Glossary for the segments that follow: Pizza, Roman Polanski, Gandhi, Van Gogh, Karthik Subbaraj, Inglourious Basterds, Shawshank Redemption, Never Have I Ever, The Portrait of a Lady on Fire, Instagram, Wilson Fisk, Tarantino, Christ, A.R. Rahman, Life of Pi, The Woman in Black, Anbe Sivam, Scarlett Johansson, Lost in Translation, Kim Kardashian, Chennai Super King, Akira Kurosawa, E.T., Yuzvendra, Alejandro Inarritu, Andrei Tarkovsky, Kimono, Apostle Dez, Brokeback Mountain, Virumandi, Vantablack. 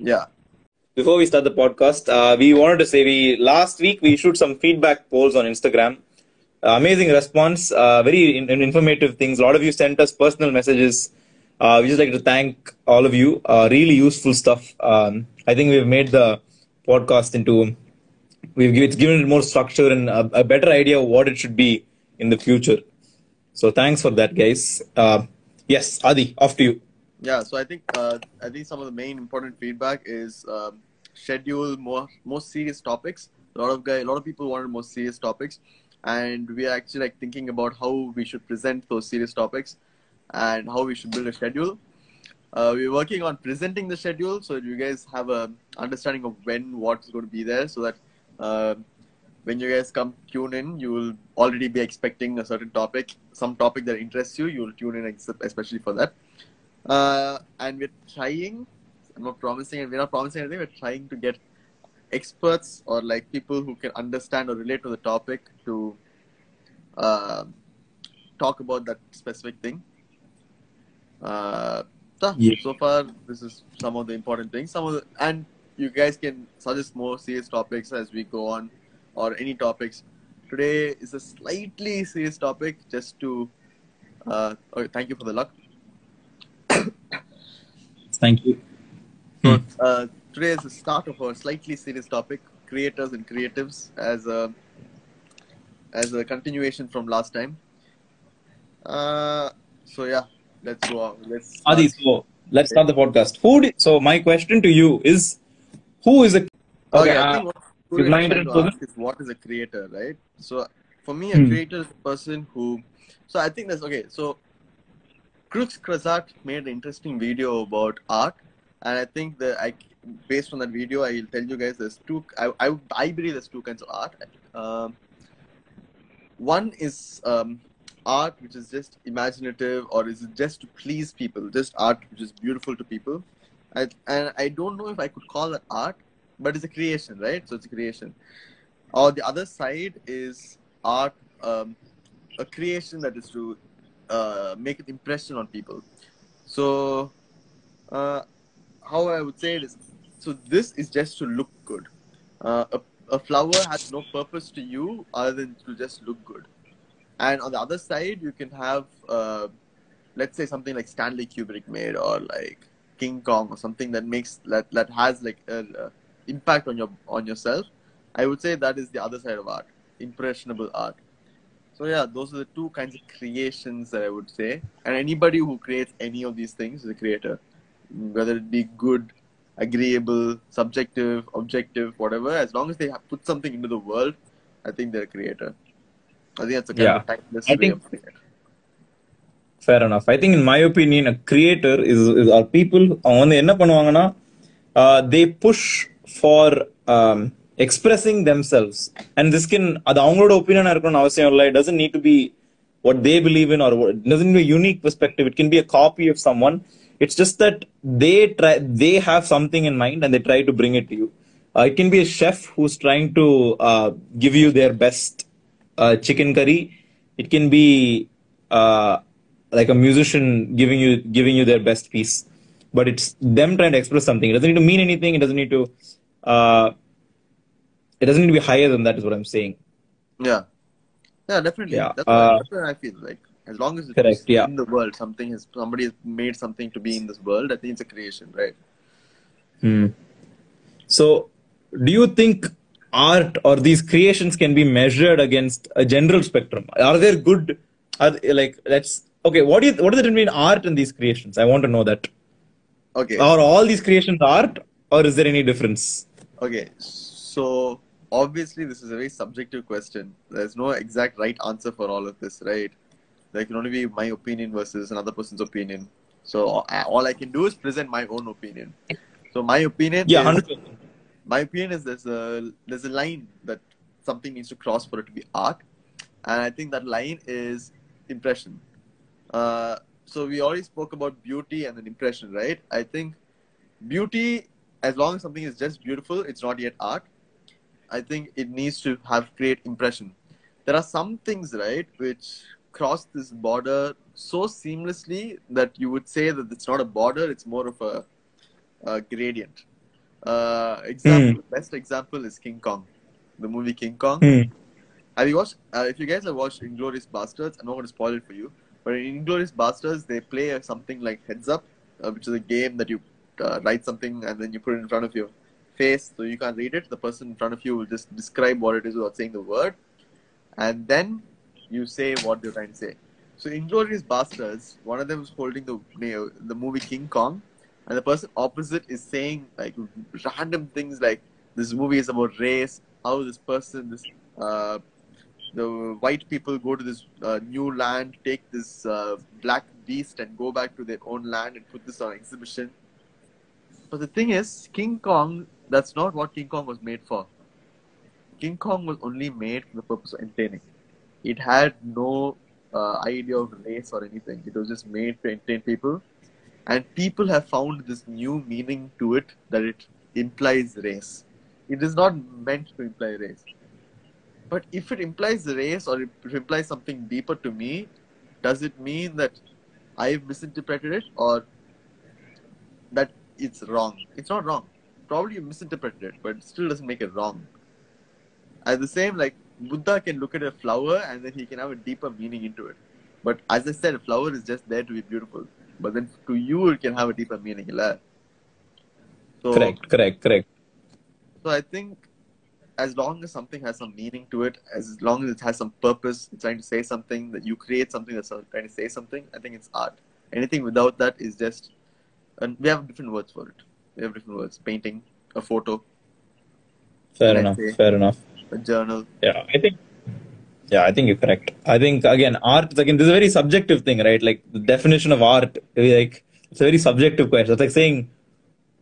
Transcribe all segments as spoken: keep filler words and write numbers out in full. Yeah. Before we start the podcast, uh, we wanted to say we last week we shoot some feedback polls on Instagram. Uh, amazing response, uh, very in, in informative things. A lot of you sent us personal messages. Uh, we just like to thank all of you. Uh, really useful stuff. Um, I think we've made the podcast into we've it's given it more structure and a, a better idea of what it should be in the future. So thanks for that, guys. Uh, yes, Adi, off to you. Yeah, so I think uh, I think some of the main important feedback is uh, schedule more more serious topics. A lot of guy, a lot of people wanted more serious topics, and we are actually like thinking about how we should present those serious topics and how we should build a schedule. Uh, we're working on presenting the schedule so that you guys have a understanding of when what's going to be there, so that uh, when you guys come tune in, you will already be expecting a certain topic, some topic that interests you. You will tune in especially for that. Uh, and we're trying, I'm not promising, and we're not promising anything, we're trying to get experts or like people who can understand or relate to the topic to uh, talk about that specific thing. Uh, so, yeah. so far, this is some of the important things. Some of the, and you guys can suggest more serious topics as we go on, or any topics. Today is a slightly serious topic just to, uh, oh, thank you for the luck. Thank you. So, uh, today is the start of our slightly serious topic, creators and creatives, as a as a continuation from last time. Uh, so yeah, let's go out. Let's Adi, so let's start the podcast. Who? Did, so my question to you is, who is a? Okay, okay I think what, is what is a creator, right? So for me, a hmm. creator is a person who. So I think that's okay. So. Krux Krasat made an interesting video about art, and I think that I, based on that video, I will tell you guys there's two. I I, I believe there's two kinds of art. Um, one is um, art which is just imaginative, or is it just to please people, just art which is beautiful to people. I, and I don't know if I could call that art, but it's a creation, right? So it's a creation. Or the other side is art, um, a creation that is to Uh, make an impression on people. So, uh, how I would say it is, so this is just to look good. Uh, a, a flower has no purpose to you other than to just look good. And on the other side, you can have, uh, let's say something like Stanley Kubrick made, or like King Kong, or something that makes that that has like an uh, impact on your on yourself. I would say that is the other side of art, impressionable art. So yeah, those are the two kinds of creations that I would say. And anybody who creates any of these things is a creator. Whether it be good, agreeable, subjective, objective, whatever. As long as they have put something into the world, I think they're a creator. I think that's a kind yeah. of timeless I way think, of putting it. Fair enough. I think in my opinion, a creator is, is are people, uh, they push for... Um, expressing themselves, and this can அது அவங்களோட opinion ஆ இருக்கணும்னு அவசியம் இல்லை. It doesn't need to be what they believe in, or what, it doesn't be a unique perspective. It can be a copy of someone. It's just that they try, they have something in mind and they try to bring it to you. Uh, it can be a chef who's trying to uh, give you their best uh, chicken curry. It can be uh, like a musician giving you giving you their best piece, but it's them trying to express something. It doesn't need to mean anything. It doesn't need to uh, It doesn't need to be higher than that, is what I'm saying. Yeah. Yeah, definitely. Yeah. That's, uh, what, that's what I feel like. As long as it's correct, yeah. in the world, something has, somebody has made something to be in this world, I think it's a creation, right? Hmm. So, do you think art or these creations can be measured against a general spectrum? Are there good, are like, let's, okay, what do you, what does it mean art and these creations? I want to know that. Okay. Are all these creations art, or is there any difference? Okay. So, obviously, this is a very subjective question. There's no exact right answer for all of this, right? There can only be my opinion versus another person's opinion. So, all I can do is present my own opinion. So, my opinion yeah, is... one hundred percent. My opinion is there's a, there's a line that something needs to cross for it to be art. And I think that line is impression. Uh, so, we already spoke about beauty and then impression, right? I think beauty, as long as something is just beautiful, it's not yet art. I think it needs to have create impression. There are some things, right, which cross this border so seamlessly that you would say that it's not a border, it's more of a, a gradient. Uh, example, mm. Best example is King Kong, the movie King Kong. Mm. Have you watched? Uh, if you guys have watched Inglourious Basterds, I'm not going to spoil it for you. But in Inglourious Basterds, they play something like Heads Up, uh, which is a game that you uh, write something and then you put it in front of your face, so you can't read it. The person in front of you will just describe what it is without saying the word, and then you say what they're trying to say. So Inglourious Basterds, one of them is holding the the movie King Kong, and the person opposite is saying like random things like this movie is about race, how this person, this uh, the white people go to this uh, new land, take this uh, black beast and go back to their own land and put this on exhibition. But the thing is, King Kong, that's not what King Kong was made for. King Kong was only made for the purpose of entertaining. It had no uh, idea of race or anything. It was just made to entertain people. And people have found this new meaning to it that it implies race. It is not meant to imply race. But if it implies race or if it implies something deeper to me, does it mean that I've misinterpreted it or that it's wrong? It's not wrong. Probably you misinterpreted it, but it still doesn't make it wrong. As the same, like Buddha can look at a flower and then he can have a deeper meaning into it. But as I said, a flower is just there to be beautiful. But then to you, it can have a deeper meaning. So, correct, correct, correct. So I think as long as something has some meaning to it, as long as it has some purpose, it's trying to say something, that you create something that's trying to say something, I think it's art. Anything without that is just, and we have different words for it. We have different words. Painting, a photo. Fair enough, essay, fair enough. A journal. Yeah, I think. Yeah, I think you're correct. I think, again, art, again, this is a very subjective thing, right? Like, the definition of art, like, it's a very subjective question. It's like saying,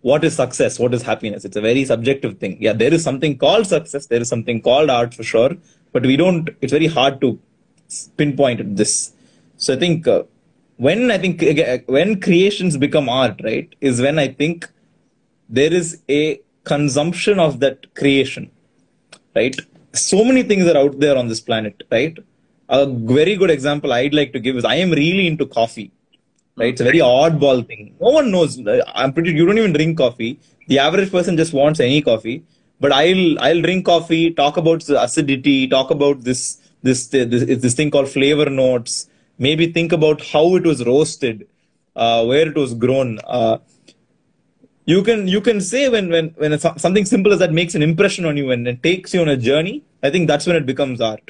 what is success? What is happiness? It's a very subjective thing. Yeah, there is something called success. There is something called art for sure. But we don't, it's very hard to pinpoint this. So I think uh, when, I think, again, when creations become art, right, is when I think there is a consumption of that creation, right? So many things are out there on this planet, right? A very good example I'd like to give is I am really into coffee, right? It's a very oddball thing. No one knows. I'm pretty. You don't even drink coffee. The average person just wants any coffee. But I'll I'll drink coffee. Talk about the acidity. Talk about this this this this thing called flavor notes. Maybe think about how it was roasted, uh, where it was grown. Uh, You can you can say when when when something simple as that makes an impression on you and, and takes you on a journey. I think that's when it becomes art.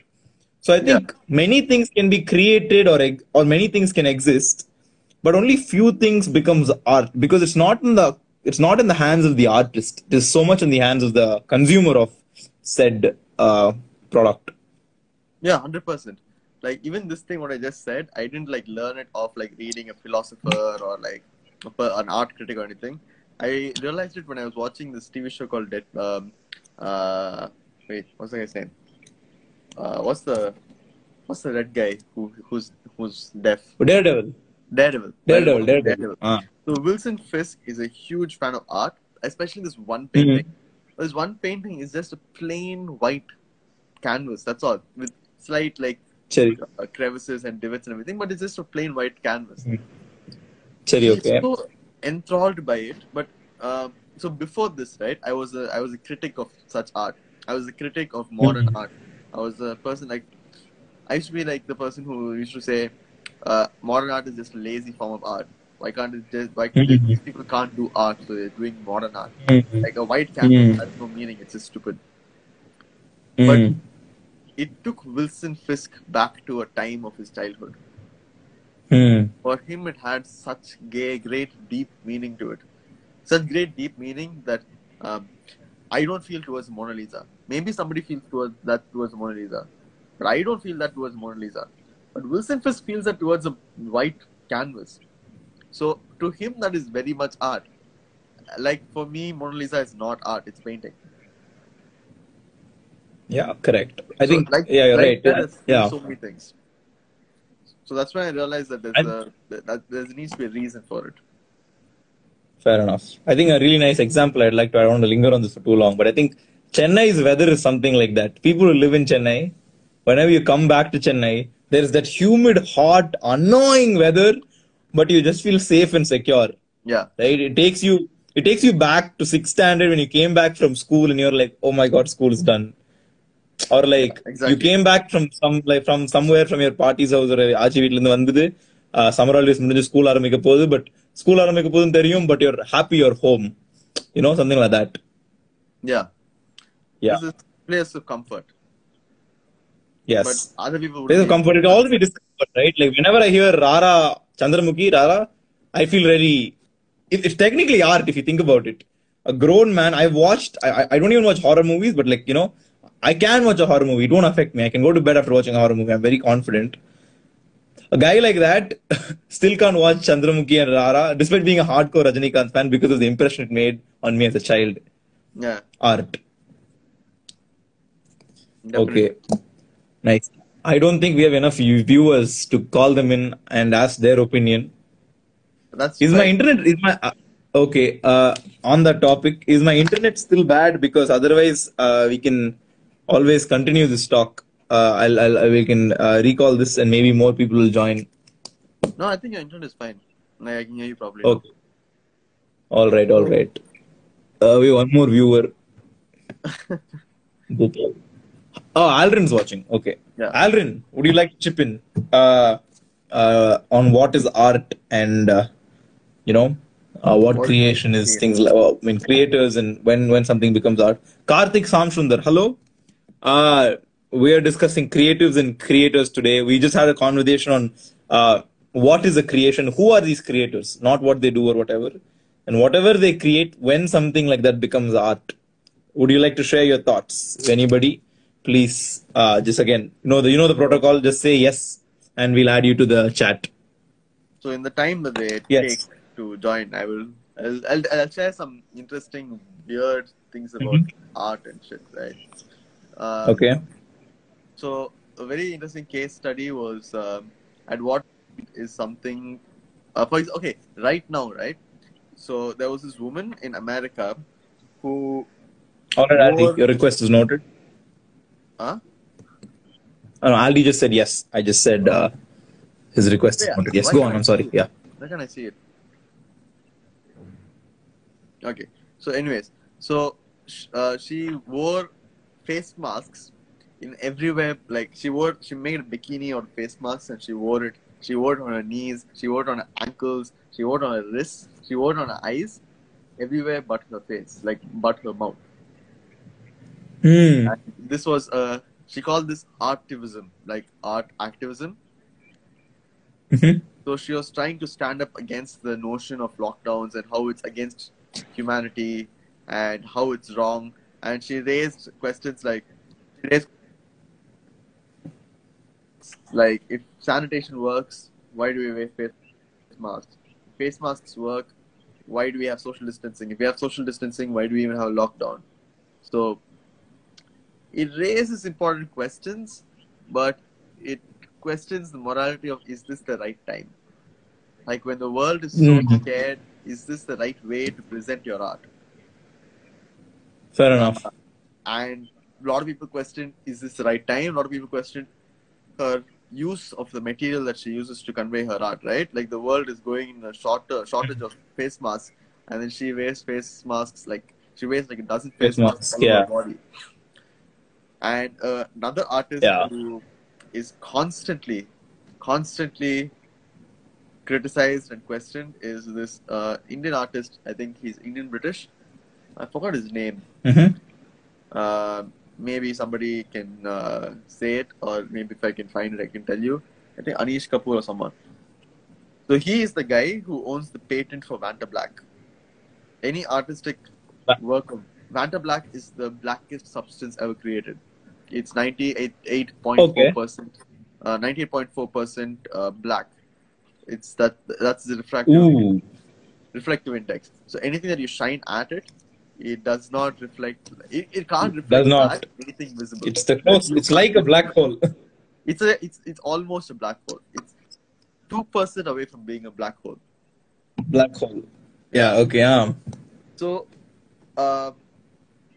So I think yeah. many things can be created or or many things can exist, but only few things becomes art because it's not in the it's not in the hands of the artist. It is so much in the hands of the consumer of said uh, product. Yeah, hundred percent. Like even this thing what I just said, I didn't like learn it off like reading a philosopher or like an art critic or anything. I realized it when I was watching this T V show called Dead, um, uh, wait, what's the guy's name? Uh, what's the what's the red guy who who's who's deaf? Daredevil. Daredevil. Daredevil. Daredevil. Daredevil. Ah. So Wilson Fisk is a huge fan of art, especially this one painting. Mm-hmm. This one painting is just a plain white canvas. That's all, with slight like Cherry. Uh, crevices and divots and everything, but it's just a plain white canvas. Mm-hmm. Cherry, okay. So, enthralled by it, but uh, so before this, right? I was a I was a critic of such art. I was a critic of modern mm-hmm. art. I was a person like I used to be like the person who used to say uh, modern art is just a lazy form of art. Why can't it just why can't mm-hmm. these people can't do art? So they're doing modern art mm-hmm. like a white canvas mm-hmm. has no meaning. It's just stupid. Mm-hmm. But it took Wilson Fisk back to a time of his childhood. Hmm. For him, it had such gay, great, deep meaning to it. Such great, deep meaning that um, I don't feel towards Mona Lisa. Maybe somebody feels towards that towards Mona Lisa. But I don't feel that towards Mona Lisa. But Wilson Fisk feels that towards a white canvas. So to him, that is very much art. Like for me, Mona Lisa is not art. It's painting. Yeah, correct. I so think, like, yeah, you're like, right. There is yeah. so many things. So that's when I realized that there's a, that there needs to be a reason for it. Fair enough. I think a really nice example I'd like to, I don't want to linger on this for too long, but I think Chennai's weather is something like that. People who live in Chennai, whenever you come back to Chennai, there's that humid, hot, annoying weather, but you just feel safe and secure. Yeah. Right? It takes you It takes you back to sixth standard when you came back from school and you're like, oh my God, school is done. Or like, yeah, exactly. You came back from some like from somewhere from your party's house or Achi Veetla vandhudu, summer holidays mudinju school aarambikka podu, but school aarambikka podum theriyum, but you're happy you're home. You know, something like that. Yeah. Yeah. This is a place of comfort. Yes. But other people would place of comfort. It will always be discomfort, right? Like whenever I hear Rara, Chandramukhi, Rara, I feel really... It's technically art if you think about it. A grown man, I've watched, I, I don't even watch horror movies, but like, you know, I can watch a horror movie. It won't affect me. I can go to bed after watching a horror movie. I'm very confident. A guy like that still can't watch Chandramukhi and Rara, despite being a hardcore Rajinikanth fan because of the impression it made on me as a child. Yeah. Art. Definitely. Okay. Nice. I don't think we have enough viewers to call them in and ask their opinion. That's is right. My internet is my uh, okay uh, on the topic, is my internet still bad? Because otherwise uh, we can always continue this talk. Uh, I'll, I'll we can uh, recall this and maybe more people will join. No, I think your internet is fine. I can hear you probably. Okay. All right, all right. Uh, we have one more viewer. Okay. Oh, Alrin's watching. Okay, yeah. Alrin, would you like to chip in uh, uh, on what is art and uh, you know, uh, what, what creation is, create. Things like, well, I mean, creators and when, when something becomes art. Karthik Samshundar, hello. Uh, we are discussing creatives and creators today. We just had a conversation on uh, what is a creation, who are these creators, not what they do or whatever. And whatever they create, when something like that becomes art. Would you like to share your thoughts? If anybody, please, uh, just again, you know, the, you know the protocol, just say yes, and we'll add you to the chat. So in the time that they yes. take... to join, I will I'll, I'll, I'll share some interesting weird things about mm-hmm. art and shit, right? Um, okay. So a very interesting case study was um, at what is something uh, for, okay, right now, right? So there was this woman in America who... Alright, Aldi, your request is noted. Huh? Oh, no, Aldi just said yes. I just said uh, his request yeah. is noted. Yes, Why go on, I I'm sorry. Yeah. Where can I see it? Okay, so anyways, so uh, she wore face masks in everywhere. Like she wore, she made a bikini or face masks and she wore it. She wore it on her knees, she wore it on her ankles, she wore it on her wrists, she wore it on her eyes, everywhere but her face, like but her mouth. Mm. And this was, uh, she called this artivism, like art activism. Mm-hmm. So she was trying to stand up against the notion of lockdowns and how it's against humanity and how it's wrong, and she raised questions like she raised, like if sanitation works, why do we wear face masks? Face masks work, why do we have social distancing? If we have social distancing, why do we even have lockdown? So it raises important questions, but it questions the morality of, is this the right time? Like when the world is so mm. scared, is this the right way to present your art? Fair enough. Uh, and a lot of people question, is this the right time? A lot of people question her use of the material that she uses to convey her art, right? Like the world is going in a shorter shortage of face masks, and then she wears face masks, like she wears like a dozen face, face masks, masks all yeah. over her body. And uh, another artist yeah. who is constantly, constantly criticized and questioned is this uh, Indian artist. I think he's Indian British. I forgot his name. Mm-hmm. uh, maybe somebody can uh, say it, or maybe if I can find it, I can tell you. I think Anish Kapoor or someone. So he is the guy who owns the patent for Vantablack. Any artistic Black. work of Vantablack is the blackest substance ever created. It's ninety-eight point four percent, ninety-eight point four percent uh, black. It's that that's the refractive Ooh. reflective index. So anything that you shine at it, it does not reflect. It, it can't reflect does not. anything visible. It's the close. It's like a black hole. It's a it's it's almost a black hole. It's two percent away from being a black hole. Black hole. Yeah. Okay. Um. So, uh,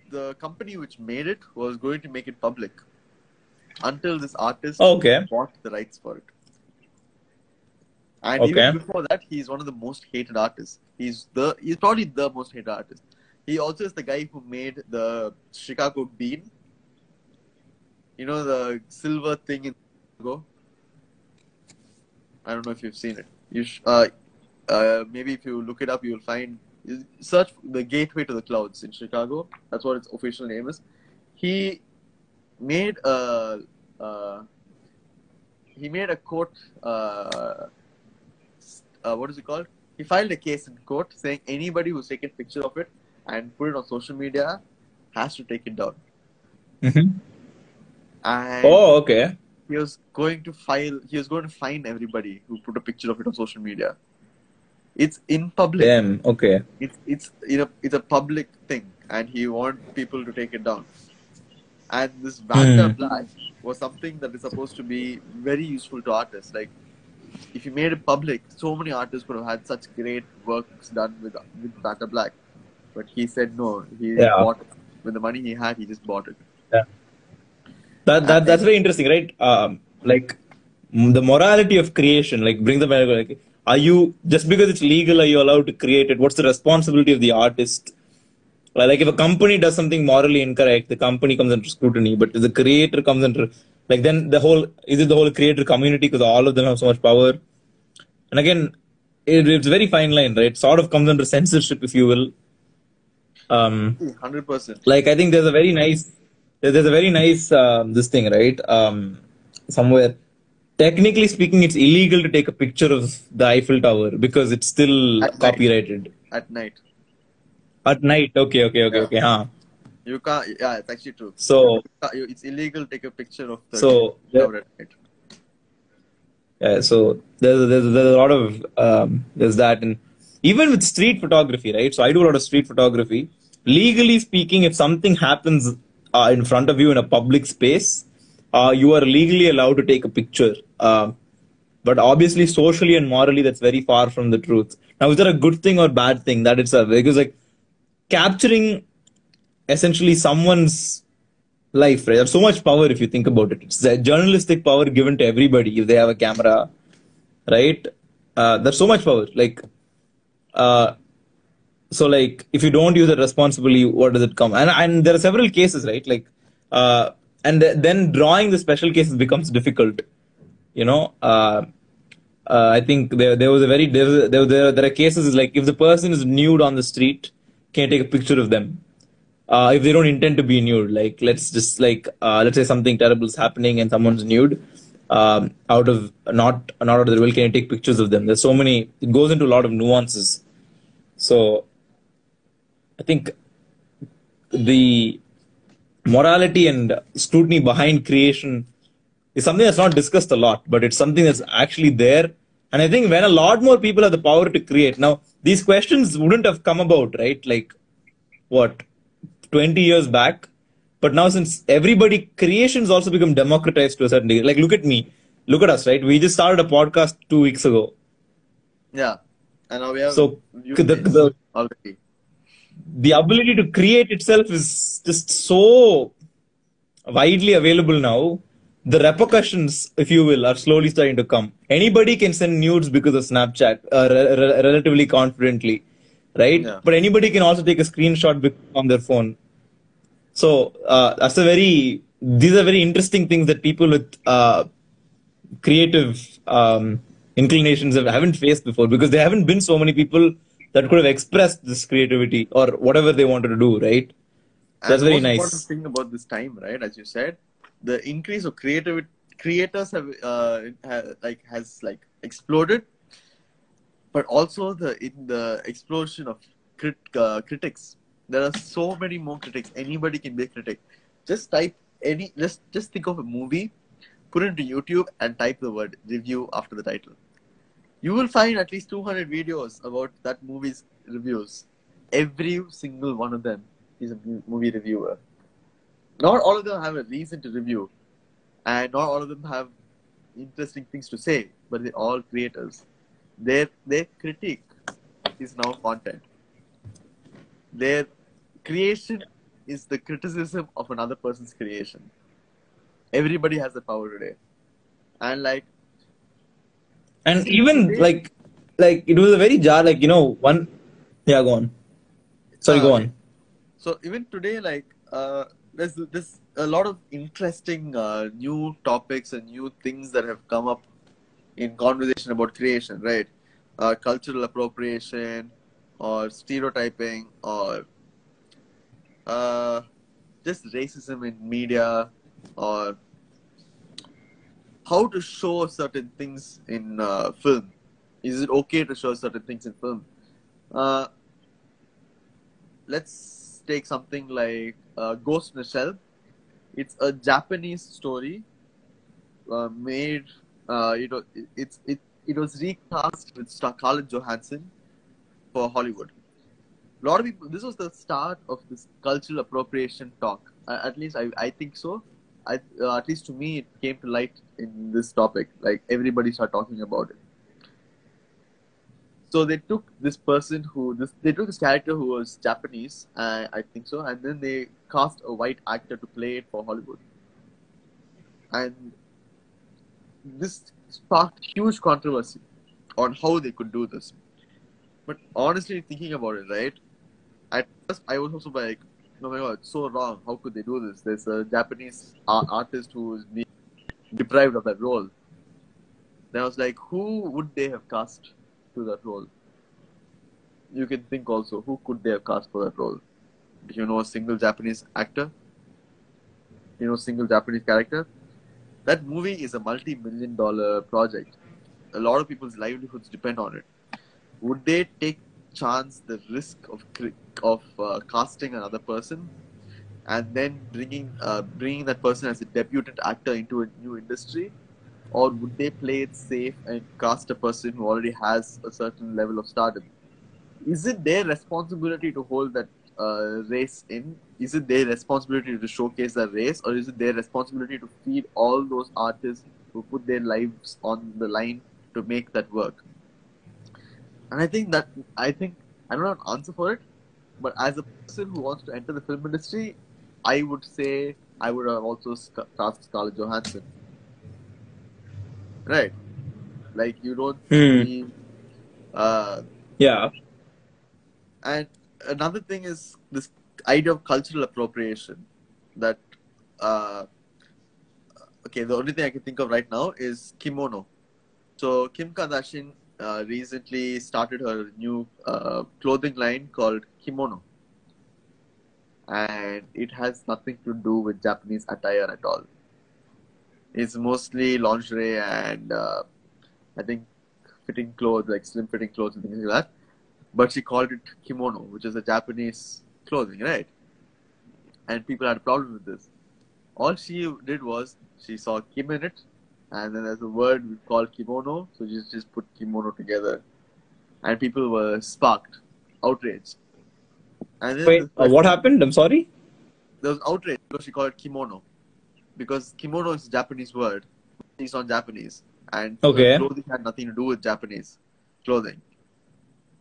the company which made it was going to make it public until this artist okay. bought the rights for it. And okay. even before that, he's one of the most hated artists. He's the he's probably the most hated artist. He also is the guy who made the Chicago Bean. You know, the silver thing in Chicago? I don't know if you've seen it. You sh- uh, uh, maybe if you look it up, you'll find... Search the Gateway to the Clouds in Chicago. That's what its official name is. He made a... Uh, he made a court... Uh, Uh, what is it called? He filed a case in court saying anybody who's taken a picture of it and put it on social media has to take it down. Mm-hmm. And oh, okay. He was going to file. He was going to fine everybody who put a picture of it on social media. It's in public. Damn. Okay. It's it's you know it's a public thing, and he wants people to take it down. And this Vanda mm. Black was something that is supposed to be very useful to artists, like. If you made it public, so many artists could have had such great works done with with Vanta Black. But he said no. He yeah. bought it. With the money he had, he just bought it. Yeah. That, that That's very interesting, right? Um, like, the morality of creation, like, bring the like, are you, just because it's legal, are you allowed to create it? What's the responsibility of the artist? Like, if a company does something morally incorrect, the company comes under scrutiny, but if the creator comes under... Like then the whole, is it the whole creator community because all of them have so much power? And again, it, it's a very fine line, right? Sort of comes under censorship, if you will. Um, one hundred percent. Like I think there's a very nice, there's a very nice, uh, this thing, right? Um, somewhere, technically speaking, it's illegal to take a picture of the Eiffel Tower because it's still at copyrighted. Night. At night. At night, okay, okay, okay, yeah. okay, huh. You can't, yeah, it's actually true. So, it's illegal to take a picture of the so, there, yeah, so there's, there's, there's a lot of, um, there's that. And even with street photography, right? So I do a lot of street photography. Legally speaking, if something happens uh, in front of you in a public space, uh, you are legally allowed to take a picture. Uh, but obviously, socially and morally, that's very far from the truth. Now, is that a good thing or bad thing? That itself, because like capturing... essentially someone's life, right? There's so much power if you think about it. It's a journalistic power given to everybody if they have a camera, right? Uh, there's so much power. Like, uh, so like, if you don't use it responsibly, what does it come? And and there are several cases, right? Like, uh, and th- then drawing the special cases becomes difficult. You know, uh, uh, I think there there was a very there there there are cases like if the person is nude on the street, can't take a picture of them. Uh, if they don't intend to be nude, like let's just like uh, let's say something terrible is happening and someone's nude, um, out of not not out of their will, can you take pictures of them? There's so many. It goes into a lot of nuances. So, I think the morality and scrutiny behind creation is something that's not discussed a lot, but it's something that's actually there. And I think when a lot more people have the power to create, now these questions wouldn't have come about, right? Like what? twenty years back, but now since everybody, creation's also become democratized to a certain degree. Like, look at me, look at us, right? We just started a podcast two weeks ago. Yeah, and now we have so the, the already. The ability to create itself is just so widely available now. The repercussions, if you will, are slowly starting to come. Anybody can send nudes because of Snapchat, uh, re- re- relatively confidently. Right, yeah. But anybody can also take a screenshot on their phone. So uh, that's a very these are very interesting things that people with uh, creative um, inclinations have, haven't faced before because there haven't been so many people that could have expressed this creativity or whatever they wanted to do. Right, so that's very nice. Important thing about this time, right? As you said, the increase of creativity creators have uh, ha, like has like exploded. But also the in the explosion of crit, uh, critics, there are so many more critics. Anybody can be a critic. Just type any. Just just think of a movie, put it into YouTube, and type the word review after the title. You will find at least two hundred videos about that movie's reviews. Every single one of them is a movie reviewer. Not all of them have a reason to review, and not all of them have interesting things to say. But they're all creators. Their their critique is now content. Their creation is the criticism of another person's creation. Everybody has the power today. And like, And even like, like it was a very jar, like, you know, one, yeah, go on. Sorry, uh, go on. So even today, like, uh, there's this a lot of interesting uh, new topics and new things that have come up in conversation about creation, right? Uh, cultural appropriation or stereotyping or uh, just racism in media or how to show certain things in uh, film. Is it okay to show certain things in film? Uh, let's take something like uh, Ghost in a Shell. It's a Japanese story uh, made, uh, you know, it, it, it, it was recast with Scarlett Johansson for Hollywood. A lot of people, this was the start of this cultural appropriation talk. Uh, at least I, I think so. I, uh, at least to me, it came to light in this topic. Like, everybody started talking about it. So they took this person who, this, they took this character who was Japanese, uh, I think so, and then they cast a white actor to play it for Hollywood. And this sparked huge controversy on how they could do this. But honestly, thinking about it, right? At first, I was also like, oh my God, it's so wrong. How could they do this? There's a Japanese art artist who is being deprived of that role. Then I was like, who would they have cast to that role? You can think also, who could they have cast for that role? Do you know a single Japanese actor? Do you know a single Japanese character? That movie is a multi-million dollar project. A lot of people's livelihoods depend on it. Would they take chance, the risk of of uh, casting another person and then bringing uh, bringing that person as a debutant actor into a new industry? Or would they play it safe and cast a person who already has a certain level of stardom? Is it their responsibility to hold that uh, race in? Is it their responsibility to showcase that race? Or is it their responsibility to feed all those artists who put their lives on the line to make that work? And I think that, I think, I don't have an answer for it, but as a person who wants to enter the film industry, I would say I would have also cast Scarlett Johansson. Right, like you don't hmm. see, uh, yeah. And another thing is this idea of cultural appropriation. That, uh, okay, the only thing I can think of right now is Kimono. So Kim Kardashian uh, recently started her new uh, clothing line called Kimono, and it has nothing to do with Japanese attire at all. It's mostly lingerie and uh, I think fitting clothes, like slim fitting clothes and things like that. But she called it kimono, which is a Japanese clothing, right? And people had a problem with this. All she did was she saw kim in it, and then there's a word we call kimono, so she just put kimono together. And people were sparked, outraged. And then Wait, uh, what happened? I'm sorry? There was outrage because she called it kimono. Because kimono is a Japanese word. It's not Japanese. And okay. clothing had nothing to do with Japanese clothing.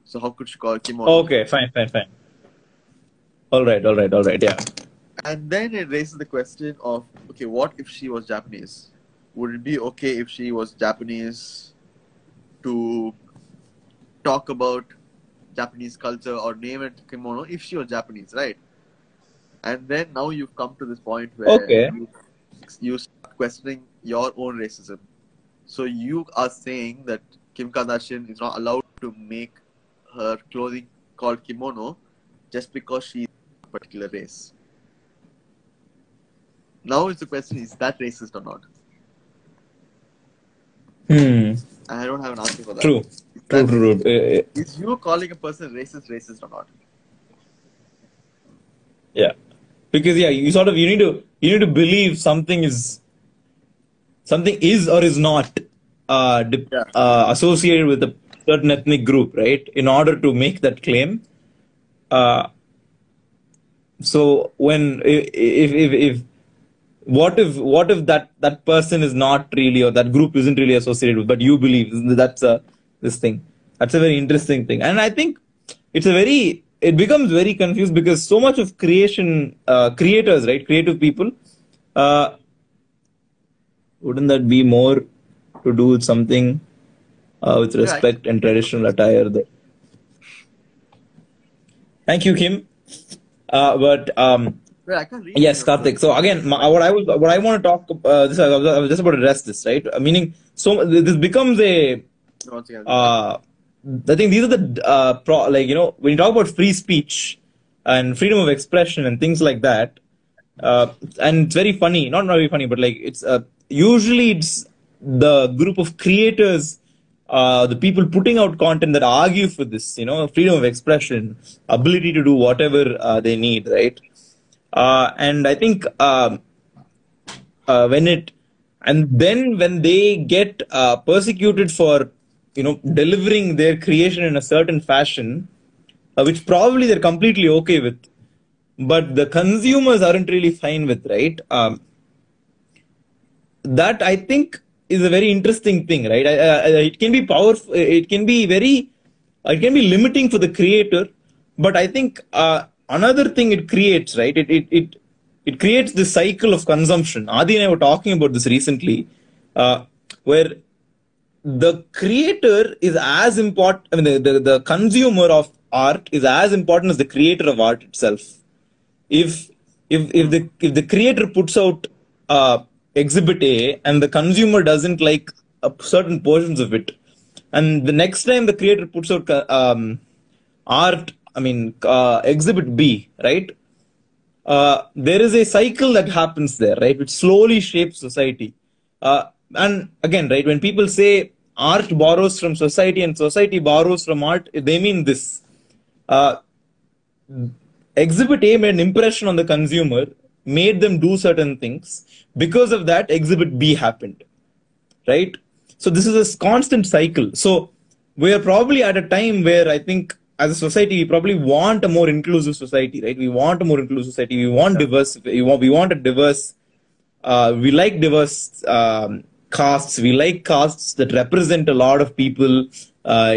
So how could she call it kimono? Okay, fine, fine, fine. Alright, alright, alright, yeah. And then it raises the question of, okay, what if she was Japanese? Would it be okay if she was Japanese to talk about Japanese culture or name it kimono if she was Japanese, right? And then now you've come to this point where okay. you, you start questioning your own racism. So you are saying that Kim Kardashian is not allowed to make her clothing called kimono just because she's a particular race. Now it's the question, is that racist or not? Hmm. I don't have an answer for that. True. True, true, true. Is you calling a person racist, racist or not? Yeah. Because yeah, you sort of you need to you need to believe something is something is or is not uh, yeah. uh, associated with a certain ethnic group, right? In order to make that claim. Uh, so when if if if what if what if that that person is not really, or that group isn't really associated with, but you believe that's a this thing. That's a very interesting thing, and I think it's a very. It becomes very confused because so much of creation, uh, creators, right, creative people, uh, wouldn't that be more to do with something uh, with respect and traditional attire there. Thank you, Kim. Uh, but um, I can't read yes, Karthik. So again, my, what I was, what I want to talk uh, this, I was, I was just about to address this, right? Uh, meaning, so this becomes a. Uh, I think these are the uh, pro, like you know when you talk about free speech and freedom of expression and things like that, uh, and it's very funny, not very funny, but like it's uh, usually it's the group of creators, uh, the people putting out content that argue for this, you know, freedom of expression, ability to do whatever uh, they need, right? Uh, and I think uh, uh, when it and then when they get uh, persecuted for, you know, delivering their creation in a certain fashion, uh, which probably they're completely okay with, but the consumers aren't really fine with, right? Um, that I think is a very interesting thing, right? I, I, it can be powerful. It can be very, it can be limiting for the creator, but I think uh, another thing it creates, right? It, it, it, it creates this cycle of consumption. Adi and I were talking about this recently, uh, where the creator is as important, I mean, the, the, the consumer of art is as important as the creator of art itself. If, if, if the, if the creator puts out uh, exhibit A and the consumer doesn't like a certain portions of it, and the next time the creator puts out um, art, I mean, uh, exhibit B, right? Uh, there is a cycle that happens there, right? Which slowly shapes society. Uh, And again, right, when people say art borrows from society and society borrows from art, they mean this. Uh, exhibit A made an impression on the consumer, made them do certain things. Because of that, exhibit B happened, right? So this is a constant cycle. So we are probably at a time where I think as a society, we probably want a more inclusive society, right? We want a more inclusive society. We want diverse, we want, we want a diverse, uh, we like diverse, um, castes, we like castes that represent a lot of people. Uh,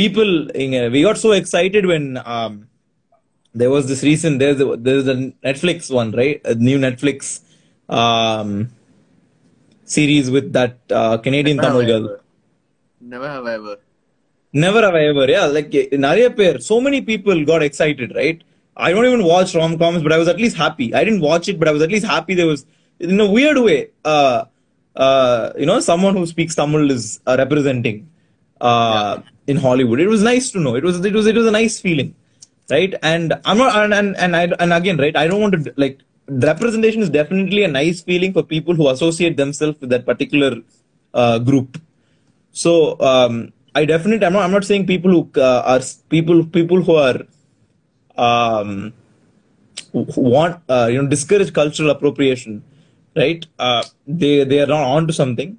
people, we got so excited when um, there was this recent, there's a, there's a Netflix one, right? A new Netflix um, series with that uh, Canadian Never Tamil girl. Ever. Never have I ever. Never have I ever, yeah. Like, in so many people got excited, right? I don't even watch rom-coms, but I was at least happy. I didn't watch it, but I was at least happy there was, in a weird way, uh, uh, you know, someone who speaks Tamil is uh, representing uh, yeah. in Hollywood. It was nice to know. It was, it was, it was a nice feeling, right? And I'm not, and and and, I, and again, right? I don't want to like representation is definitely a nice feeling for people who associate themselves with that particular uh, group. So um, I definitely, I'm not, I'm not saying people who uh, are people, people who are. Um, who want uh, you know discourage cultural appropriation. Right, uh, they they are not onto something.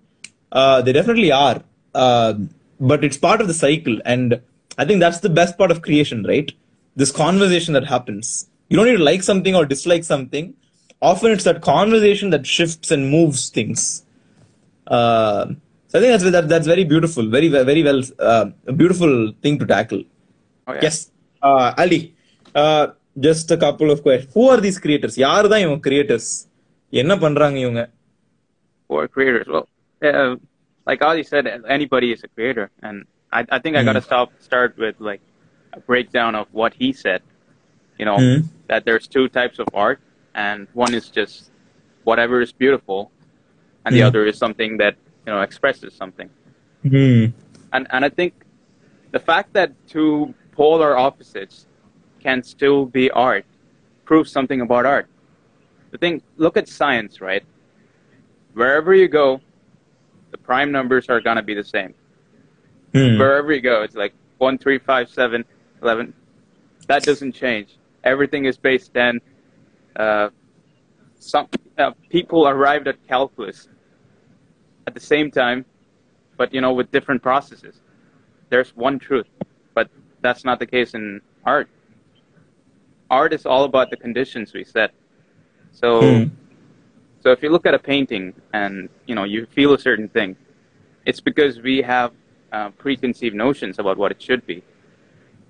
Uh, they definitely are, uh, but it's part of the cycle, and I think that's the best part of creation, right? This conversation that happens. You don't need to like something or dislike something. Often it's that conversation that shifts and moves things. Uh, so I think that's that, that's very beautiful, very very well, uh, a beautiful thing to tackle. Okay. Yes, uh, Ali, uh, just a couple of questions. Who are these creators? Yaar da yung creators? Enna panranga ivanga or creators? Well, uh, like Ali said, anybody is a creator, and I, I think I mm. gotta stop start with like a breakdown of what he said. You know mm. that there's two types of art, and one is just whatever is beautiful, and mm. the other is something that you know expresses something. Mm. And and I think the fact that two polar opposites can still be art proves something about art. The thing, look at science, right? Wherever you go, the prime numbers are going to be the same. Mm. Wherever you go, it's like one, three, five, seven, eleven. That doesn't change. Everything is based on uh, some uh, people arrived at calculus at the same time, but, you know, with different processes. There's one truth, but that's not the case in art. Art is all about the conditions we set. So, mm. so if you look at a painting and, you know, you feel a certain thing, it's because we have uh, preconceived notions about what it should be.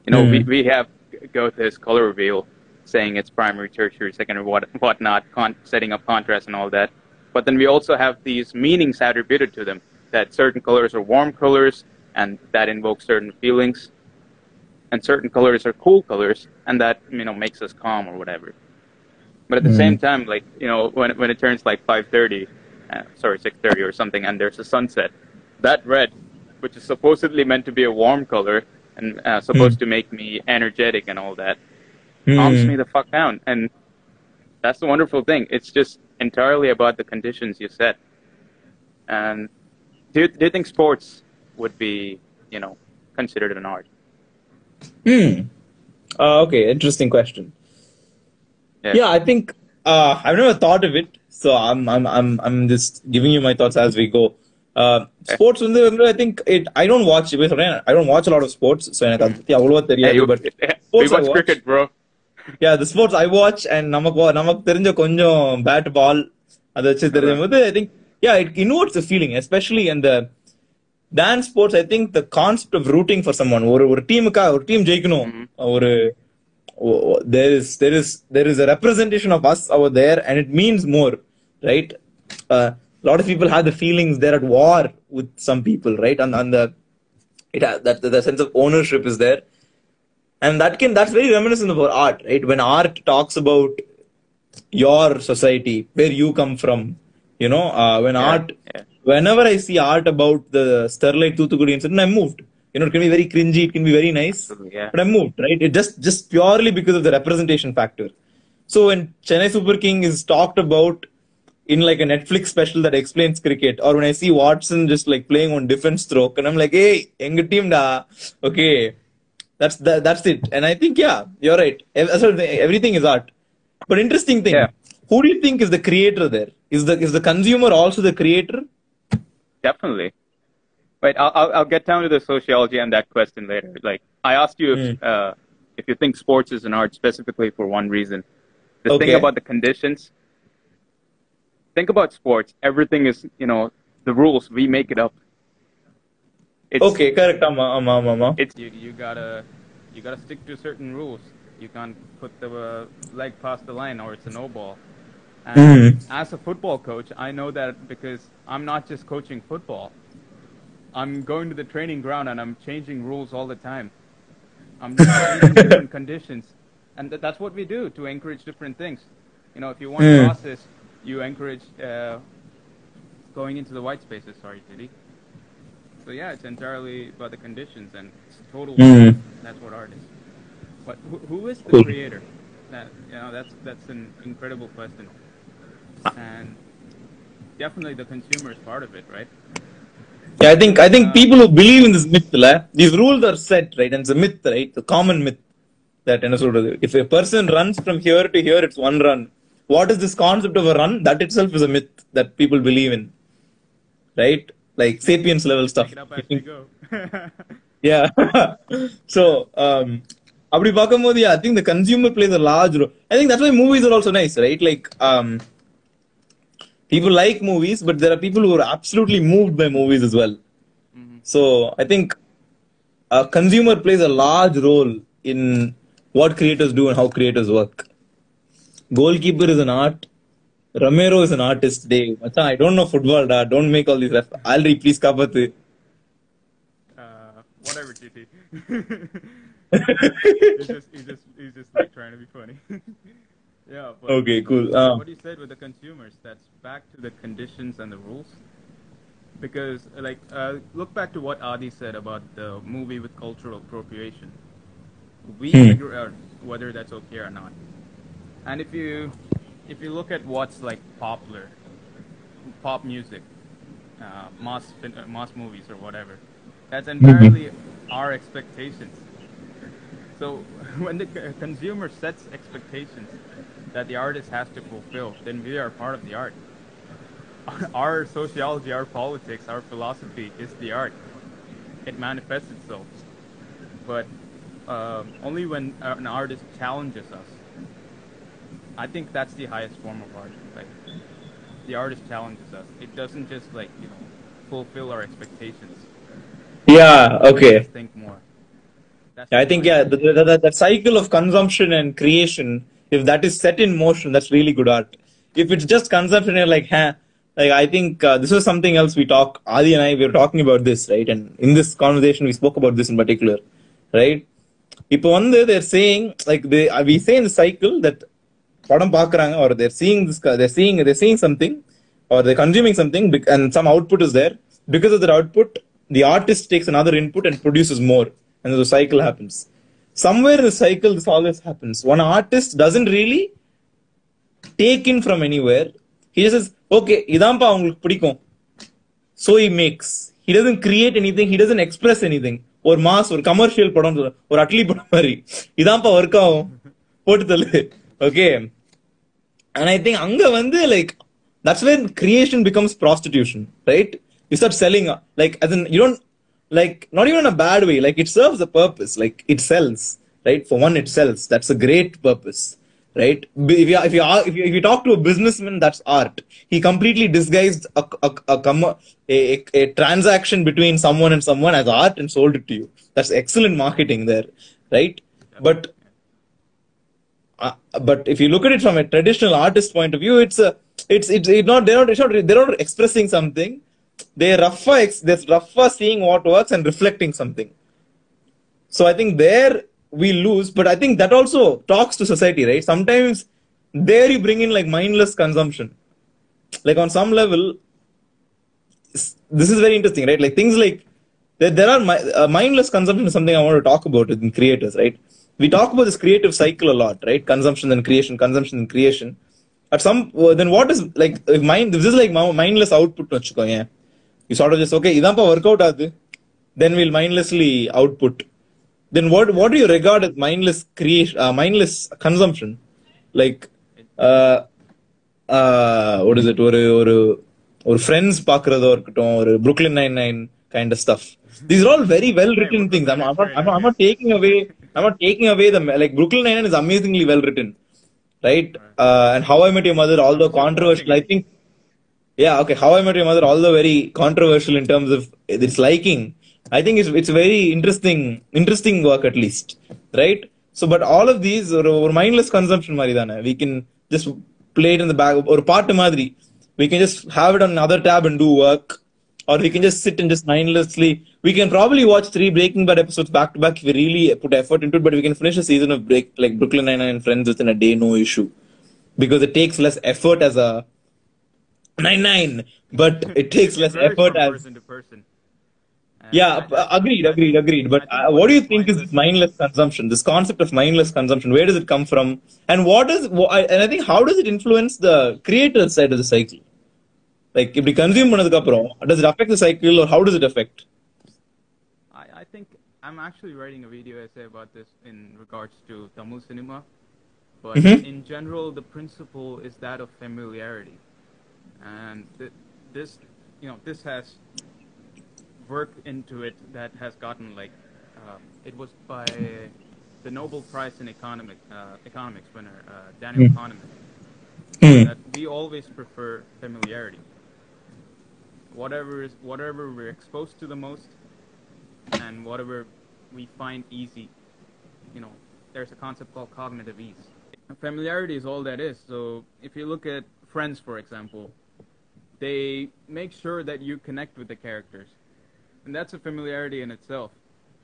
You know, mm. we, we have Goethe's color reveal saying it's primary, tertiary, secondary, what, whatnot, con setting up contrast and all that. But then we also have these meanings attributed to them. that certain colors are warm colors, and that invokes certain feelings, and certain colors are cool colors, and that, you know, makes us calm or whatever. But at the mm. same time, like, you know, when, when it turns like five thirty, uh, sorry, six thirty or something, and there's a sunset, that red, which is supposedly meant to be a warm color and uh, supposed mm. to make me energetic and all that, mm. calms me the fuck down. And that's the wonderful thing. It's just entirely about the conditions you set. And do you, do you think sports would be, you know, considered an art? Hmm. Uh, okay, interesting question. Yeah, yeah I think uh, I've never thought of it, so I'm I'm I'm I'm just giving you my thoughts as we go. Uh, okay. Sports, I think it. I don't watch. I don't watch a lot of sports, so I don't know. Hey, you, but yeah, we watch, watch cricket, bro. Yeah, the sports I watch, and namak namak therinja konjam bat ball adha vechi therinjum. I think yeah, it innovates the feeling, especially in the dance sports. I think the concept of rooting for someone, or or team ka, or team jaikano, mm-hmm. or oh, there is there is there is a representation of us over there, and it means more, right? Uh, a lot of people have the feelings they're at war with some people, right? And and the it has, that the sense of ownership is there, and that can that's very reminiscent of our art, right? When art talks about your society, where you come from, you know, uh, when yeah, art, yeah. whenever I see art about the Sterlite Toothukudi incident, I'm moved. You know, it can be very cringy, it can be very nice, yeah. but I'm moved, right? It just just purely because of the representation factor. So when Chennai Super King is talked about in like a Netflix special that explains cricket, or when I see Watson just like playing on defense stroke, and I'm like, hey, enga team da, okay, that's that, that's it. And I think yeah, you're right. Everything is art. But interesting thing, yeah. who do you think is the creator there? Is the is the consumer also the creator? Definitely. Wait, I'll, I'll get down to the sociology and that question later. Like, I asked you if, mm. uh, if you think sports is an art specifically for one reason. The okay. thing about the conditions, think about sports. Everything is, you know, the rules, we make it up. It's, okay, correct. Amma, amma, amma. It's, you, you gotta, you gotta stick to certain rules. You can't put the uh, leg past the line or it's a no ball. And mm. as a football coach, I know that because I'm not just coaching football. I'm going to the training ground and I'm changing rules all the time. I'm just changing different conditions. And th that's what we do to encourage different things. You know, if you want mm. crosses, you encourage uh, going into the white spaces. Sorry, Diddy. So yeah, it's entirely about the conditions and it's total. Mm. That's what art is. But who, who is the cool. creator? That, you know, that's, that's an incredible question. And definitely the consumer is part of it, right? Yeah, I think I think uh, people who believe in this myth, la, these rules are set, right? And it's a myth, right? The common myth that if a person runs from here to here, it's one run. What is this concept of a run? That itself is a myth that people believe in, right? Like sapiens level stuff. yeah. so, um, I think the consumer plays a large role. I think that's why movies are also nice, right? Like, um. people like movies, but there are people who are absolutely moved by movies as well. Mm-hmm. So I think a consumer plays a large role in what creators do and how creators work. Goalkeeper is an art. Romero is an artist. Dave, I don't know football. Da. Don't make all these refs. Alri, please kapathu. Uh, whatever, T T. he's, just, he's, just, he's just like trying to be funny. Yeah, but okay, cool. Um, what you said with the consumers, that's back to the conditions and the rules. Because, like, uh, look back to what Adi said about the movie with cultural appropriation. We hmm. figure out whether that's okay or not. And if you, if you look at what's, like, popular, pop music, uh, mass, uh, mass movies or whatever, that's entirely mm-hmm. our expectations. So when the consumer sets expectations that the artist has to fulfill, then we are part of the art. Our sociology, our politics, our philosophy is the art. It manifests itself. But um, only when an artist challenges us. I think that's the highest form of art. Like, the artist challenges us. It doesn't just, like, you know, fulfill our expectations. Yeah, okay. Think more. That's I think, yeah, the, the, the, the cycle of consumption and creation, if that is set in motion, that's really good art. If it's just consumption, you're like, huh, like I think uh, this was something else we talked, Adi and I, we were talking about this, right? And in this conversation we spoke about this in particular, right? இப்போ வந்து they're saying like they uh, we say in the cycle that படம் பார்க்குறாங்க or they're seeing this, they're seeing they're seeing something or they're consuming something and some output is there. Because of that output the artist takes another input and produces more, and the cycle happens. Somewhere in the cycle this always happens. One artist doesn't really take in from anywhere. He just says, okay, idanpa ungalku pidikum, so he makes. He doesn't create anything, he doesn't express anything. ஒரு mass ஒரு commercial படம், ஒரு அட்லி படம் மாதிரி இதான்ப்பா work ஆகும் போட்டு தள்ளு. Okay, and I think அங்க வந்து like that's where creation becomes prostitution, right? You start selling like as in you don't like not even in a bad way, like it serves a purpose, like it sells, right? For one it sells, that's a great purpose, right? If you if you if you, if you talk to a businessman, that's art. He completely disguised a a a, a a a transaction between someone and someone as art and sold it to you. That's excellent marketing there, right? But uh, but if you look at it from a traditional artist point of view, it's a it's it's it not they're not they're not, they're not expressing something. They're rougher they're rougher seeing what works and reflecting something. So I think there we lose, but I think that also talks to society, right? Sometimes there you bring in like mindless consumption, like on some level this is very interesting, right? Like things like there, there are mi- uh, mindless consumption is something I want to talk about in creators, right? We talk about this creative cycle a lot, right? Consumption and creation, consumption and creation. At some uh, then what is like if mind this is like mindless output vechukonga, you sort of just okay idan pa work out adu, then we'll mindlessly output. Then what what do you regard as mindless creation, uh, mindless consumption? Like uh uh what is it, or or or friends paakradho irukkom, or Brooklyn nine nine kind of stuff. These are all very well written things. I'm not, I'm not, I'm not taking away I'm not taking away the like Brooklyn nine nine is amazingly well written, right? Uh and How I Met Your Mother, although controversial, I think yeah okay How I Met Your Mother, although very controversial in terms of its liking, I think it's it's very interesting interesting work at least, right? So but all of these or, or mindless consumption mari dana, we can just play it in the back or part madri, we can just have it on another tab and do work, or we can just sit and just mindlessly, we can probably watch three Breaking Bad episodes back to back if we really put effort into it, but we can finish a season of break like Brooklyn Nine-Nine and Friends within a day, no issue, because it takes less effort as a Nine-Nine, but it takes less effort as person to person. And yeah, agreed, agreed, agreed. But uh, what do you think is this mindless consumption? This concept of mindless consumption, where does it come from? And what is? And I think how does it influence the creator side of the cycle? Like, if we consume பண்ணதுக்கு அப்புறம், does it affect the cycle, or how does it affect? I I think I'm actually writing a video essay about this in regards to Tamil cinema, but mm-hmm. in general, the principle is that of familiarity, and th- this, you know, this has work into it that has gotten like um, it was by the Nobel Prize in economic uh, economics winner uh, Daniel mm. Kahneman mm. that we always prefer familiarity. Whatever is whatever we're exposed to the most and whatever we find easy, you know, there's a concept called cognitive ease. Familiarity is all that is. So if you look at Friends, for example, they make sure that you connect with the characters. And that's a familiarity in itself.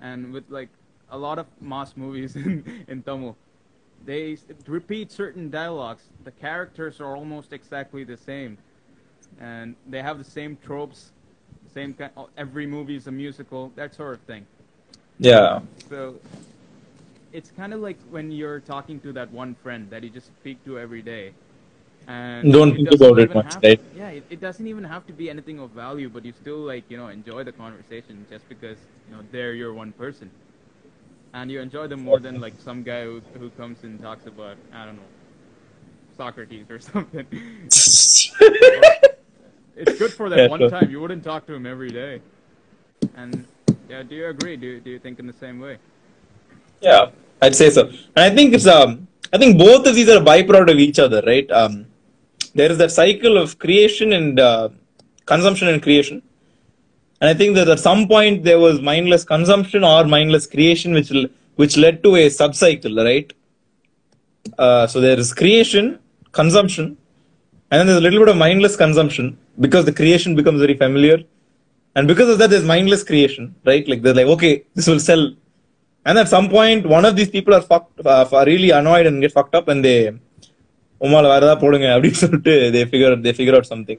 And with like a lot of mass movies in, in Tamil, they repeat certain dialogues. The characters are almost exactly the same. And they have the same tropes, same kind, every movie is a musical, that sort of thing. Yeah. So it's kind of like when you're talking to that one friend that you just speak to every day. And don't think about it much, right? To, yeah, it, it doesn't even have to be anything of value, but you still like, you know, enjoy the conversation just because, you know, they're your one person. And you enjoy them more than like some guy who, who comes and talks about, I don't know, Socrates or something. It's good for that yeah, one sure. time. You wouldn't talk to him every day. And yeah, do you agree? Do do you think in the same way? Yeah, I'd say so. And I think it's um I think both of these are a byproduct of each other, right? Um there is that cycle of creation and uh, consumption and creation, and I think that at some point there was mindless consumption or mindless creation which which led to a subcycle, right? Uh so there is creation, consumption, And then there's a little bit of mindless consumption because the creation becomes very familiar. And because of that, there's mindless creation, right? Like, they're like, okay, this will sell. And at some point, one of these people are fucked, uh, are really annoyed and get fucked up, and they, they figure, they figure out something.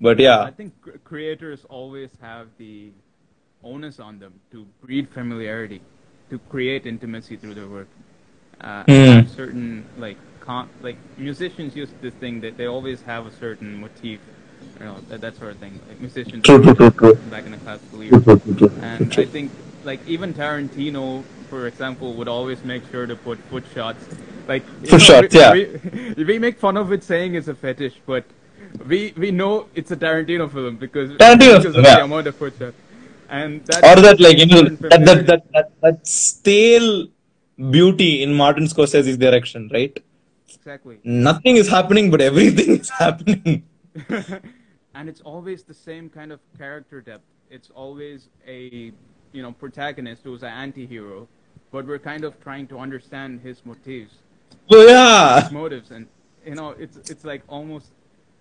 But yeah. I think creators always have the onus on them to breed familiarity, to create intimacy through their work. Uh, mm. Certain, like, con- like musicians use this thing that they always have a certain motif, you know, that, that sort of thing. Like musicians back in the classical era. And I think, like, even Tarantino, for example, would always make sure to put foot shots. Like, foot know, shots, we, yeah. We, we make fun of it saying it's a fetish, but we we know it's a Tarantino film because, Tarantino, because of yeah. the amount of foot shots. And that or that, like, you know, that, that, that, that, that stale beauty in Martin Scorsese's direction, right? Exactly. Nothing is happening, but everything is happening. And it's always the same kind of character depth. It's always a, you know, protagonist who's an anti-hero, but we're kind of trying to understand his motives. Well, yeah. His motives, and, you know, it's it's like almost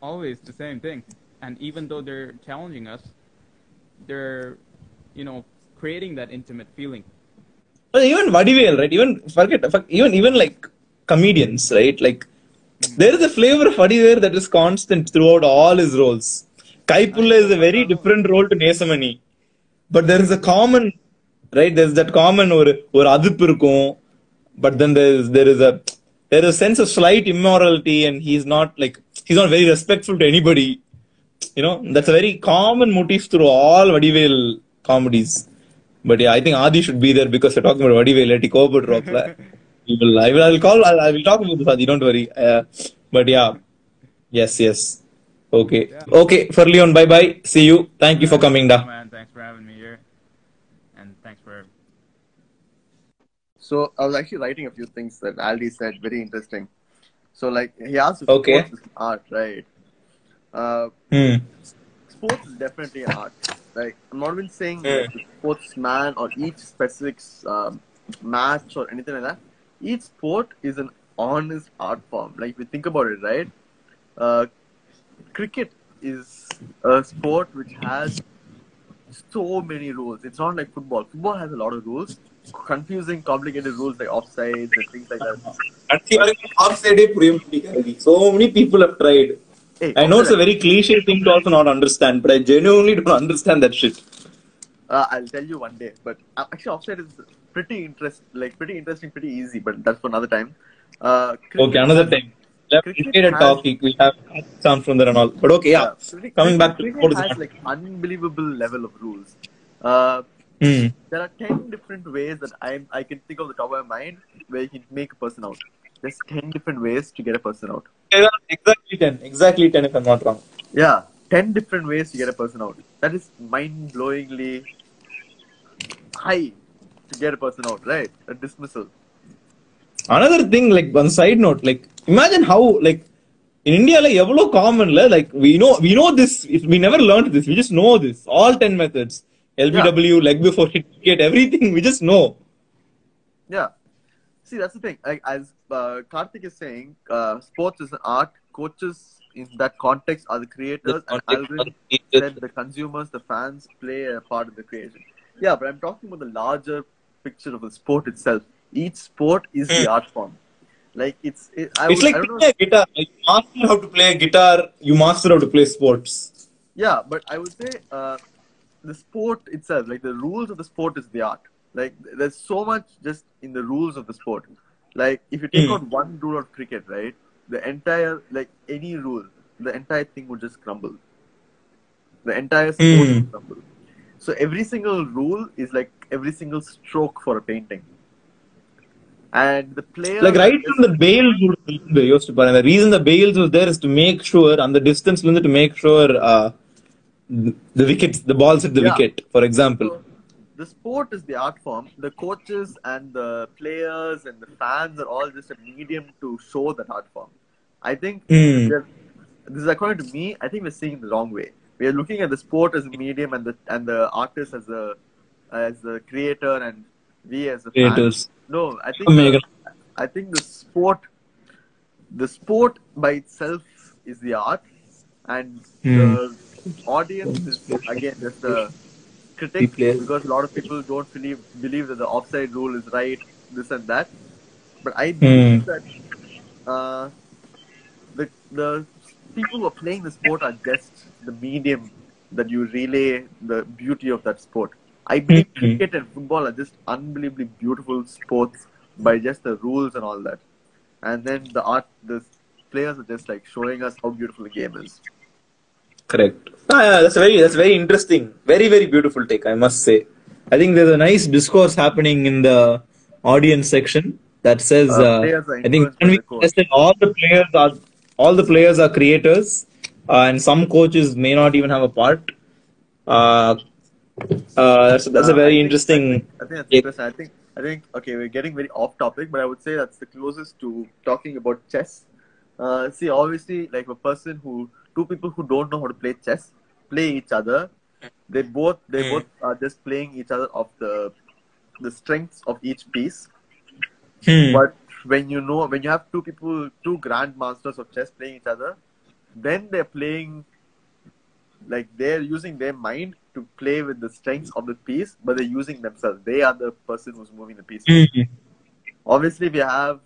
always the same thing. And even though they're challenging us, they're, you know, creating that intimate feeling. But even Vadivel, right? Even forget, even even like comedians, right? Like, mm-hmm. there is a flavor of Vadivel that is constant throughout all his roles. Kaipulla is a very different role to Nesamani, but there is a common, right? There's that common or or adipurko, but then there is there is a there is a sense of slight immorality, and he's not like he's not very respectful to anybody. You know, that's a very common motif through all Vadivel comedies. But yeah, I think Adi should be there because we're talking about Vadivel. Let it go, but drop that. I will. I will call. I will talk about this, Adi. Don't worry. Uh, but yeah, yes, yes. Okay, yeah. Okay. For Leon, bye bye. See you. Thank you for coming, da. Oh, man, thanks for having me here, and thanks for. So I was actually writing a few things that Aldi said. Very interesting. So like he asked if okay. sports is art, right? Uh, hmm. Sports is definitely an art. Like, I'm not even saying yeah. like, the sportsman or each specific um, match or anything like that. Each sport is an honest art form. Like, if you think about it, right? Uh, cricket is a sport which has so many rules. It's not like football. Football has a lot of rules. Confusing, complicated rules like offsides and things like that. So many people have tried. Hey, I know it's a very cliche thing to also not understand, but I genuinely don't understand that shit. Uh, I'll tell you one day, but actually offside is pretty interest, like pretty interesting, pretty easy, but that's for another time. Uh, okay, another has, time. We made a talk, we have sound from there and all, but okay, yeah. yeah. Cricket, Coming back to sports, has like unbelievable level of rules. Uh, mm. There are ten different ways that I I can think of the top of my mind where you can make a person out. There's ten different ways to get a person out. Exactly ten. Exactly ten if I'm not wrong. Yeah. ten different ways to get a person out. That is mind-blowingly high to get a person out, right? A dismissal. Another thing, like, on side note, like, imagine how, like, in India, like, evlo common, like, we know we know this. We never learned this. We just know this. All ten methods. L B W, yeah. Leg before hit, get everything. We just know. Yeah. See, that's the thing. Like, as uh, Karthik is saying, uh, sports is an art. Coaches in that context are the creators, the and algorithms said the consumers, the fans play a part of the creation. Yeah, but I'm talking about the larger picture of the sport itself. Each sport is mm. the art form. Like it's. It, I it's would, like I don't know. Guitar. Like, you master how to play guitar. You master how to play sports. Yeah, but I would say uh, the sport itself, like the rules of the sport, is the art. Like, there's so much just in the rules of the sport. Like, if you take mm. out one rule of cricket, right, the entire, like, any rule, the entire thing would just crumble. The entire sport mm. would crumble. So, every single rule is like every single stroke for a painting. And the player... Like, right from the bails, the reason the bails was there is to make sure, on the distance, to make sure uh, the wickets, the balls hit the yeah. wicket, for example. So, the sport is the art form. The coaches and the players and the fans are all just a medium to show that art form. I think, mm. this is according to me, I think we're seeing the wrong way. We are looking at the sport as a medium and the and the artist as a as the creator and we as the creators. Fan. No, I think, oh, the, I think the sport, the sport by itself is the art, and mm. the audience is again just the critics, because a lot of people don't believe believe that the offside rule is right, this and that. But I believe mm. that uh, the the people who are playing the sport are just the medium that you relay the beauty of that sport. I believe mm-hmm. cricket and football are just unbelievably beautiful sports by just the rules and all that. And then the art, the players are just like showing us how beautiful the game is. Correct. Ah, yeah, that's very, that's very interesting. Very, very beautiful take, I must say. I think there's a nice discourse happening in the audience section that says, uh, uh, I think all the players are, all the players are creators, uh, and some coaches may not even have a part. Uh, Uh, that's, that's uh, a very I interesting. Think, I think that's interesting. I think I think okay, we're getting very off topic, but I would say that's the closest to talking about chess. Uh, see, obviously, like a person who two people who don't know how to play chess play each other. They both they mm. both are just playing each other of the the strengths of each piece. Mm. But when you know when you have two people, two grandmasters of chess playing each other, then they're playing like they're using their mind to play with the strengths of the piece, but they're using themselves. They are the person who's moving the piece. Mm-hmm. Obviously, we have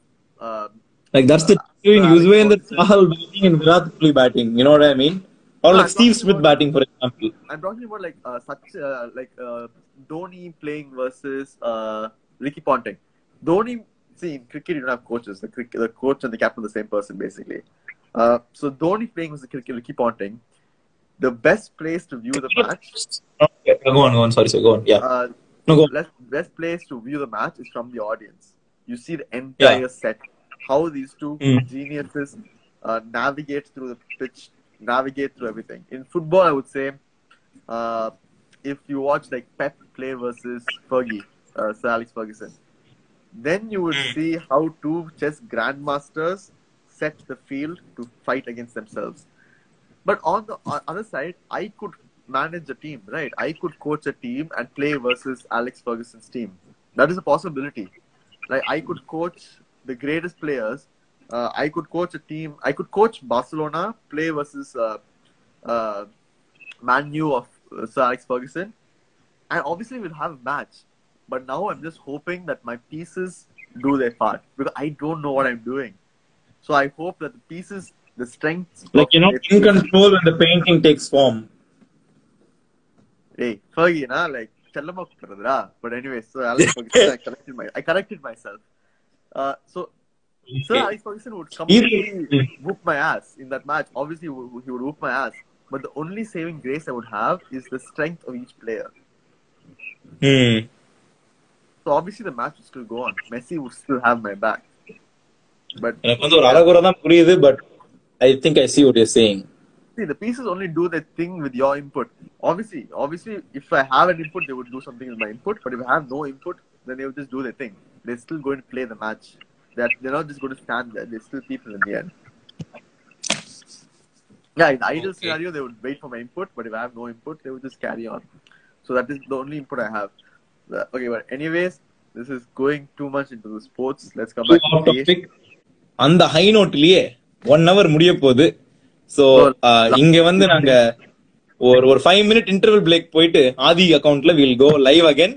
um, like that's the uh, between Yuzvendra and the Sahal batting and Virat Kohli batting. You know what I mean? Or no, like I'm Steve Smith about, batting, for example. I'm talking about like uh, such uh, like uh, Dhoni playing versus uh, Ricky Ponting. Dhoni, see, in cricket you don't have coaches. The, cricket, the coach and the captain are the same person basically. Uh, so Dhoni playing versus Ricky Ponting. The best place to view the match. Okay, go on, go on. Sorry, sorry. Go on. Yeah. Uh, no, go on. Best, best place to view the match is from the audience. You see the entire yeah. set. How these two mm. geniuses uh, navigate through the pitch, navigate through everything. In football, I would say, uh, if you watch like Pep play versus Fergie, uh, Sir Alex Ferguson, then you would mm. see how two chess grandmasters set the field to fight against themselves. But on the other side, I could manage a team, right? I could coach a team and play versus Alex Ferguson's team. That is a possibility. Like I could coach the greatest players. Uh, I could coach a team. I could coach Barcelona play versus uh, uh, Man U of uh, Sir Alex Ferguson. And obviously we'll have a match. But now I'm just hoping that my pieces do their part, because I don't know what I'm doing. So I hope that the pieces... the strengths, like you know, in control when the painting takes form. Hey, Fergie, na like Chandramukhi, but anyway, so Alex Ferguson, I corrected my, I corrected myself. Uh, so, Sir Alex Ferguson would completely whoop my ass in that match. Obviously, he would, he would whoop my ass. But the only saving grace I would have is the strength of each player. Hmm. So obviously, the match would still go on. Messi would still have my back. But. but I think I see what you're saying. See, the pieces only do their thing with your input. Obviously, obviously, if I have an input, they would do something with my input. But if I have no input, then they would just do their thing. They're still going to play the match. They're, they're not just going to stand there. They're still people in the end. Yeah, in the ideal okay. scenario, they would wait for my input. But if I have no input, they would just carry on. So that is the only input I have. Okay, but anyways, this is going too much into the sports. Let's come back to the topic. On the high note, liye. One hour முடிய போகுது. So இங்க வந்து நாங்க ஒரு ஒரு five minute interval break போயிட்டு ஆதி அக்கௌண்ட்ல will go live again.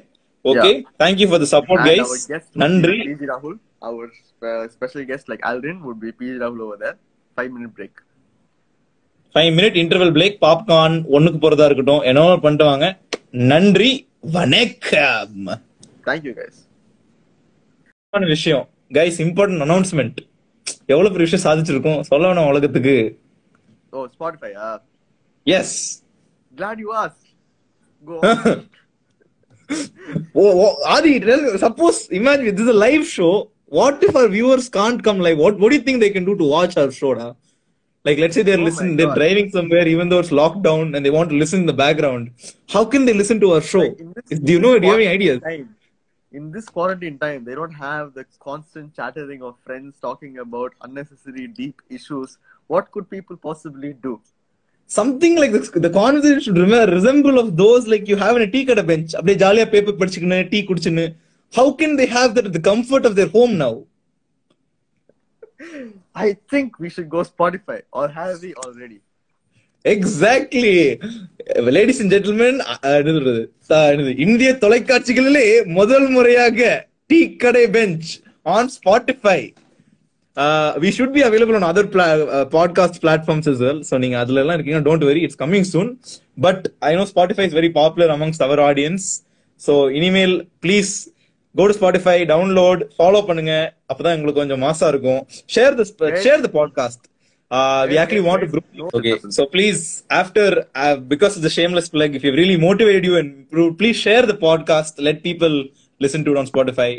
Okay, thank you for the support guys. நன்றி. பிஜி ராகுல், அவர் ஸ்பெஷல் கெஸ்ட் லைக் ஆல்ரின் வுட் பி பிஜி ராகுல் over there. Five minute break, five minute interval break. Popcorn ஒண்ணுக்கு போறதா இருக்கட்டும், என்ன பண்ணிட்டு வாங்க. நன்றி, வணக்கம். Thank you guys. விஷயம் கைஸ், இம்பார்ட்டன்ட் அனௌன்ஸ்மெண்ட். எவ்வளவு பெரிய விஷயம் சாதிச்சிருக்கோம் சொல்ல வேணாம் உலகத்துக்கு. ஓ, ஸ்பாட்டிஃபையா? Yes, glad you asked. Go on. Oh oh Aadhi, suppose imagine this is a live show. What if our viewers can't come live? What what do you think they can do to watch our show? Da? Like let's say they're oh listening, they're driving somewhere, even though it's locked down, and they want to listen in the background. How can they listen to our show? Like, do you know? Do you have any ideas? Time. In this quarantine time, they don't have the constant chattering of friends talking about unnecessary deep issues. What could people possibly do? Something like this. The conversation should remember, resemble of those like you have in a tea at a bench. Apdi jaliya paper padichikna, tea kudichina. How can they have that at the comfort of their home now? I think we should go Spotify, or have we already? Exactly. Ladies and gentlemen, இந்திய தொலைக்காட்சிகளிலே முதல் முறையாக tea கடை bench on Spotify. Uh, we should be available on other pla- uh, podcast platforms as well. So நீங்க அதுல எல்லாம் இருக்கீங்க, don't worry, it's coming soon. But I know Spotify is very popular amongst our audience. So இனிமேல் please go to Spotify, download, follow பண்ணுங்க. அப்பதான் உங்களுக்கு கொஞ்சம் மாசா இருக்கும். Share the share the podcast. Uh, we actually want to group. Okay, so please, after uh, because it's a shameless plug, if you really motivated you and improved, please share the podcast. Let people listen to it on Spotify.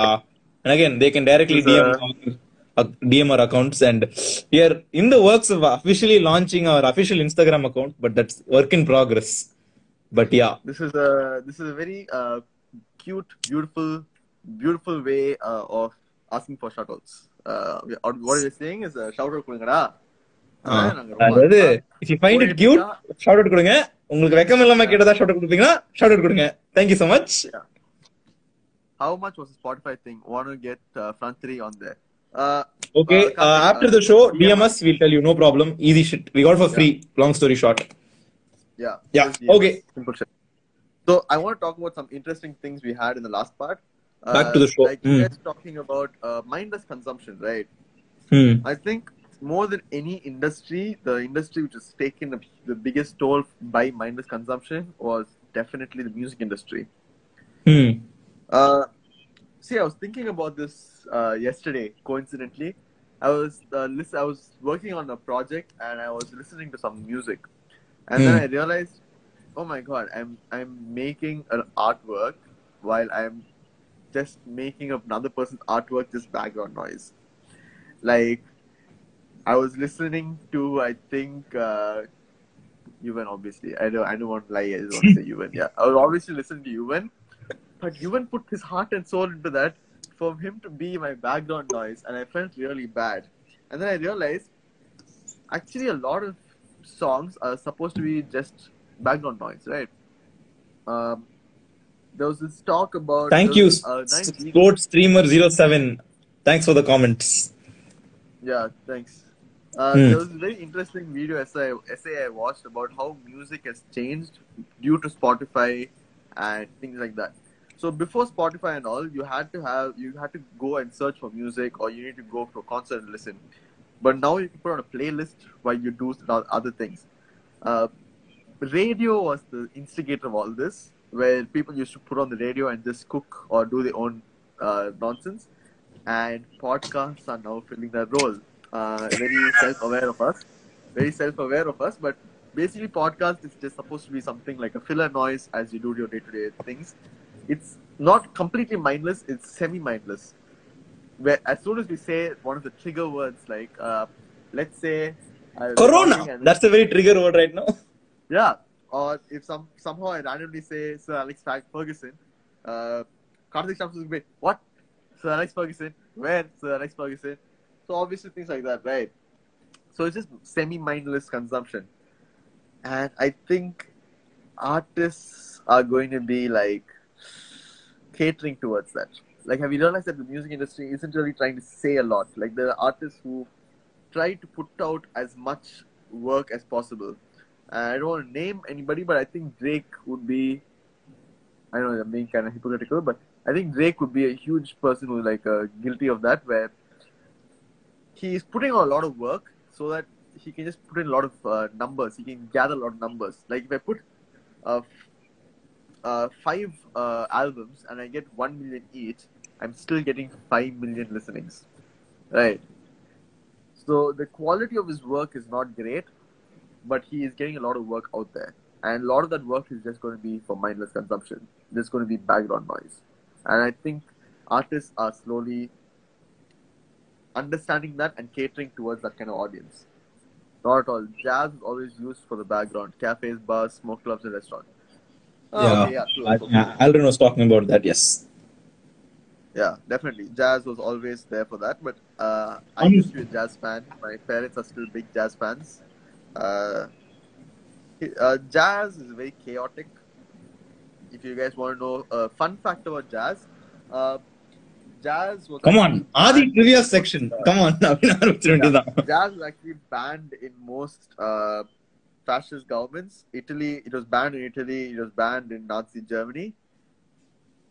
Uh, and again, they can directly D M our, D M our accounts. And we are in the works of officially launching our official Instagram account, but that's work in progress. But yeah, this is a this is a very uh, cute, beautiful, beautiful way uh, of asking for shoutouts. Uh, what you're saying is uh, shout out கொடுங்கடா. அதாவது if you find it cute, shout out கொடுங்க. உங்களுக்கு recommend இல்லாம கேட்டதா shout out கொடுப்பீங்களா? Shout out கொடுங்க. Thank you so much. Yeah. How much was the Spotify thing? Want to get uh, front three on there? Uh, okay, uh, uh, after the show D M us, we'll tell you, no problem. Easy shit. We got for free. Yeah. Long story short. Yeah. Yeah. Okay. Simple shit. So I want to talk about some interesting things we had in the last part. Back uh, to the show. Like mm. you guys talking about uh, mindless consumption, right? Mm. I think more than any industry, the industry which has taken the, the biggest toll by mindless consumption was definitely the music industry. Mm. Uh, see, I was thinking about this uh, yesterday. Coincidentally, I was uh, list- I was working on a project and I was listening to some music, and mm. then I realized, oh my god, I'm I'm making an artwork while I'm just making up another person's artwork, just background noise. Like, I was listening to, I think, uh, Yuvan, obviously. I don't, I don't want to lie, I just want to say Yuvan, yeah. I was obviously listening to Yuvan, but Yuvan put his heart and soul into that for him to be my background noise, and I felt really bad. And then I realized, actually, a lot of songs are supposed to be just background noise, right? Um, There was this talk about... Thank you, Sportstreamer zero seven. Thanks for the comments. Yeah, thanks. Uh, mm. There was a very interesting video essay, essay I watched about how music has changed due to Spotify and things like that. So before Spotify and all, you had to have you had to go and search for music, or you need to go to a concert and listen. But now you can put on a playlist while you do other things. Uh, radio was the instigator of all this, where people used to put on the radio and just cook or do their own uh, nonsense. And podcasts are now filling that role. Uh, very self-aware of us. Very self-aware of us. But basically, podcast is just supposed to be something like a filler noise as you do your day-to-day things. It's not completely mindless. It's semi-mindless. Where as soon as we say one of the trigger words, like, uh, let's say... Uh, Corona! That's a very trigger word right now. Yeah. Or if some somehow I randomly say Sir Alex Ferguson, uh, Karthik Subbaraj will be, what? Sir Alex Ferguson? Where? Sir Alex Ferguson? So obviously things like that, right? So it's just semi-mindless consumption. And I think artists are going to be like catering towards that. Like, have you realized that the music industry isn't really trying to say a lot? Like, there are artists who try to put out as much work as possible. I don't want to name anybody, but I think Drake would be, I don't know, I'm being kind of hypocritical, but I think Drake would be a huge person who's like uh, guilty of that, where he's putting on a lot of work so that he can just put in a lot of uh, numbers. He can gather a lot of numbers. Like, if I put uh, uh, five uh, albums and I get one million each, I'm still getting five million listenings, right? So the quality of his work is not great, but he is getting a lot of work out there. And a lot of that work is just going to be for mindless consumption. There's going to be background noise. And I think artists are slowly understanding that and catering towards that kind of audience. Not at all. Jazz is always used for the background. Cafes, bars, smoke clubs, and restaurants. Oh, yeah, okay, yeah, sure, I, yeah, Aldrin was talking about that, yes. Yeah, definitely. Jazz was always there for that. But uh, I used to be a jazz fan. My parents are still big jazz fans. Uh, uh, jazz is very chaotic. If you guys want to know a uh, fun fact about jazz, uh, jazz was come on Adi trivia section uh, come on அப்படின ஆரம்பிச்ச வேண்டியதுதான். Jazz was actually banned in most uh, fascist governments. Italy, it was banned in Italy, it was banned in Nazi Germany.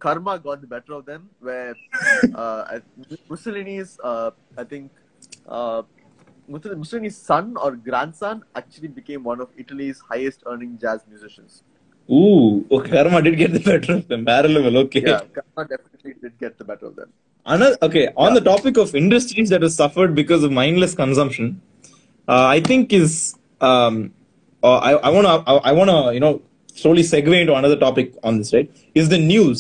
Karma got the better of them, where uh, Mussolini's uh, I think uh, Mussolini's son or grandson actually became one of Italy's highest earning jazz musicians. Ooh, okay. Karma did get the better of them. Barrel level, okay. Yeah, karma definitely did get the better of them. Another, okay, on yeah. the topic of industries that have suffered because of mindless consumption, uh, I think is um, uh, I I want to I, I want to you know slowly segue into another topic on this, right? Is the news.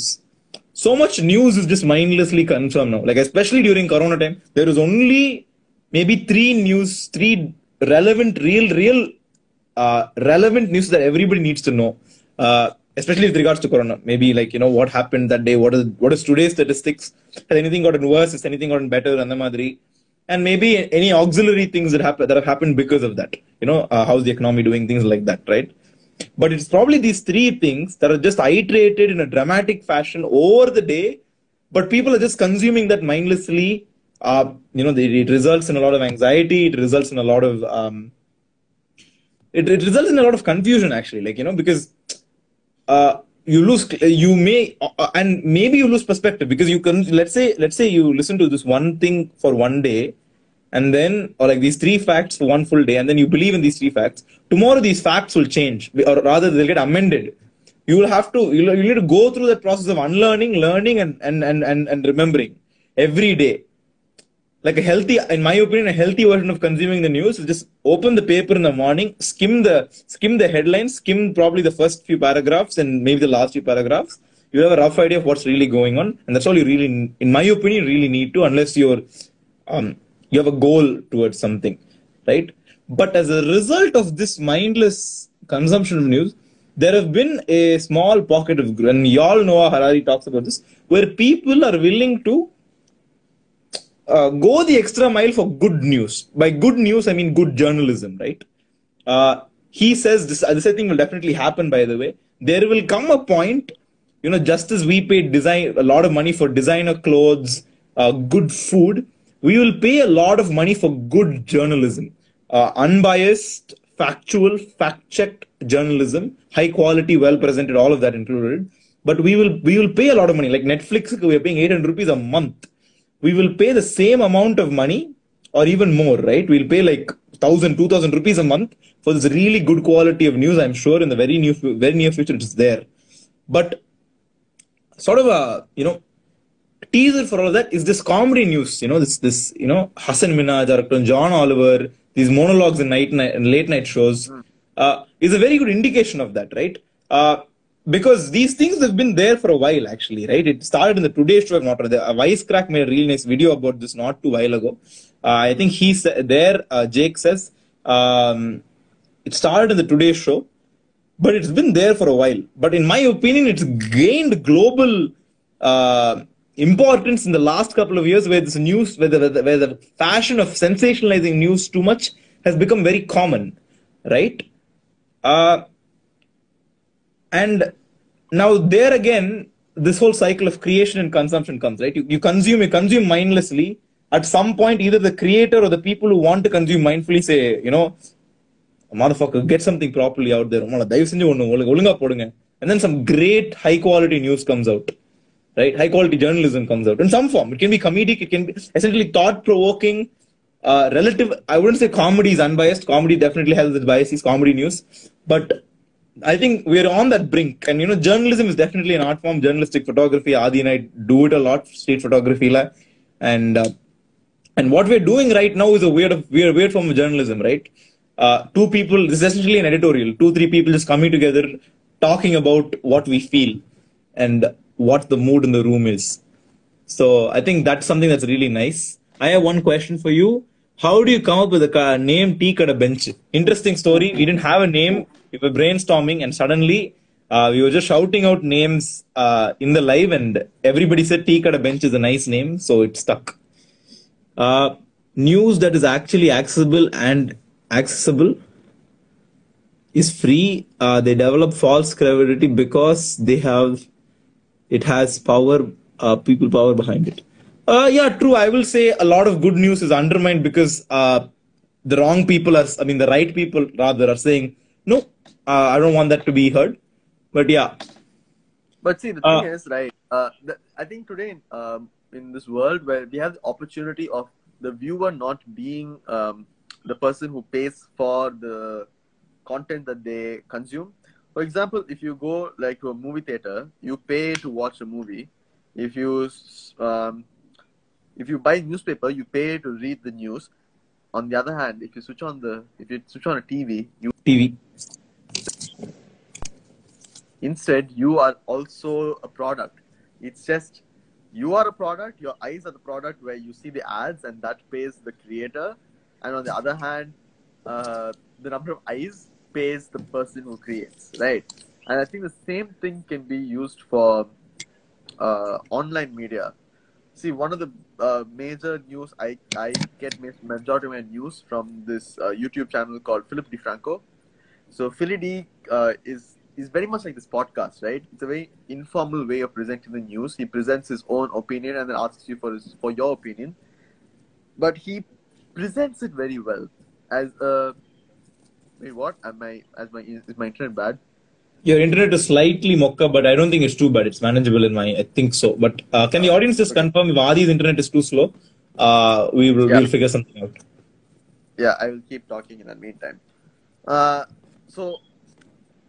So much news is just mindlessly consumed now. Like especially during Corona time, there is only maybe three news, three relevant, real, real, uh, relevant news that everybody needs to know. Uh, especially with regards to Corona, maybe like you know what happened that day, what is what is today's statistics, has anything gotten worse, has anything gotten better, and the madri, and maybe any auxiliary things that happen that have happened because of that. You know, uh, how's the economy doing, things like that, right? But it's probably these three things that are just iterated in a dramatic fashion over the day, but people are just consuming that mindlessly. Uh, you know, they, it results in a lot of anxiety. It results in a lot of um, it, it results in a lot of confusion actually, like you know because. Uh, you lose, you may, uh, and maybe you lose perspective because you can. Let's say, let's say you listen to this one thing for one day, and then, or like these three facts for one full day, and then you believe in these three facts. Tomorrow, these facts will change, or rather, they'll get amended. You will have to, you will need to go through that process of unlearning, learning, and and and and and remembering every day. Like a healthy, in my opinion, a healthy version of consuming the news is just open the paper in the morning, skim the skim the headlines, skim probably the first few paragraphs and maybe the last few paragraphs. You have a rough idea of what's really going on, and that's all you really, in my opinion, really need to, unless you're um, you have a goal towards something, right? But as a result of this mindless consumption of news, there have been a small pocket of, and y'all know Harari talks about this, where people are willing to. Uh, go the extra mile for good news. By good news, I mean good journalism, right? Uh, he says this. This I think will definitely happen. By the way, there will come a point, you know, just as we paid design a lot of money for designer clothes, uh, good food, we will pay a lot of money for good journalism, uh, unbiased, factual, fact-checked journalism, high quality, well presented, all of that included. But we will we will pay a lot of money. Like Netflix, we are paying eight hundred rupees a month. We will pay the same amount of money or even more, right? We'll pay like one thousand, two thousand rupees a month for this really good quality of news. I'm sure in the very near, very near future it's there. But sort of a, you know, teaser for all of that is this comedy news, you know, this, this you know, Hasan Minhaj, Arkan, John Oliver, these monologues in night, night, and late night shows uh, is a very good indication of that, right? Uh, Because these things have been there for a while, actually, right? It started in the Today Show, not the Wisecrack made a really nice video about this not too while ago. Uh, I think he said there, uh, Jake says, um, it started in the Today Show, but it's been there for a while. But in my opinion, it's gained global uh, importance in the last couple of years, where this news, where the, where the, where the fashion of sensationalizing news too much has become very common, right? Uh, And now there again, this whole cycle of creation and consumption comes, right? You, you consume, you consume mindlessly. At some point, either the creator or the people who want to consume mindfully say, you know, motherfucker, get something properly out there. And then some great high quality news comes out, right? High quality journalism comes out in some form. It can be comedic. It can be essentially thought provoking. Uh, relative, I wouldn't say comedy is unbiased. Comedy definitely has its biases, comedy news. But I think we are on that brink, and you know, journalism is definitely an art form. Journalistic photography, Adi and I do it a lot, street photography la, and uh, and what we're doing right now is a weird, weird, weird form of journalism, right? Uh, two people, this is essentially an editorial. Two, three people just coming together, talking about what we feel, and what the mood in the room is. So I think that's something that's really nice. I have one question for you. How do you come up with a name Tea Kada Bench? Interesting story. We didn't have a name. We were brainstorming and suddenly uh, we were just shouting out names uh, in the live and everybody said Tea Kada Bench is a nice name. So it stuck. Uh, news that is actually accessible and accessible is free. Uh, they develop false credibility because they have, it has power, uh, people power behind it. Uh, yeah, true. I will say a lot of good news is undermined because uh, the wrong people are, I mean, the right people rather are saying, no, uh, I don't want that to be heard. But yeah. But see, the uh, thing is, right, uh, the, I think today um, in this world where we have the opportunity of the viewer not being um, the person who pays for the content that they consume. For example, if you go like to a movie theater, you pay to watch a movie. If you um, if you buy a newspaper, you pay to read the news. On the other hand, if you switch on the if you switch on a T V, you T V. Instead, you are also a product. It's just you are a product. Your eyes are the product where you see the ads, and that pays the creator. And on the other hand, uh, the number of eyes pays the person who creates, right? And I think the same thing can be used for uh, online media. See, one of the uh, major news, I, I get majority of my news from this uh, YouTube channel called Philip DeFranco. So Philly D uh, is, is very much like this podcast, right? It's a very informal way of presenting the news. He presents his own opinion and then asks you for, his, for your opinion. But he presents it very well as a... Wait, what? Am I, as my, is my internet bad? Your internet is slightly mokka, but I don't think it's too bad. It's manageable in my, I think so. But uh, can the audience just okay. confirm if Adi's internet is too slow? Uh, we will yeah. we'll figure something out. Yeah, I will keep talking in the meantime. Uh, so,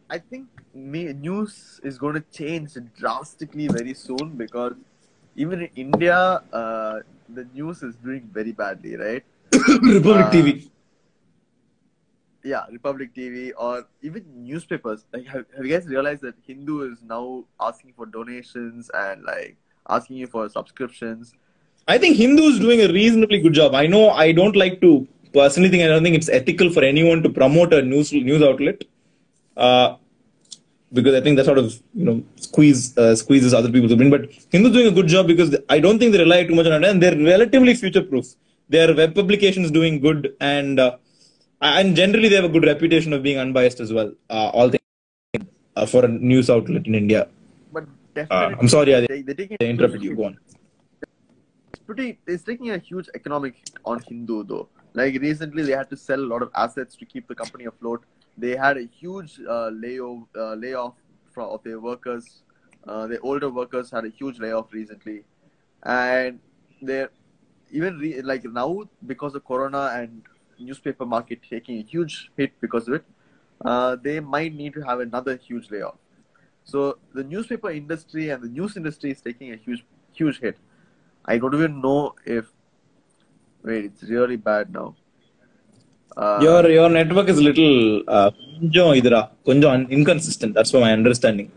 I think me, news is going to change drastically very soon because even in India, uh, the news is doing very badly, right? Republic uh, T V. Yeah, Republic T V or even newspapers. Like, have, have you guys realized that Hindu is now asking for donations and like asking you for subscriptions? I think Hindu is doing a reasonably good job. I know I don't like to personally think I don't think it's ethical for anyone to promote a news news outlet uh, because I think that sort of you know squeeze uh, squeezes other people's opinion. But Hindu is doing a good job because I don't think they rely too much on it and they're relatively future proof. Their web publication is doing good and. Uh, And generally, they have a good reputation of being unbiased as well. Uh, all things uh, for a news outlet in India. But definitely, uh, I'm sorry, they, they, they, they interrupted you. Go on. It's pretty. It's taking a huge economic hit on Hindu though. Like recently, they had to sell a lot of assets to keep the company afloat. They had a huge uh, layoff, uh, layoff from of their workers. Uh, their older workers had a huge layoff recently, and they even re like now because of Corona and newspaper market taking a huge hit because of it, uh, they might need to have another huge layoff. So the newspaper industry and the news industry is taking a huge, huge hit. I don't even know if, wait, it's really bad now. Uh, your your network is a little uh, inconsistent. That's for my understanding.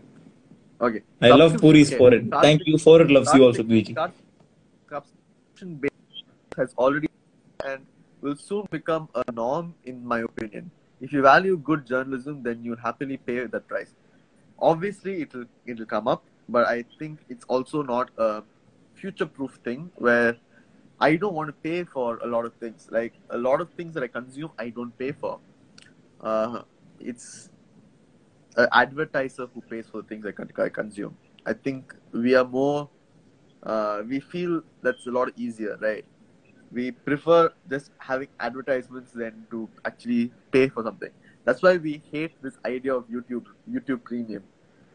Okay. I Subs love Puris okay. for it. Start Thank you for it. Loves you also, Vijay. Has already and will soon become a norm, in my opinion. If you value good journalism, then you'll happily pay that price. Obviously, it'll it'll come up, but I think it's also not a future-proof thing where I don't want to pay for a lot of things. Like a lot of things that I consume, I don't pay for. Uh, it's an advertiser who pays for the things I, I consume. I think we are more. Uh, we feel that's a lot easier, right? We prefer just having advertisements than to actually pay for something. That's why we hate this idea of YouTube, YouTube Premium.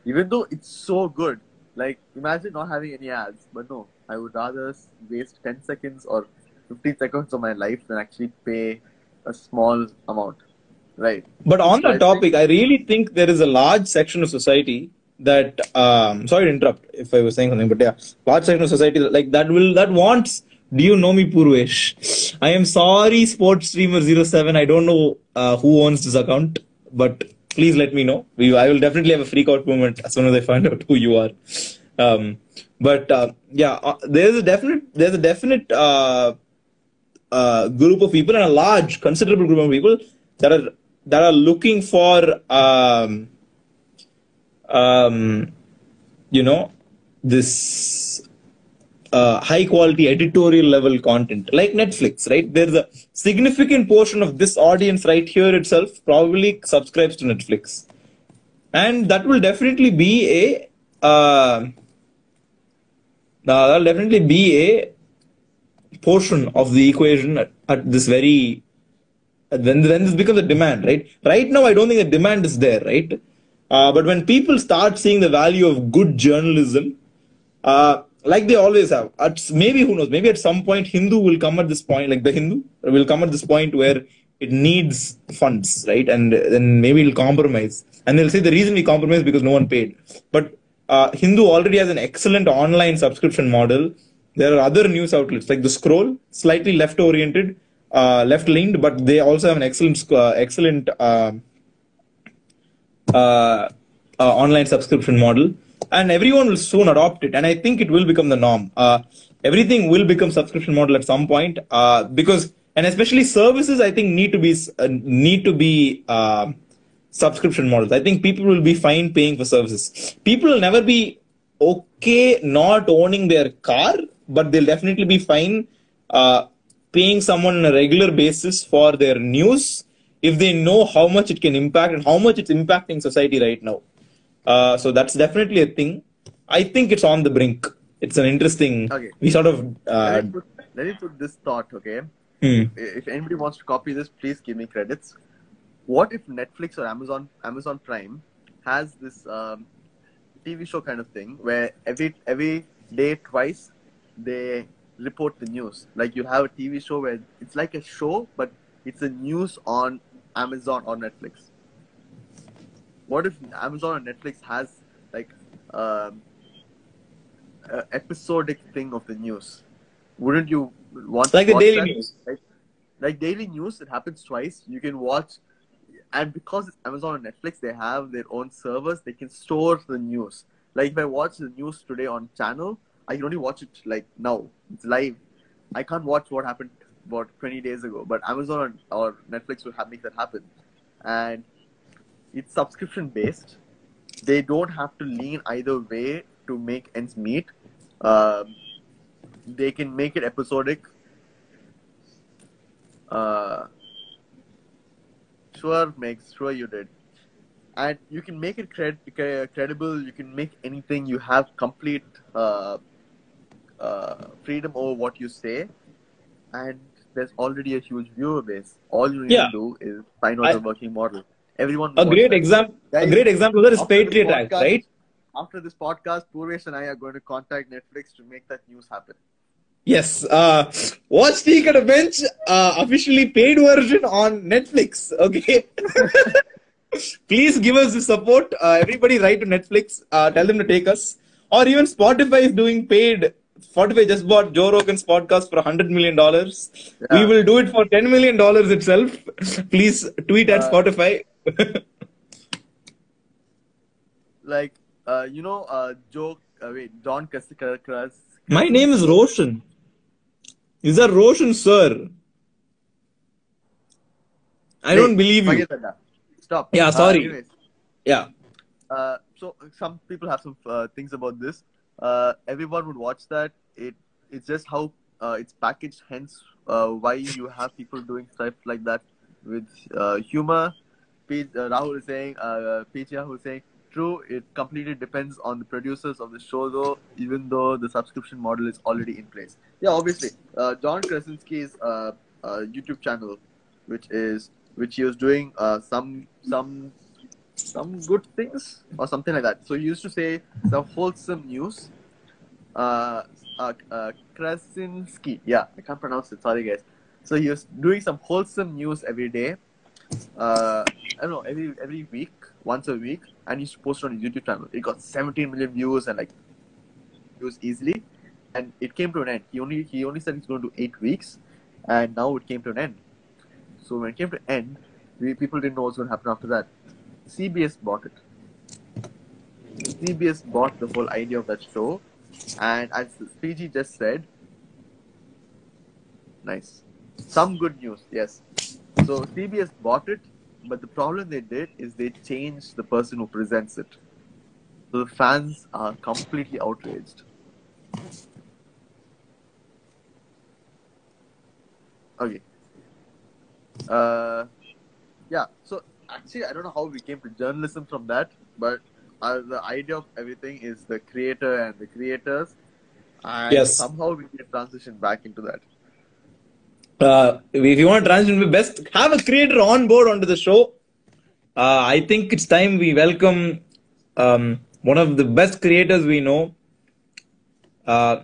Even though it's so good, like imagine not having any ads, but no, I would rather waste ten seconds or fifteen seconds of my life than actually pay a small amount, right? But on so that I topic, I really think there is a large section of society that, um, sorry to interrupt if I was saying something, but yeah, large section of society like that will, that wants, do you know me, Purvesh? I am sorry, Sports Streamer zero seven. I don't know uh, who owns this account, but please let me know. We, I will definitely have a freak out moment as soon as I find out who you are. Um, but uh, yeah, uh, there's a definite, there's a definite uh, uh, group of people and a large, considerable group of people that are that are looking for, um, um, you know, this. Uh, high quality editorial level content like Netflix, right? There's a significant portion of this audience right here itself probably subscribes to Netflix. And that will definitely be a, uh, that'll definitely be a portion of the equation at, at this very, then then this becomes a demand, right? Right now, I don't think the demand is there, right? Uh, but when people start seeing the value of good journalism, uh, like they always have, at maybe, who knows, maybe at some point, Hindu will come at this point, like the Hindu will come at this point where it needs funds, right? And then maybe it'll compromise. And they'll say the reason we compromise is because no one paid. But uh, Hindu already has an excellent online subscription model. There are other news outlets, like The Scroll, slightly left-oriented, uh, left-leaned, but they also have an excellent, uh, excellent uh, uh, uh, online subscription model. And everyone will soon adopt it. And I think it will become the norm. Uh, everything will become subscription model at some point, uh, because, and especially services, I think, need to be, uh, need to be uh, subscription models. I think people will be fine paying for services. People will never be okay not owning their car, but they'll definitely be fine uh, paying someone on a regular basis for their news if they know how much it can impact and how much it's impacting society right now. Uh, so that's definitely a thing. I think it's on the brink. It's an interesting... Okay. We sort of... Uh, let, me put, let me put this thought, okay? Hmm. If anybody wants to copy this, please give me credits. What if Netflix or Amazon Amazon Prime has this um, T V show kind of thing where every every day twice they report the news? Like you have a T V show where it's like a show, but it's a news on Amazon or Netflix. What if Amazon or Netflix has like um, an episodic thing of the news? Wouldn't you? Once like the daily that, news. Like, like daily news, it happens twice. You can watch, and because it's Amazon and Netflix, they have their own servers. They can store the news. Like if I watch the news today on channel, I can only watch it like now. It's live. I can't watch what happened about twenty days ago. But Amazon or Netflix will have, make that happen. And it's subscription based. They don't have to lean either way to make ends meet. Um, They can make it episodic. Uh, sure, Megs. Sure, you did. And you can make it cred credible. You can make anything. You have complete uh, uh, freedom over what you say. And there's already a huge viewer base. All you need yeah. to do is find out I, the working model. Everyone. A great example. A great example there is Patriot Act, right? After this podcast, Purvesh and I are going to contact Netflix to make that news happen. Yes. Uh, watch Teak at a Bench, uh, officially paid version on Netflix. Okay. Please give us the support. Uh, everybody write to Netflix. Uh, tell them to take us. Or even Spotify is doing paid. Spotify just bought Joe Rogan's podcast for one hundred million dollars. Yeah. We will do it for ten million dollars itself. Please tweet at uh, Spotify. Like... Uh, you know, uh, Joe, uh, wait, Don Kasikaras. My name is Roshan. Is that Roshan, sir? I wait, don't believe you. That. Stop. Yeah, sorry. Uh, yeah. Uh, so, some people have some uh, things about this. Uh, everyone would watch that. It It's just how uh, it's packaged, hence uh, why you have people doing stuff like that with uh, humor. P uh, Rahul is saying, uh, P J who's saying, true, it completely depends on the producers of the show, though, even though the subscription model is already in place. Yeah, obviously. Uh, John Krasinski's uh, uh, YouTube channel, which is which he was doing uh, some some some good things or something like that. So he used to say some wholesome news. Uh, uh, uh, Krasinski, yeah, I can't pronounce it. Sorry, guys. So he was doing some wholesome news every day. Uh, I don't know, every every week. Once a week, and he used to post it on his YouTube channel. It got seventeen million views and like views easily, and it came to an end. He only he only said he's going to do eight weeks, and now it came to an end. So when it came to an end, we, people didn't know what's going to happen after that. C B S bought it. C B S bought the whole idea of that show, and as P G just said, nice, some good news, yes. So C B S bought it. But the problem they did is they changed the person who presents it. So the fans are completely outraged. Okay. Uh, yeah, so actually I don't know how we came to journalism from that. But uh, the idea of everything is the creator and the creators. And yes. Somehow we get transition back into that. Uh, if you want to transmit the best, have a creator on board onto the show. Uh, I think it's time we welcome um, one of the best creators we know. Uh,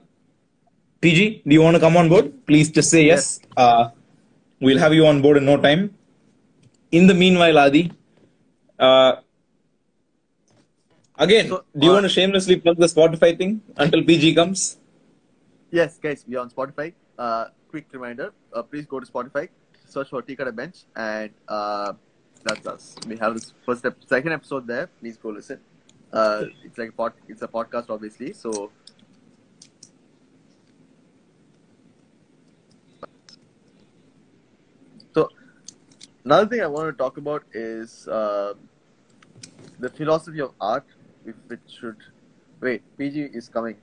P G, do you want to come on board? Please just say yes. yes. Uh, we'll have you on board in no time. In the meanwhile, Adi, uh, again, so, do you uh, want to shamelessly plug the Spotify thing until P G comes? Yes, guys, we are on Spotify. Uh, quick reminder, uh, please go to Spotify, search for Teakada Bench, and uh, that's us. We have this first ep second episode there. Please go listen. Uh, it's like a pod it's a podcast, obviously. So. So, another thing I want to talk about is uh, the philosophy of art. If it should, wait, P G is coming.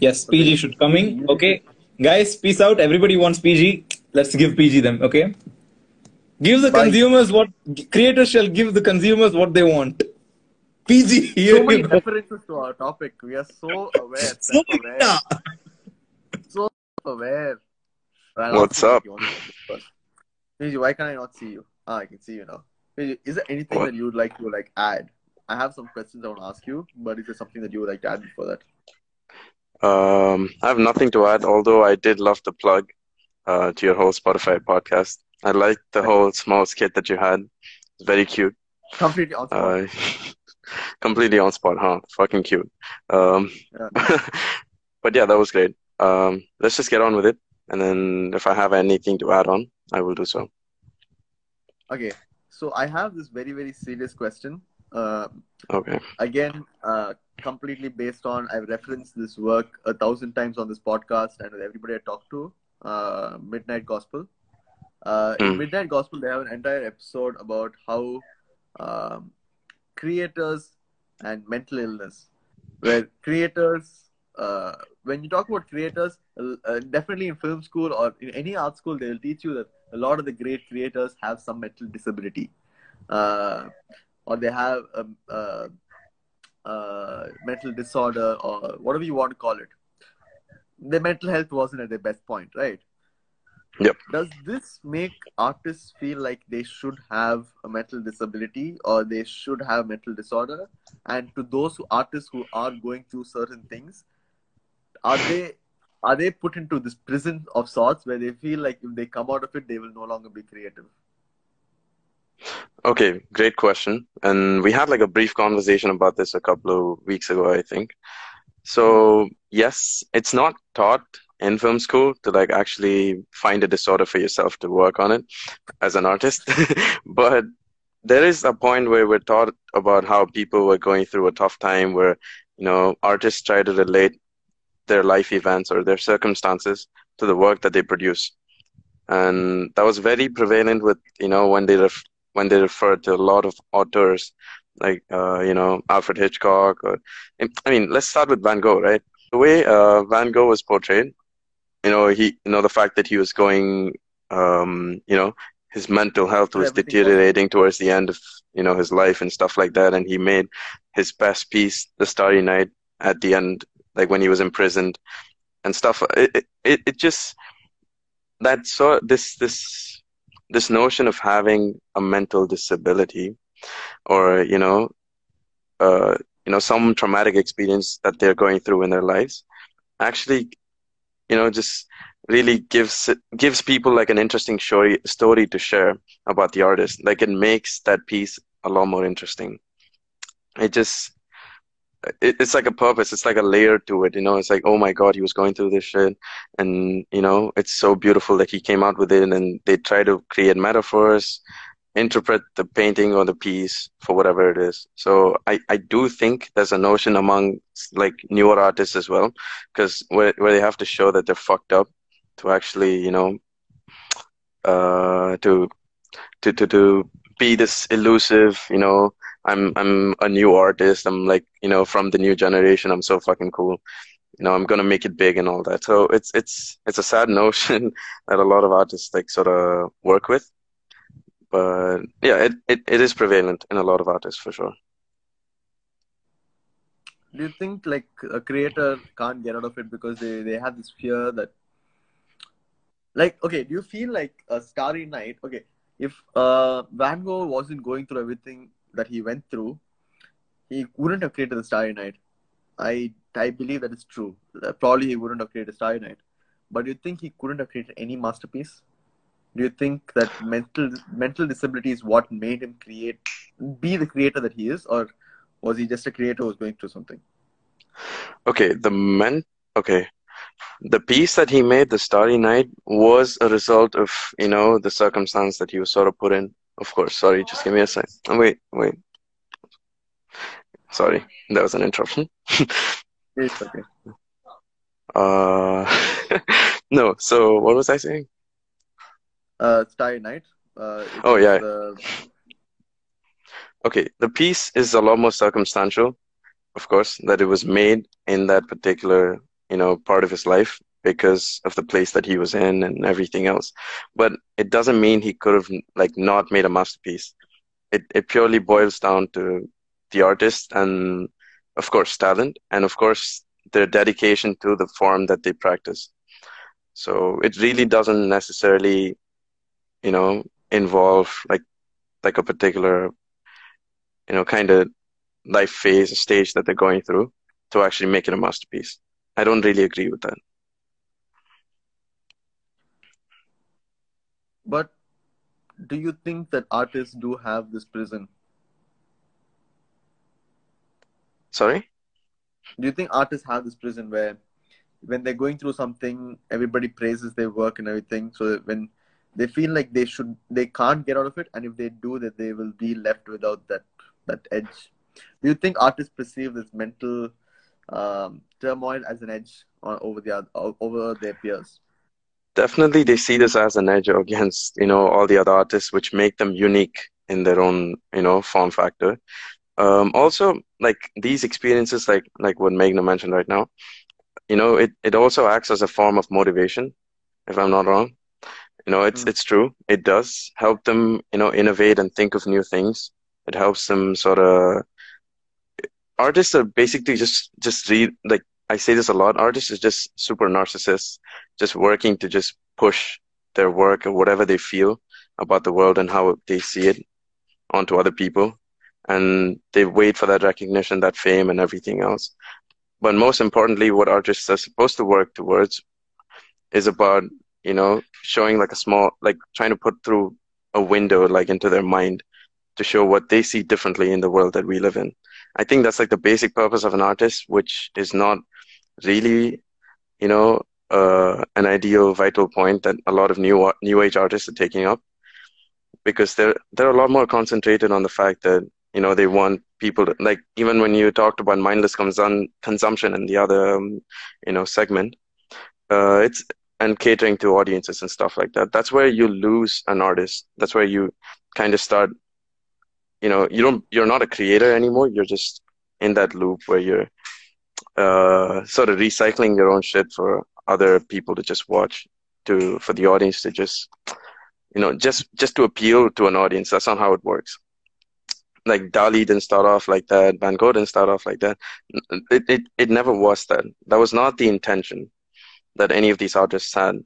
Yes, so P G should coming. Okay, guys, peace out. Everybody wants P G. Let's give P G them. Okay, give the Bye. consumers what creators shall give the consumers what they want. P G, here so many go. references to our topic. We are so aware. so aware. Nah. So aware. Well, What's up? P G, why can I not see you? Ah, I can see you now. P G, is there anything what? that you would like to like add? I have some questions I want to ask you, but is there something that you would like to add before that? Um, I have nothing to add, although I did love the plug uh, to your whole Spotify podcast. I liked the whole small skit that you had. It's very cute. Completely on spot. Uh, completely on spot, huh? Fucking cute. Um, yeah. But yeah, that was great. Um, let's just get on with it. And then if I have anything to add on, I will do so. Okay. So I have this very, very serious question. Uh, okay. Again, uh, completely based on, I've referenced this work a thousand times on this podcast and with everybody I talk to, uh, Midnight Gospel. Uh, mm. In Midnight Gospel, they have an entire episode about how um, creators and mental illness, where creators, uh, when you talk about creators, uh, definitely in film school or in any art school, they'll teach you that a lot of the great creators have some mental disability. Uh, or they have a, a, a mental disorder or whatever you want to call it. Their mental health wasn't at their best point, right? Yep. Does this make artists feel like they should have a mental disability or they should have mental disorder? And to those who, artists who are going through certain things, are they, are they put into this prison of sorts where they feel like if they come out of it, they will no longer be creative? Okay, great question. And we had like a brief conversation about this a couple of weeks ago, I think. So yes, it's not taught in film school to like actually find a disorder for yourself to work on it as an artist. But there is a point where we're taught about how people were going through a tough time where, you know, artists try to relate their life events or their circumstances to the work that they produce. And that was very prevalent with, you know, when they ref when they referred to a lot of authors, like, uh, you know, Alfred Hitchcock. Or, I mean, let's start with Van Gogh, right? The way uh, Van Gogh was portrayed, you know, he, you know, the fact that he was going, um, you know, his mental health was deteriorating towards the end of, you know, his life and stuff like that. And he made his best piece, The Starry Night, at the end, like when he was imprisoned and stuff. It, it, it just... That so this this this notion of having a mental disability, or you know, uh, you know, some traumatic experience that they're going through in their lives, actually, you know, just really gives gives people like an interesting story story to share about the artist. Like it makes that piece a lot more interesting. It just it, it's like a purpose. It's like a layer to it, you know. It's like, oh my God, he was going through this shit, and you know, it's so beautiful that he came out with it. And they try to create metaphors, interpret the painting or the piece for whatever it is. So I I do think there's a notion among like newer artists as well, because where where they have to show that they're fucked up to actually, you know, uh, to to to to be this elusive, you know. I'm I'm a new artist. I'm like, you know, from the new generation. I'm so fucking cool. You know, I'm gonna make it big and all that. So it's it's it's a sad notion that a lot of artists like sort of work with. But yeah, it, it, it is prevalent in a lot of artists for sure. Do you think like a creator can't get out of it because they, they have this fear that Like, okay, do you feel like a Starry Night? Okay, if uh, Van Gogh wasn't going through everything that he went through, he wouldn't have created the Starry Night. I I believe that is true. Probably he wouldn't have created Starry Night. But do you think he couldn't have created any masterpiece? Do you think that mental mental disability is what made him create, be the creator that he is, or was he just a creator who was going through something? Okay, the men. Okay, the piece that he made, The Starry Night, was a result of, you know, the circumstance that he was sort of put in. Of course, sorry, just give me a second. Oh, wait, wait. Sorry, that was an interruption. It's okay. Uh, no, so what was I saying? Uh, Starry Night. Uh, oh, yeah. The... Okay, the piece is a lot more circumstantial, of course, that it was made in that particular, you know, part of his life because of the place that he was in and everything else. But it doesn't mean he could have, like, not made a masterpiece. It, it purely boils down to the artist and, of course, talent and, of course, their dedication to the form that they practice. So it really doesn't necessarily, you know, involve like like a particular, you know, kind of life phase, stage that they're going through to actually make it a masterpiece. I don't really agree with that. But do you think that artists do have this prison? Sorry? Do you think artists have this prison where when they're going through something, everybody praises their work and everything, so that when they feel like they should, they can't get out of it, and if they do, that they will be left without that, that edge. Do you think artists perceive this mental um, turmoil as an edge on, over the over their peers? Definitely, they see this as an edge against, you know, all the other artists, which make them unique in their own, you know, form factor. Um, also, like these experiences, like like what Meghna mentioned right now, you know, it, it also acts as a form of motivation, if I'm not wrong. You know, it's, mm. it's true. It does help them, you know, innovate and think of new things. It helps them sort of... Artists are basically just, just read, like I say this a lot, artists are just super narcissists, just working to just push their work or whatever they feel about the world and how they see it onto other people. And they wait for that recognition, that fame and everything else. But most importantly, what artists are supposed to work towards is about, you know, showing like a small, like trying to put through a window, like into their mind to show what they see differently in the world that we live in. I think that's like the basic purpose of an artist, which is not really, you know, uh, an ideal vital point that a lot of new, new age artists are taking up because they're, they're a lot more concentrated on the fact that, you know, they want people to, like, even when you talked about mindless consum consumption and the other, um, you know, segment, uh, it's, and catering to audiences and stuff like that. That's where you lose an artist. That's where you kind of start, you know, you don't, you're not a creator anymore. You're just in that loop where you're uh, sort of recycling your own shit for other people to just watch, to, for the audience to just, you know, just, just to appeal to an audience. That's not how it works. Like Dali didn't start off like that. Van Gogh didn't start off like that. It, it, it never was that. That was not the intention that any of these artists had.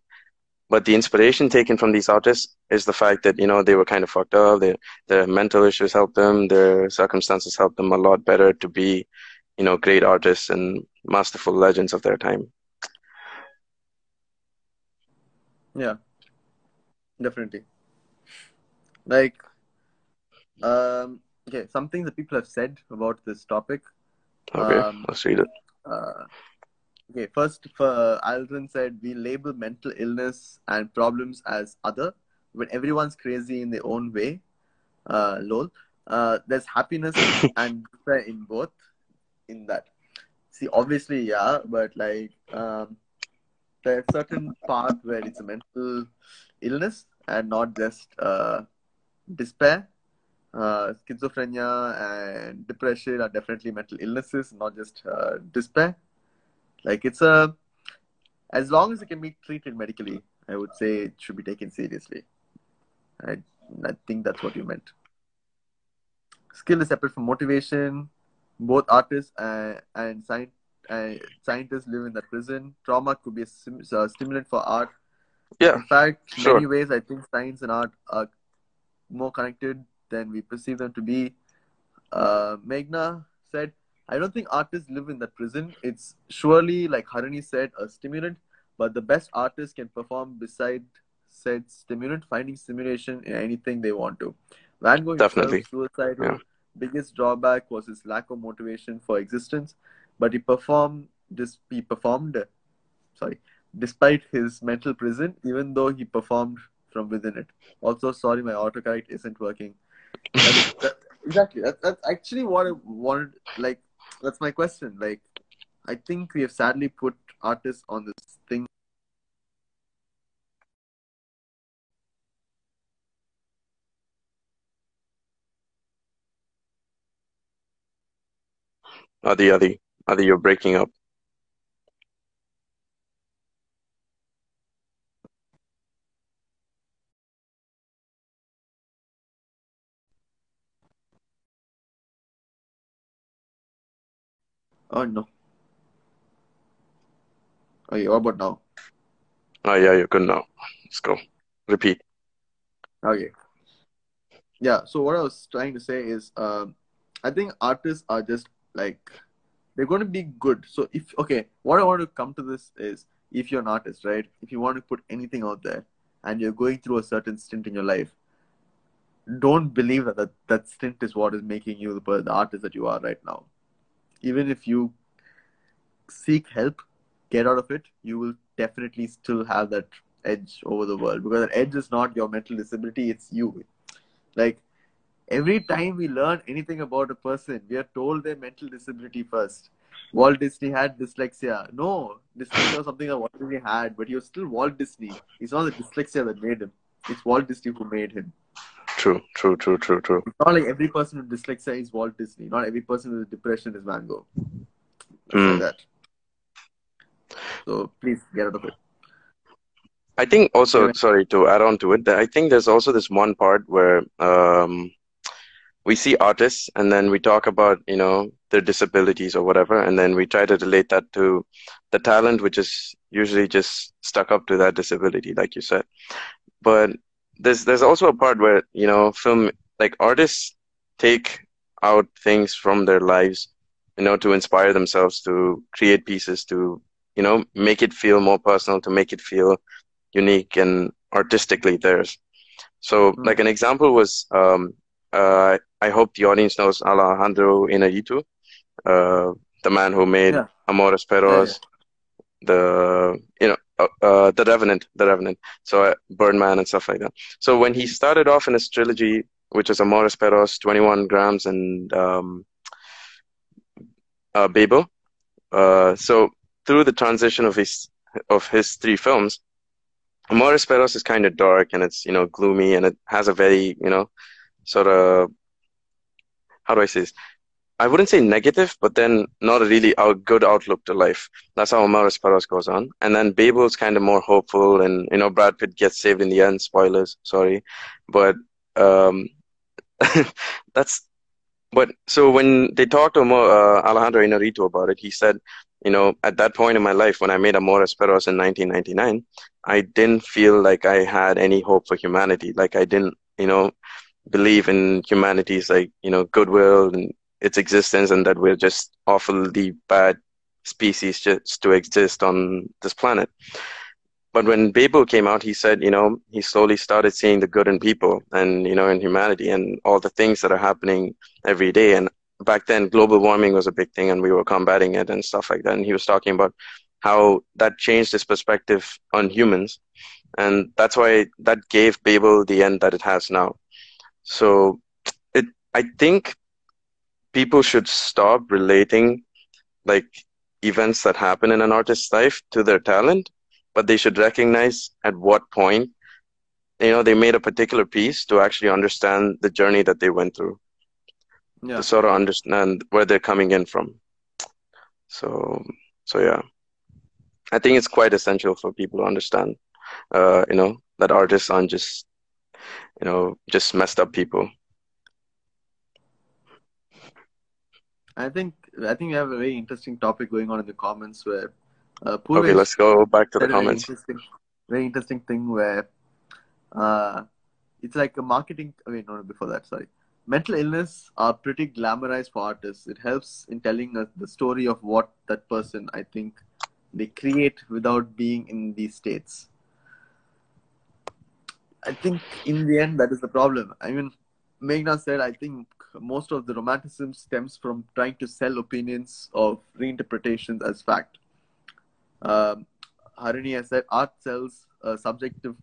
But the inspiration taken from these artists is the fact that, you know, they were kind of fucked up. They, their mental issues helped them. Their circumstances helped them a lot better to be, you know, great artists and masterful legends of their time. Yeah, definitely. Like, um, okay, something that people have said about this topic. Okay, um, let's read it. Uh, okay, first, for Aldrin said, we label mental illness and problems as other when everyone's crazy in their own way. Uh, lol. Uh, there's happiness and despair in both. In that, see, obviously, yeah, but like, um, there's a certain part where it's a mental illness and not just uh, despair. Uh, schizophrenia and depression are definitely mental illnesses, not just uh, despair. Like it's a, as long as it can be treated medically, I would say it should be taken seriously. I, I think that's what you meant. Skill is separate from motivation. Both artists and, and sci- uh, scientists live in that prison. Trauma could be a, sim- a stimulant for art Yeah. In fact, sure. in many ways, I think science and art are more connected than we perceive them to be. Uh, Meghna said, I don't think artists live in that prison. It's surely, like Harini said, a stimulant, but the best artists can perform beside said stimulant, finding stimulation in anything they want to. Van Gogh himself, suicidal, yeah. biggest drawback was his lack of motivation for existence, but he performed, dis he performed, sorry, despite his mental prison, even though he performed from within it. Also, sorry, my autocorrect isn't working. That is, that, exactly. That, that's actually what I wanted, like, that's my question. Like, I think we have sadly put artists on this thing. Adi, Adi, Adi, you're breaking up. Oh, no. Oh, yeah, what about now? Oh, yeah, you're good now. Let's go. Repeat. Okay. Yeah, so what I was trying to say is, um, I think artists are just, like, they're going to be good. So, if, okay, what I want to come to this is, if you're an artist, right, if you want to put anything out there, and you're going through a certain stint in your life, don't believe that that, that stint is what is making you the, the artist that you are right now. Even if you seek help, get out of it, you will definitely still have that edge over the world. Because that edge is not your mental disability, it's you. Like, every time we learn anything about a person, we are told their mental disability first. Walt Disney had dyslexia. No, dyslexia was something that Walt Disney had, but he was still Walt Disney. It's not the dyslexia that made him. It's Walt Disney who made him. True, true, true, true, true. It's not like every person with dyslexia is Walt Disney. Not every person with depression is Van Gogh. Mm. Like that. So please get out of it. I think also, anyway. sorry to add on to it, I think there's also this one part where um, we see artists and then we talk about, you know, their disabilities or whatever. And then we try to relate that to the talent, which is usually just stuck up to that disability, like you said. But There's there's also a part where, you know, film, like, artists take out things from their lives, you know, to inspire themselves, to create pieces, to, you know, make it feel more personal, to make it feel unique and artistically theirs. So, mm-hmm. like, an example was, um, uh, I hope the audience knows Alejandro Inarritu, uh, the man who made yeah. Amores Perros, yeah, yeah. the, you know, Uh, uh, the Revenant, The Revenant. So uh, Birdman and stuff like that. So when he started off in his trilogy, which is Amores Perros, twenty-one grams, and um, uh, Babel. Uh, so through the transition of his of his three films, Amores Perros is kind of dark and it's, you know, gloomy, and it has a very, you know, sort of, how do I say this? I wouldn't say negative, but then not a really a good outlook to life. That's how Amores Perros goes on. And then Babel's kind of more hopeful, and, you know, Brad Pitt gets saved in the end. Spoilers, sorry. But um, that's... But so when they talked to uh, Alejandro Inarritu about it, he said, you know, at that point in my life when I made Amores Perros in nineteen ninety-nine, I didn't feel like I had any hope for humanity. Like, I didn't, you know, believe in humanity's, like, you know, goodwill and its existence, and that we're just awfully bad species just to exist on this planet. But when Babel came out, he said, you know, he slowly started seeing the good in people and, you know, in humanity and all the things that are happening every day. And back then, global warming was a big thing and we were combating it and stuff like that. And he was talking about how that changed his perspective on humans. And that's why that gave Babel the end that it has now. So it, I think, people should stop relating, like, events that happen in an artist's life to their talent, but they should recognize at what point, you know, they made a particular piece to actually understand the journey that they went through, yeah. to sort of understand where they're coming in from. So, so yeah, I think it's quite essential for people to understand, uh, you know, that artists aren't just, you know, just messed up people. I think I think we have a very interesting topic going on in the comments where. Uh, Purvesh okay, let's go back to the comments. very interesting thing where uh, it's like a marketing. I mean, no, no, before that, sorry. Mental illness are pretty glamorized for artists. It helps in telling us the story of what that person, I think, they create without being in these states. I think in the end, that is the problem. I mean, Meghna said, I think most of the romanticism stems from trying to sell opinions of reinterpretations as fact. Um, Harini has said, art sells a subjective,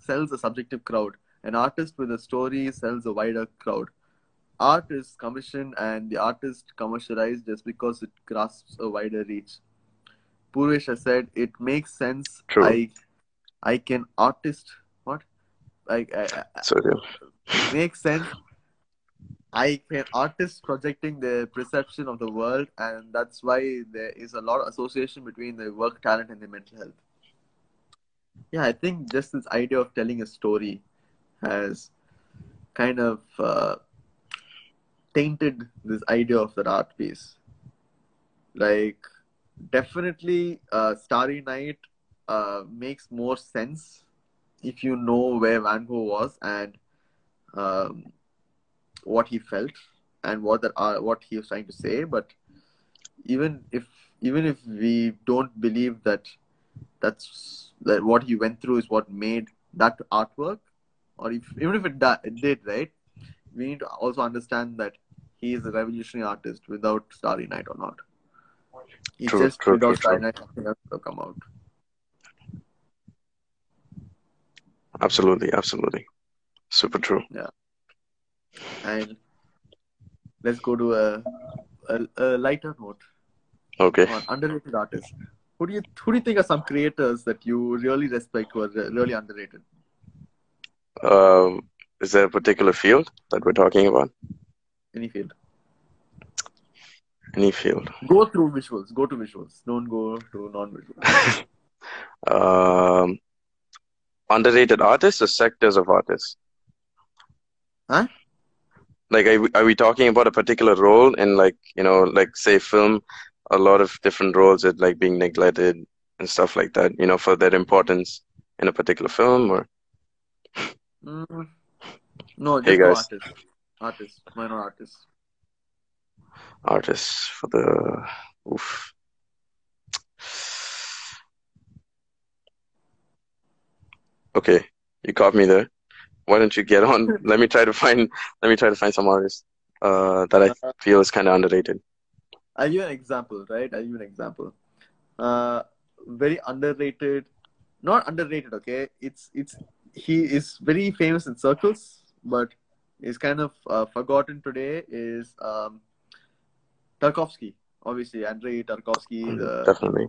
sells a subjective crowd. An artist with a story sells a wider crowd. Art is commissioned and the artist commercialized just because it grasps a wider reach. Purvesh has said, it makes sense. True. I, I can artist, what? I, I, I, Sorry. Makes sense. I can artist projecting their perception of the world, and that's why there is a lot of association between their work talent and their mental health. Yeah, I think just this idea of telling a story has kind of uh, tainted this idea of that art piece. Like, definitely uh, Starry Night uh, makes more sense if you know where Van Gogh was and um, what he felt and what that uh, what he was trying to say. But even if even if we don't believe that that's that what he went through is what made that artwork, or if, even if it, da- it did, right? We need to also understand that he is a revolutionary artist without Starry Night or not. He true, just true, without true, Starry true. Night, nothing else would have come out. Absolutely, absolutely. Super true. Yeah. And let's go to a, a, a lighter note. Okay. On, underrated artists. Who do you who do you think are some creators that you really respect who are really underrated? Um, is there a particular field that we're talking about? Any field. Any field. Go through visuals. Go to visuals. Don't go to non-visuals. um, underrated artists or sectors of artists? Huh? Like, are we, are we talking about a particular role in, like, you know, like, say, film? A lot of different roles that, like, being neglected and stuff like that, you know, for their importance in a particular film, or... Mm. No, just hey no artists. Artists, minor artists. Artists for the oof. Okay, you caught me there. Why don't you get on? let me try to find. Let me try to find some artists uh, that I uh, feel is kind of underrated. I'll give you an example, right? I'll give you an example. Uh, very underrated, not underrated. Okay, it's it's. He is very famous in circles, but is kind of uh, forgotten today. Is um, Tarkovsky, obviously Andrei Tarkovsky. Mm, the, definitely.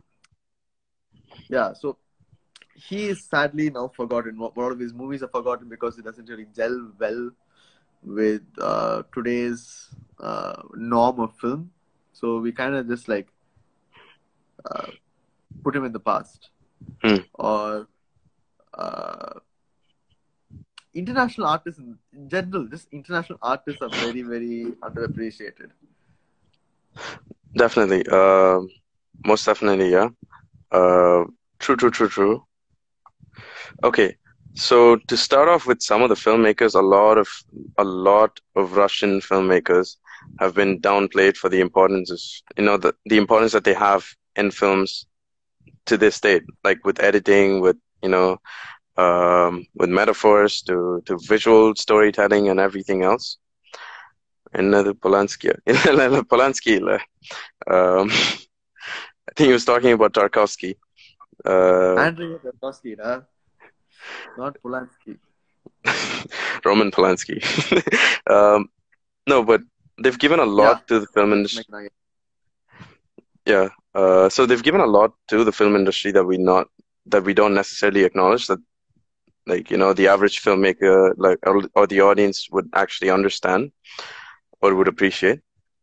Yeah, so he is sadly now forgotten. A lot of his movies are forgotten because it doesn't really gel well with uh, today's uh, norm of film. So we kind of just like uh, put him in the past, mm. or. Uh, International artists in general, just international artists are very, very underappreciated. Definitely. Uh, most definitely, yeah. Uh, true, true, true, true. Okay. So to start off with some of the filmmakers, a lot of a lot of Russian filmmakers have been downplayed for the importance of, you know, the, the importance that they have in films to this date, like with editing, with, you know, Um, with metaphors to, to visual storytelling and everything else. And another Polanski, Polanski, um, I think he was talking about Tarkovsky. Uh, Andrei Tarkovsky, huh? Not Polanski. Roman Polanski. um, no, but they've given a lot yeah. to the film industry. Yeah, uh, so they've given a lot to the film industry that we not that we don't necessarily acknowledge that. Like, you know, the average filmmaker, like, or, or the audience would actually understand or would appreciate.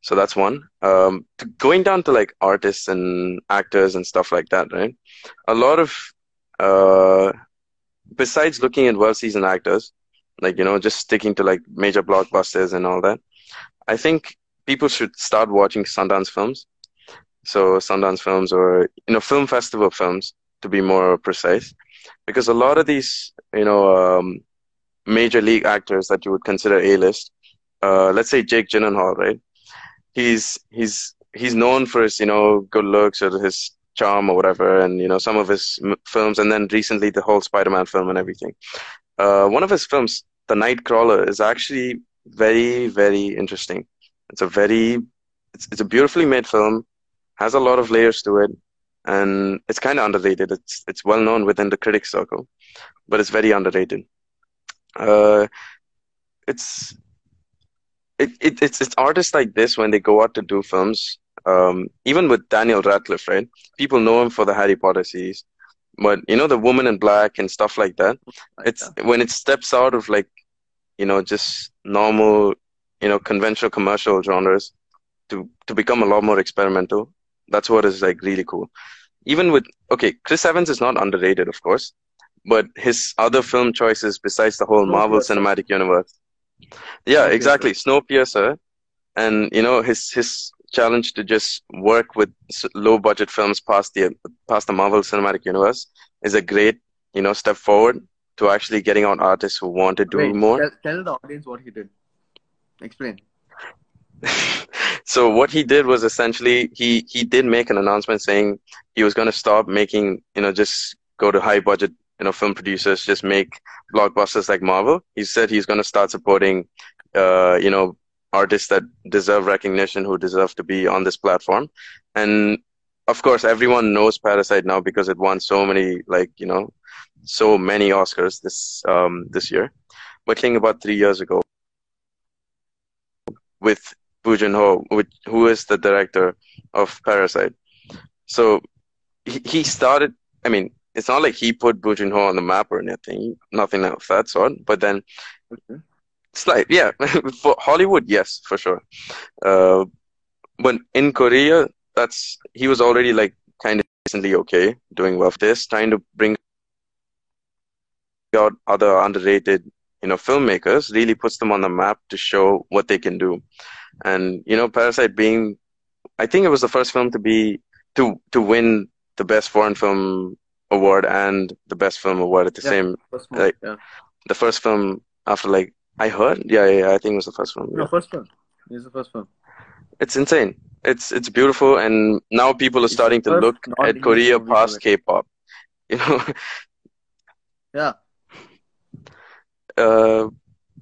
So that's one. Um, to going down to, like, artists and actors and stuff like that, right? A lot of, uh, besides looking at well-seasoned actors, like, you know, just sticking to, like, major blockbusters and all that, I think people should start watching Sundance films. So Sundance films or, you know, film festival films, to be more precise. because a lot of these, you know, um, major league actors that you would consider A-list, uh, let's say Jake Gyllenhaal, right? He's he's he's known for his, you know, good looks or his charm or whatever, and you know, some of his m films, and then recently the whole Spider-Man film and everything. Uh, one of his films, The Nightcrawler, is actually very, very interesting. It's a very it's it's a beautifully made film, has a lot of layers to it, and it's kind of underrated. It's it's well known within the critics circle, but it's very underrated. Uh, it's it, it it's it's artists like this when they go out to do films. Um, even with Daniel Radcliffe, right? People know him for the Harry Potter series, but you know, The Woman in Black and stuff like that. It's when it steps out of like, you know, just normal, you know, conventional commercial genres to to become a lot more experimental. That's what is like really cool. Even with, okay, Chris Evans is not underrated, of course, but his other film choices besides the whole Marvel Cinematic Universe. Yeah, exactly. Snowpiercer, and you know, his his challenge to just work with low budget films past the past the Marvel Cinematic Universe is a great, you know, step forward to actually getting out artists who want to do Wait, more. Tell, tell the audience what he did. Explain. So what he did was essentially he he did make an announcement saying he was going to stop making, you know, just go to high budget, you know, film producers, just make blockbusters like Marvel. He said he's going to start supporting, uh, you know, artists that deserve recognition, who deserve to be on this platform. And of course, everyone knows Parasite now because it won so many, like, you know, so many Oscars this um this year. But I think about three years ago, with Bong Joon-ho, which, who is the director of Parasite. So he, he started, I mean, it's not like he put Bong Joon-ho on the map or anything, nothing of that sort, but then, okay. Slight, yeah, for Hollywood, yes, for sure. Uh, but in Korea, that's, he was already like kind of decently okay, doing well for this, trying to bring out other underrated, you know, filmmakers, really puts them on the map to show what they can do. And, you know, Parasite being, I think it was the first film to be, to, to win the Best Foreign Film Award and the Best Film Award at the yeah, same, first one, like, yeah. the first film after, like, I heard, yeah, yeah, yeah, I think it was the first film. Yeah. No, first film. It was the first film. It's insane. It's, it's beautiful. And now people are it's starting to look at Korea past K-pop, you know? Yeah. Uh,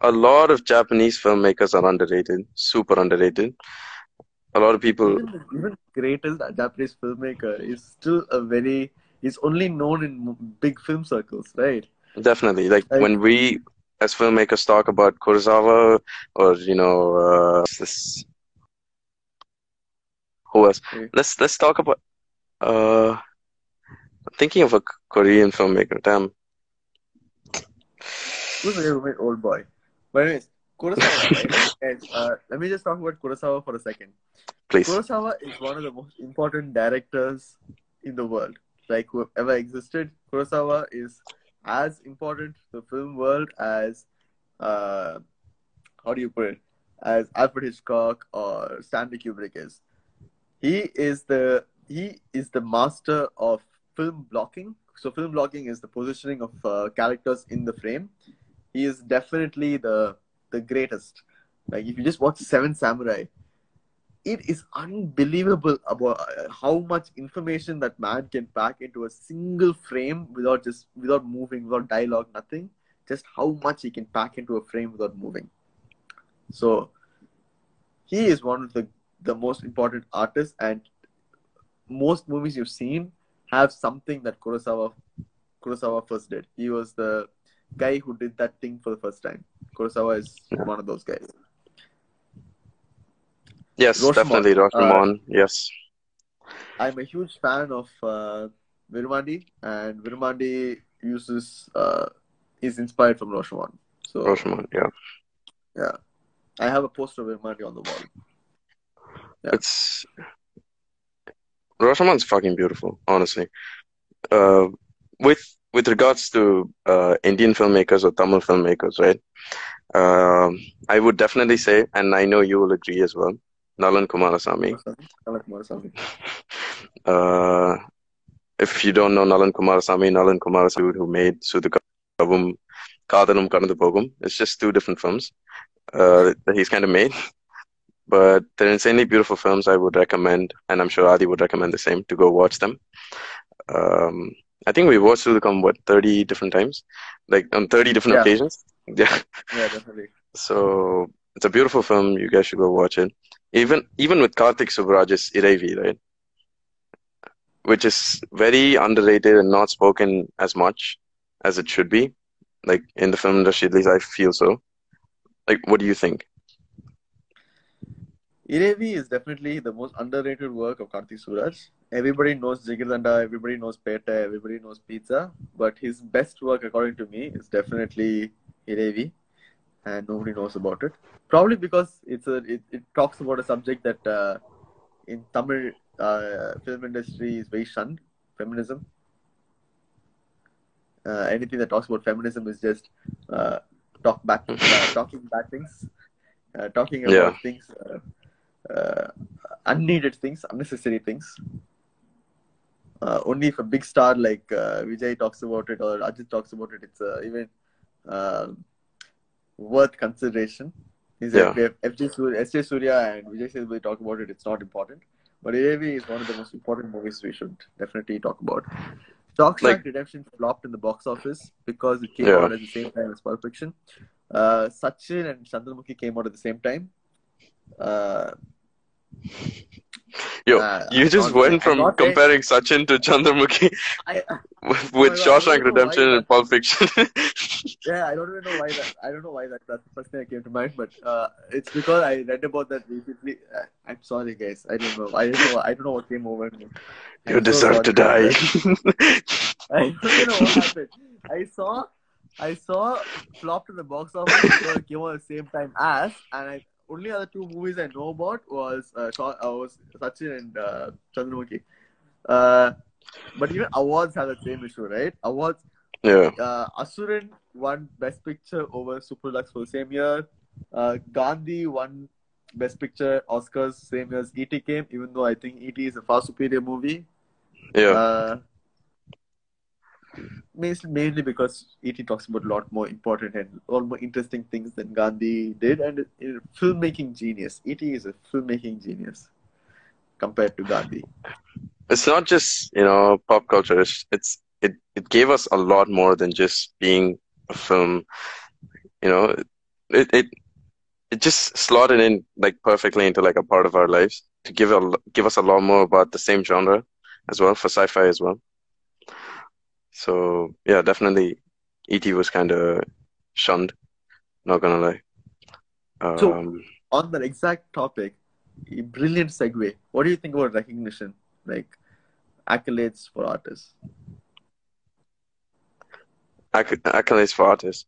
a lot of Japanese filmmakers are underrated, super underrated. A lot of people... Even the, even the greatest Japanese filmmaker is still a very... He's only known in big film circles, right? Definitely. Like, like when we, as filmmakers, talk about Kurosawa or, you know... Uh, this, who else? Okay. Let's, let's talk about... Uh, I'm thinking of a Korean filmmaker, damn. Who's a little bit old boy? But anyways, Kurosawa, right? uh, let me just talk about Kurosawa for a second. Please. Kurosawa is one of the most important directors in the world. Like, who ever existed, Kurosawa is as important to the film world as, uh, how do you put it, as Alfred Hitchcock or Stanley Kubrick is. He is the, he is the master of film blocking. So film blocking is the positioning of uh, characters in the frame. He is definitely the the greatest. Like, if you just watch Seven Samurai, it is unbelievable about how much information that man can pack into a single frame without just without moving, without dialogue, nothing. Just how much he can pack into a frame without moving. So he is one of the the most important artists, and most movies you've seen have something that Kurosawa Kurosawa first did. He was the guy who did that thing for the first time. Kurosawa is yeah. one of those guys. Yes, Rashomon, definitely Rashomon. Uh, yes, I'm a huge fan of uh, Virumandi, and Virumandi uses uh, is inspired from Rashomon. So Rashomon, yeah, yeah. I have a poster of Virumandi on the wall. Yeah. It's Rashomon's fucking beautiful, honestly. Uh, with With regards to uh, Indian filmmakers or Tamil filmmakers, right? Um, I would definitely say, and I know you will agree as well, Nalan Kumarasamy. Nalan Kumarasamy. uh, If you don't know Nalan Kumarasamy, Nalan Kumarasamy, who made Sudhu Kavum, Kadhanum Kadanthu Pogum. It's just two different films uh, that he's kind of made. But they're insanely beautiful films. I would recommend, and I'm sure Adi would recommend the same, to go watch them. Um, I think we watched Sudhu Kavum, what, thirty different times? Like, on thirty different yeah. occasions? Yeah. Yeah, definitely. So, it's a beautiful film. You guys should go watch it. Even even with Karthik Subbaraj's Iraivi, right? Which is very underrated and not spoken as much as it should be. Like, in the film industry, at least I feel so. Like, what do you think? Iraivi is definitely the most underrated work of Karthik Subbaraj. Everybody knows Jigiranda, everybody knows Peta, everybody knows Pizza. But his best work, according to me, is definitely Iraivi. And nobody knows about it. Probably because it's a, it, it talks about a subject that uh, in Tamil uh, film industry is very shunned. Feminism. Uh, anything that talks about feminism is just uh, talk back, uh, talking bad things, uh, talking about yeah. things, uh, uh, unneeded things, unnecessary things. Uh, only if a big star like uh, Vijay talks about it or Ajit talks about it, it's uh, even uh, worth consideration. Is yeah. F J Surya and Vijay Sethupathi talk about it, it's not important. But Iraivi is one of the most important movies we should definitely talk about. Shawshank like, Redemption flopped in the box office because it came yeah. out at the same time as Pulp Fiction. Uh, Sachein and Chandramukhi came out at the same time. Uh, Yo, uh, you just went saying, from comparing saying, Sachein to Chandramukhi I, uh, with, with oh God, Shawshank Redemption and Pulp Fiction. yeah, I don't even know why that. I don't know why that. That's the first thing that came to mind. But uh, it's because I read about that recently. Uh, I'm sorry, guys. I don't know. I don't know. I don't know what came over me. I'm you deserve so to die. I don't know what happened. I saw, I saw flopped in the box office because it came out at the same time as, and I. Only other two movies I know about was uh, was Sachein and uh, Chandramukhi. Uh, but even awards have the same issue, right? Awards. Yeah. Uh, Asuran won Best Picture over Super Deluxe for the same year. Uh, Gandhi won Best Picture Oscars same year as E T came, even though I think E T is a far superior movie. Yeah. Uh, mainly because E T talks about a lot more important and all more interesting things than Gandhi did, and uh, filmmaking genius. E T is a filmmaking genius compared to Gandhi. It's not just, you know, pop culture. It's, it's it it gave us a lot more than just being a film. You know, it it it just slotted in like perfectly into like a part of our lives to give a give us a lot more about the same genre as well for sci-fi as well. So, yeah, definitely E T was kind of shunned, not going to lie. Um, so, on that exact topic, a brilliant segue. What do you think about recognition, like accolades for artists? Acc- accolades for artists?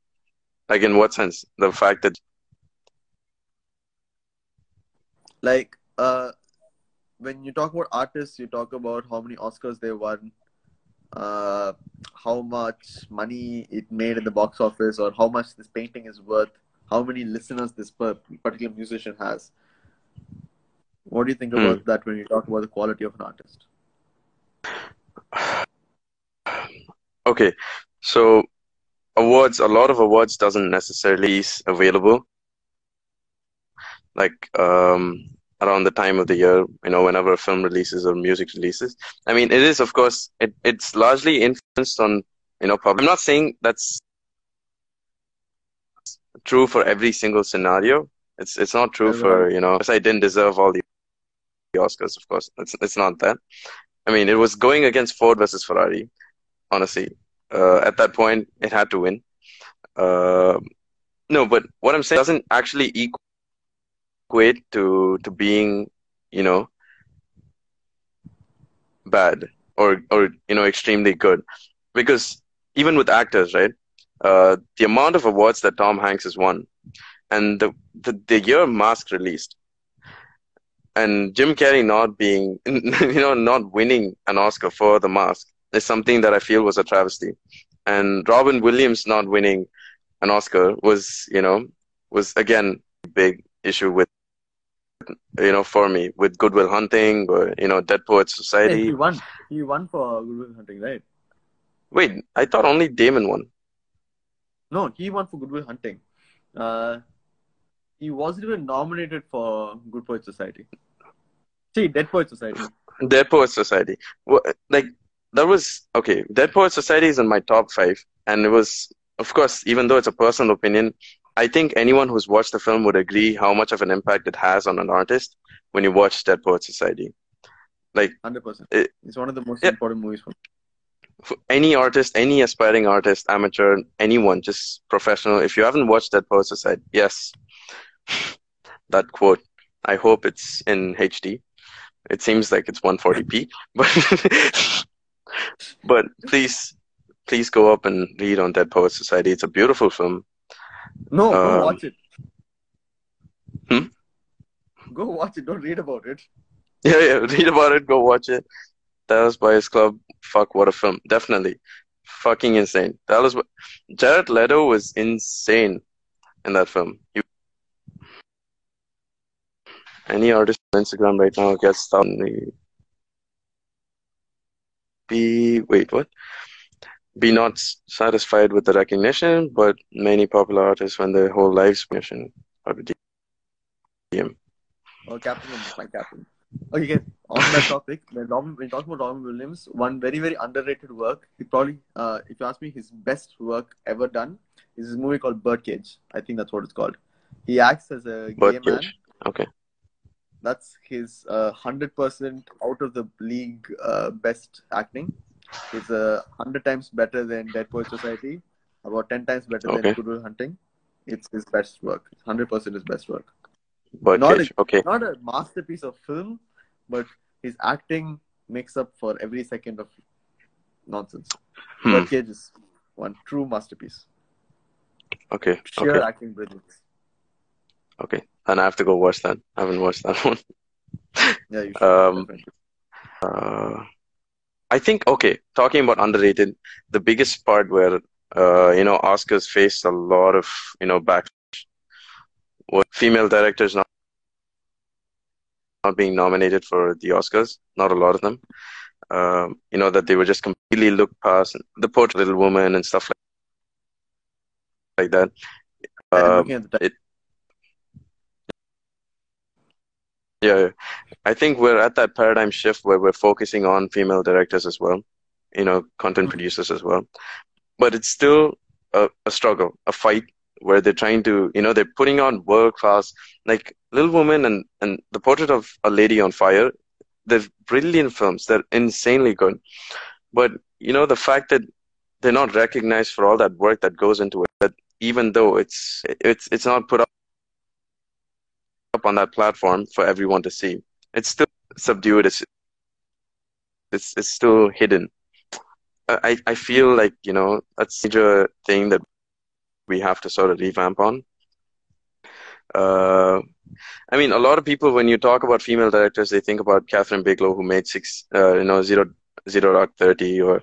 Like, in what sense? The fact that... Like, uh, when you talk about artists, you talk about how many Oscars they won, Uh, how much money it made in the box office, or how much this painting is worth, how many listeners this particular musician has. What do you think about mm. that when you talk about the quality of an artist? Okay, so awards, a lot of awards doesn't necessarily is available. Like um, around the time of the year, you know, whenever a film releases or music releases. I mean, it is, of course, it, it's largely influenced on, you know, public. I'm not saying that's true for every single scenario. It's it's not true for, you know, I didn't deserve all the Oscars, of course. It's, it's not that. I mean, it was going against Ford versus Ferrari, honestly. Uh, at that point, it had to win. Uh, no, but what I'm saying doesn't actually equal equate to to being, you know, bad or or you know extremely good, because even with actors, right, uh, the amount of awards that Tom Hanks has won, and the the, the year Mask released, and Jim Carrey not being you know not winning an Oscar for The Mask is something that I feel was a travesty, and Robin Williams not winning an Oscar was you know was again a big issue with you know, for me with Good Will Hunting, or, you know, Dead Poets Society. Hey, he won. He won for Good Will Hunting, right? Wait, I thought only Damon won. No, he won for Good Will Hunting. Uh, he wasn't even nominated for Good Poets Society. See, Dead Poets Society. Dead Poets Society. Well, like, that was, okay, Dead Poets Society is in my top five. And it was, of course, even though it's a personal opinion, I think anyone who's watched the film would agree how much of an impact it has on an artist when you watch Dead Poets Society. Like, one hundred percent. It, it's one of the most yeah, important movies for me. For any artist, any aspiring artist, amateur, anyone, just professional, if you haven't watched Dead Poets Society, yes, that quote, I hope it's in H D. It seems like it's one forty p, but but please, please go up and read on Dead Poets Society. It's a beautiful film. No, um, go watch it. Hmm? Go watch it. Don't read about it. Yeah, yeah, read about it. Go watch it. Dallas Buyers Club. Fuck, what a film. Definitely. Fucking insane. Dallas. Jared Leto was insane in that film. He... Any artist on Instagram right now gets down the... Be... Wait, what? Be not satisfied with the recognition, but many popular artists when their whole life's mission are the D M. Oh, Captain, my Captain. Okay, guys, on that topic, when, Robin, when talking about Robin Williams, one very, very underrated work, he probably, uh, if you ask me, his best work ever done is this movie called Birdcage. I think that's what it's called. He acts as a Birdcage. Gay man. Okay. That's his uh, one hundred percent out of the league uh, best acting. It's uh, one hundred times better than Dead Poets Society, about ten times better okay. than Good Will Hunting. It's his best work. one hundred percent his best work. But not, okay. not a masterpiece of film, but his acting makes up for every second of nonsense. Hmm. Birdcage is one true masterpiece. Okay. Sheer okay. acting brilliance. Okay. And I have to go watch that. I haven't watched that one. Yeah, you should. Um, uh, I think, okay, talking about underrated, the biggest part where, uh, you know, Oscars faced a lot of, you know, backlash was female directors not, not being nominated for the Oscars, not a lot of them. Um, you know, that they were just completely looked past, the Poor Little Woman and stuff like, like that. Um, it, Yeah, I think we're at that paradigm shift where we're focusing on female directors as well, you know, content producers as well. But it's still a, a struggle, a fight where they're trying to, you know, they're putting on world-class, like Little Women and, and The Portrait of a Lady on Fire. They're brilliant films. They're insanely good. But, you know, the fact that they're not recognized for all that work that goes into it, that even though it's it's it's not put up up on that platform for everyone to see. It's still subdued. It's it's, it's still hidden. I, I feel like, you know, that's a major thing that we have to sort of revamp on. Uh, I mean, a lot of people, when you talk about female directors, they think about Catherine Bigelow, who made six, uh, you know, Zero, Zero Dark Thirty, or,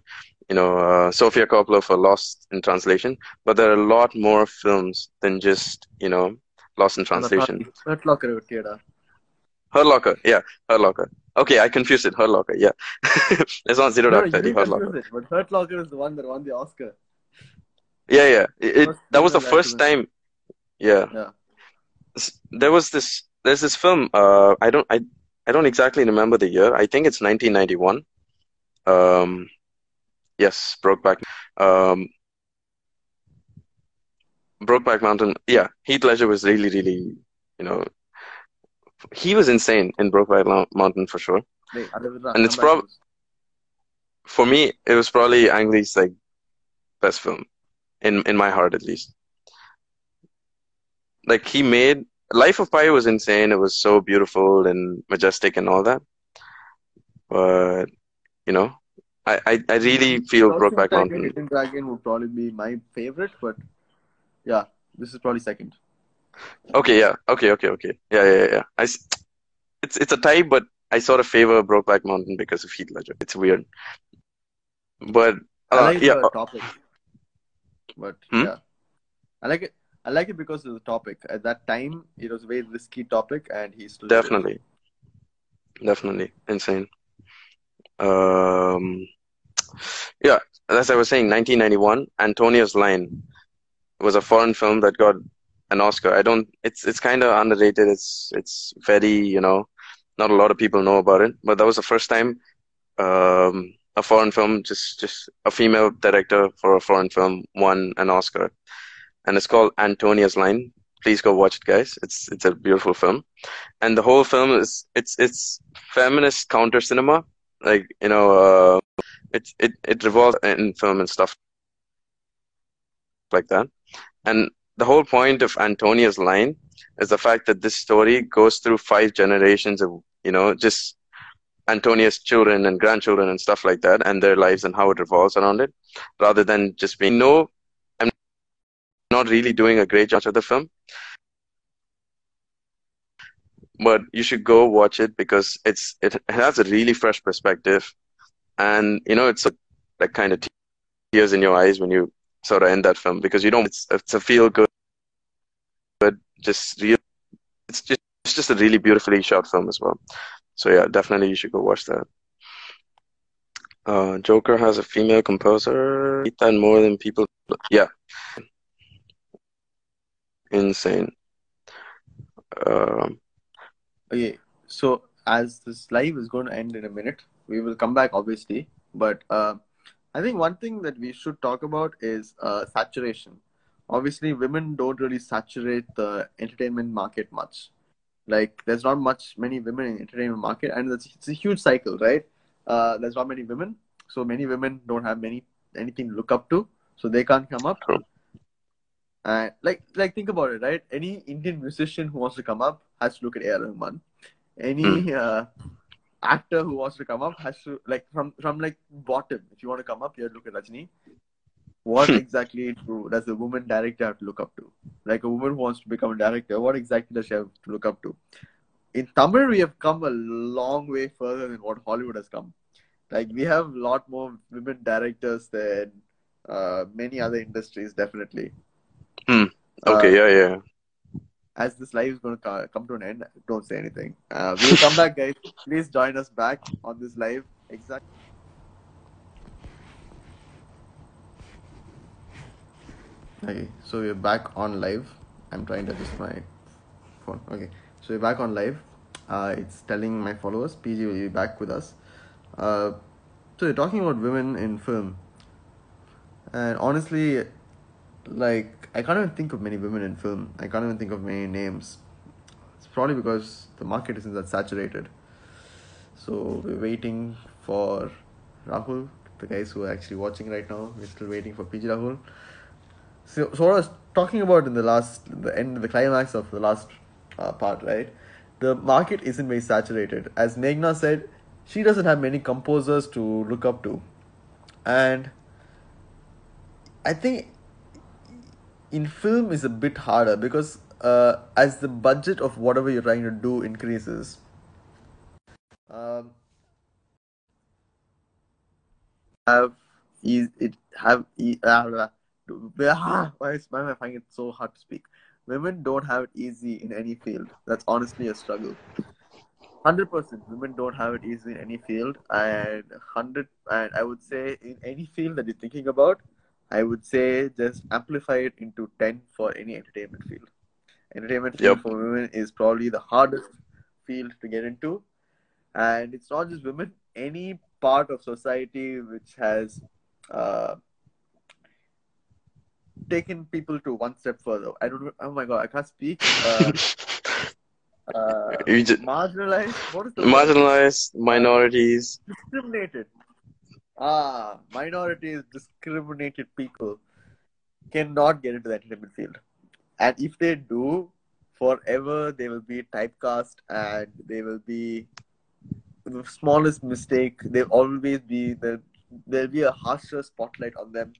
you know, uh, Sofia Coppola for Lost in Translation. But there are a lot more films than just, you know, Lost in Translation. Hurt Locker. Hurt Locker, yeah. Hurt Locker. Okay, I confused it. Hurt Locker, yeah. It's not Zero Dark Thirty. Hurt Locker. It, but Hurt Locker is the one that won the Oscar. Yeah, yeah. It, it, that was the first time. Yeah. yeah. There was this. There's this film. Uh, I don't. I. I don't exactly remember the year. I think it's nineteen ninety-one. Um, yes, Brokeback. Um, Brokeback Mountain, yeah, Heath Ledger was really, really, you know, he was insane in Brokeback Mountain for sure. Wait, and it's probably, for me, it was probably Ang Lee's like best film, in in my heart at least. Like he made Life of Pi was insane. It was so beautiful and majestic and all that. But you know, I I, I really feel Brokeback Mountain. Dragon, Dragon would probably be my favorite, but. Yeah, this is probably second. Okay, yeah. Okay, okay, okay. Yeah, yeah, yeah. I, it's it's a tie, but I sort of favor Brokeback Mountain because of Heath Ledger. It's weird. But, uh, I like yeah. the topic. But, hmm? yeah. I like it. I like it because of the topic. At that time, it was a very risky topic, and he still definitely, definitely insane. Um, yeah, as I was saying, nineteen ninety-one, Antonia's Line was a foreign film that got an Oscar. I don't. It's it's kind of underrated. It's it's very, you know, not a lot of people know about it. But that was the first time um, a foreign film, just just a female director for a foreign film, won an Oscar. And it's called Antonia's Line. Please go watch it, guys. It's it's a beautiful film, and the whole film is it's it's feminist counter cinema. Like, you know, uh, it it it revolves in film and stuff like that. And the whole point of Antonia's Line is the fact that this story goes through five generations of, you know, just Antonia's children and grandchildren and stuff like that, and their lives and how it revolves around it, rather than just being no. Not really doing a great job of the film, but you should go watch it because it's it has a really fresh perspective, and you know it's a, like kind of tears in your eyes when you sort of end that film because you don't. It's, it's a feel good, but just real. It's just it's just a really beautifully shot film as well. So yeah, definitely you should go watch that. Uh, Joker has a female composer. Eat that more than people. Yeah. Insane. Um, okay, so as this live is going to end in a minute, we will come back obviously, but uh, I think one thing that we should talk about is uh, saturation. Obviously women don't really saturate the entertainment market much. Like there's not much many women in the entertainment market, and it's, it's a huge cycle, right? Uh, there's not many women, so many women don't have many anything to look up to, so they can't come up. True. Uh, like, like, think about it, right? Any Indian musician who wants to come up has to look at A R Rahman. Any mm. uh, actor who wants to come up has to, like, from, from like, bottom. If you want to come up, you have to look at Rajini. What exactly do, does a woman director have to look up to? Like, a woman who wants to become a director, what exactly does she have to look up to? In Tamil, we have come a long way further than what Hollywood has come. Like, we have a lot more women directors than uh, many other industries, definitely. Hmm. Okay, uh, yeah, yeah. As this live is going to come to an end, don't say anything. Uh, we'll come back, guys. Please join us back on this live. Exactly. Okay, so we're back on live. I'm trying to adjust my phone. Okay, so we're back on live. Uh, it's telling my followers, P G will be back with us. Uh, so we're talking about women in film. And honestly, like, I can't even think of many women in film. I can't even think of many names. It's probably because the market isn't that saturated. So we're waiting for Rahul, the guys who are actually watching right now. We're still waiting for P G Rahul. So, so what I was talking about in the last, the end, the climax of the last uh, part, right? The market isn't very saturated. As Meghna said, she doesn't have many composers to look up to. And I think in film is a bit harder because uh, as the budget of whatever you're trying to do increases, um, have is it have e uh, why is why am I finding it so hard to speak? Women don't have it easy in any field. That's honestly a struggle. Hundred percent, women don't have it easy in any field, and hundred and I would say in any field that you're thinking about. I would say just amplify it into ten for any entertainment field. Entertainment field yep. for women is probably the hardest field to get into. And it's not just women. Any part of society which has uh, taken people to one step further. I don't know. Oh my God, I can't speak. Uh, uh, you just, marginalized. What is the marginalized, word? Minorities. Discriminated. Ah, minorities, discriminated people cannot get into the entertainment field. And if they do, forever they will be typecast and they will be the smallest mistake. They'll always be, the, there'll be a harsher spotlight on them.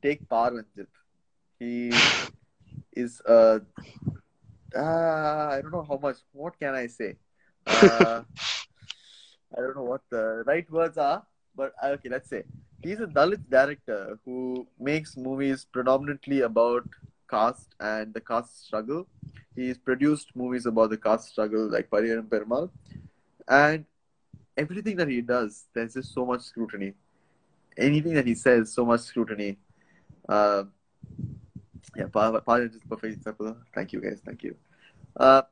Take Paranjit. He is, uh, uh, I don't know how much, what can I say? Uh, I don't know what the right words are. But okay, let's say he's a Dalit director who makes movies predominantly about caste and the caste struggle. He's produced movies about the caste struggle like Pariyaram Perumal. And everything that he does, there's just so much scrutiny. Anything that he says, so much scrutiny. Uh, yeah, Pariyaram is just a perfect example. Thank you, guys. Thank you. Uh,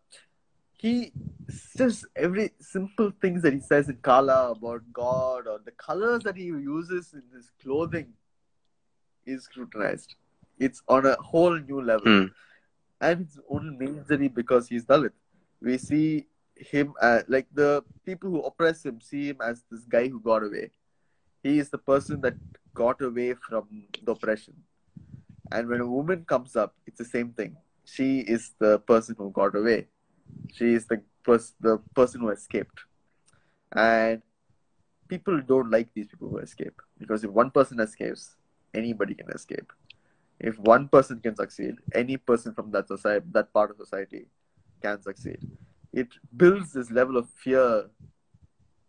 he just every simple things that he says in Kala about God or the colors that he uses in his clothing is scrutinized. It's on a whole new level. Mm. And it's only mainly because he's Dalit. We see him, as, like the people who oppress him, see him as this guy who got away. He is the person that got away from the oppression. And when a woman comes up, it's the same thing. She is the person who got away. She is the, pers- the person who escaped. And people don't like these people who escape. Because if one person escapes, anybody can escape. If one person can succeed, any person from that society, that part of society can succeed. It builds this level of fear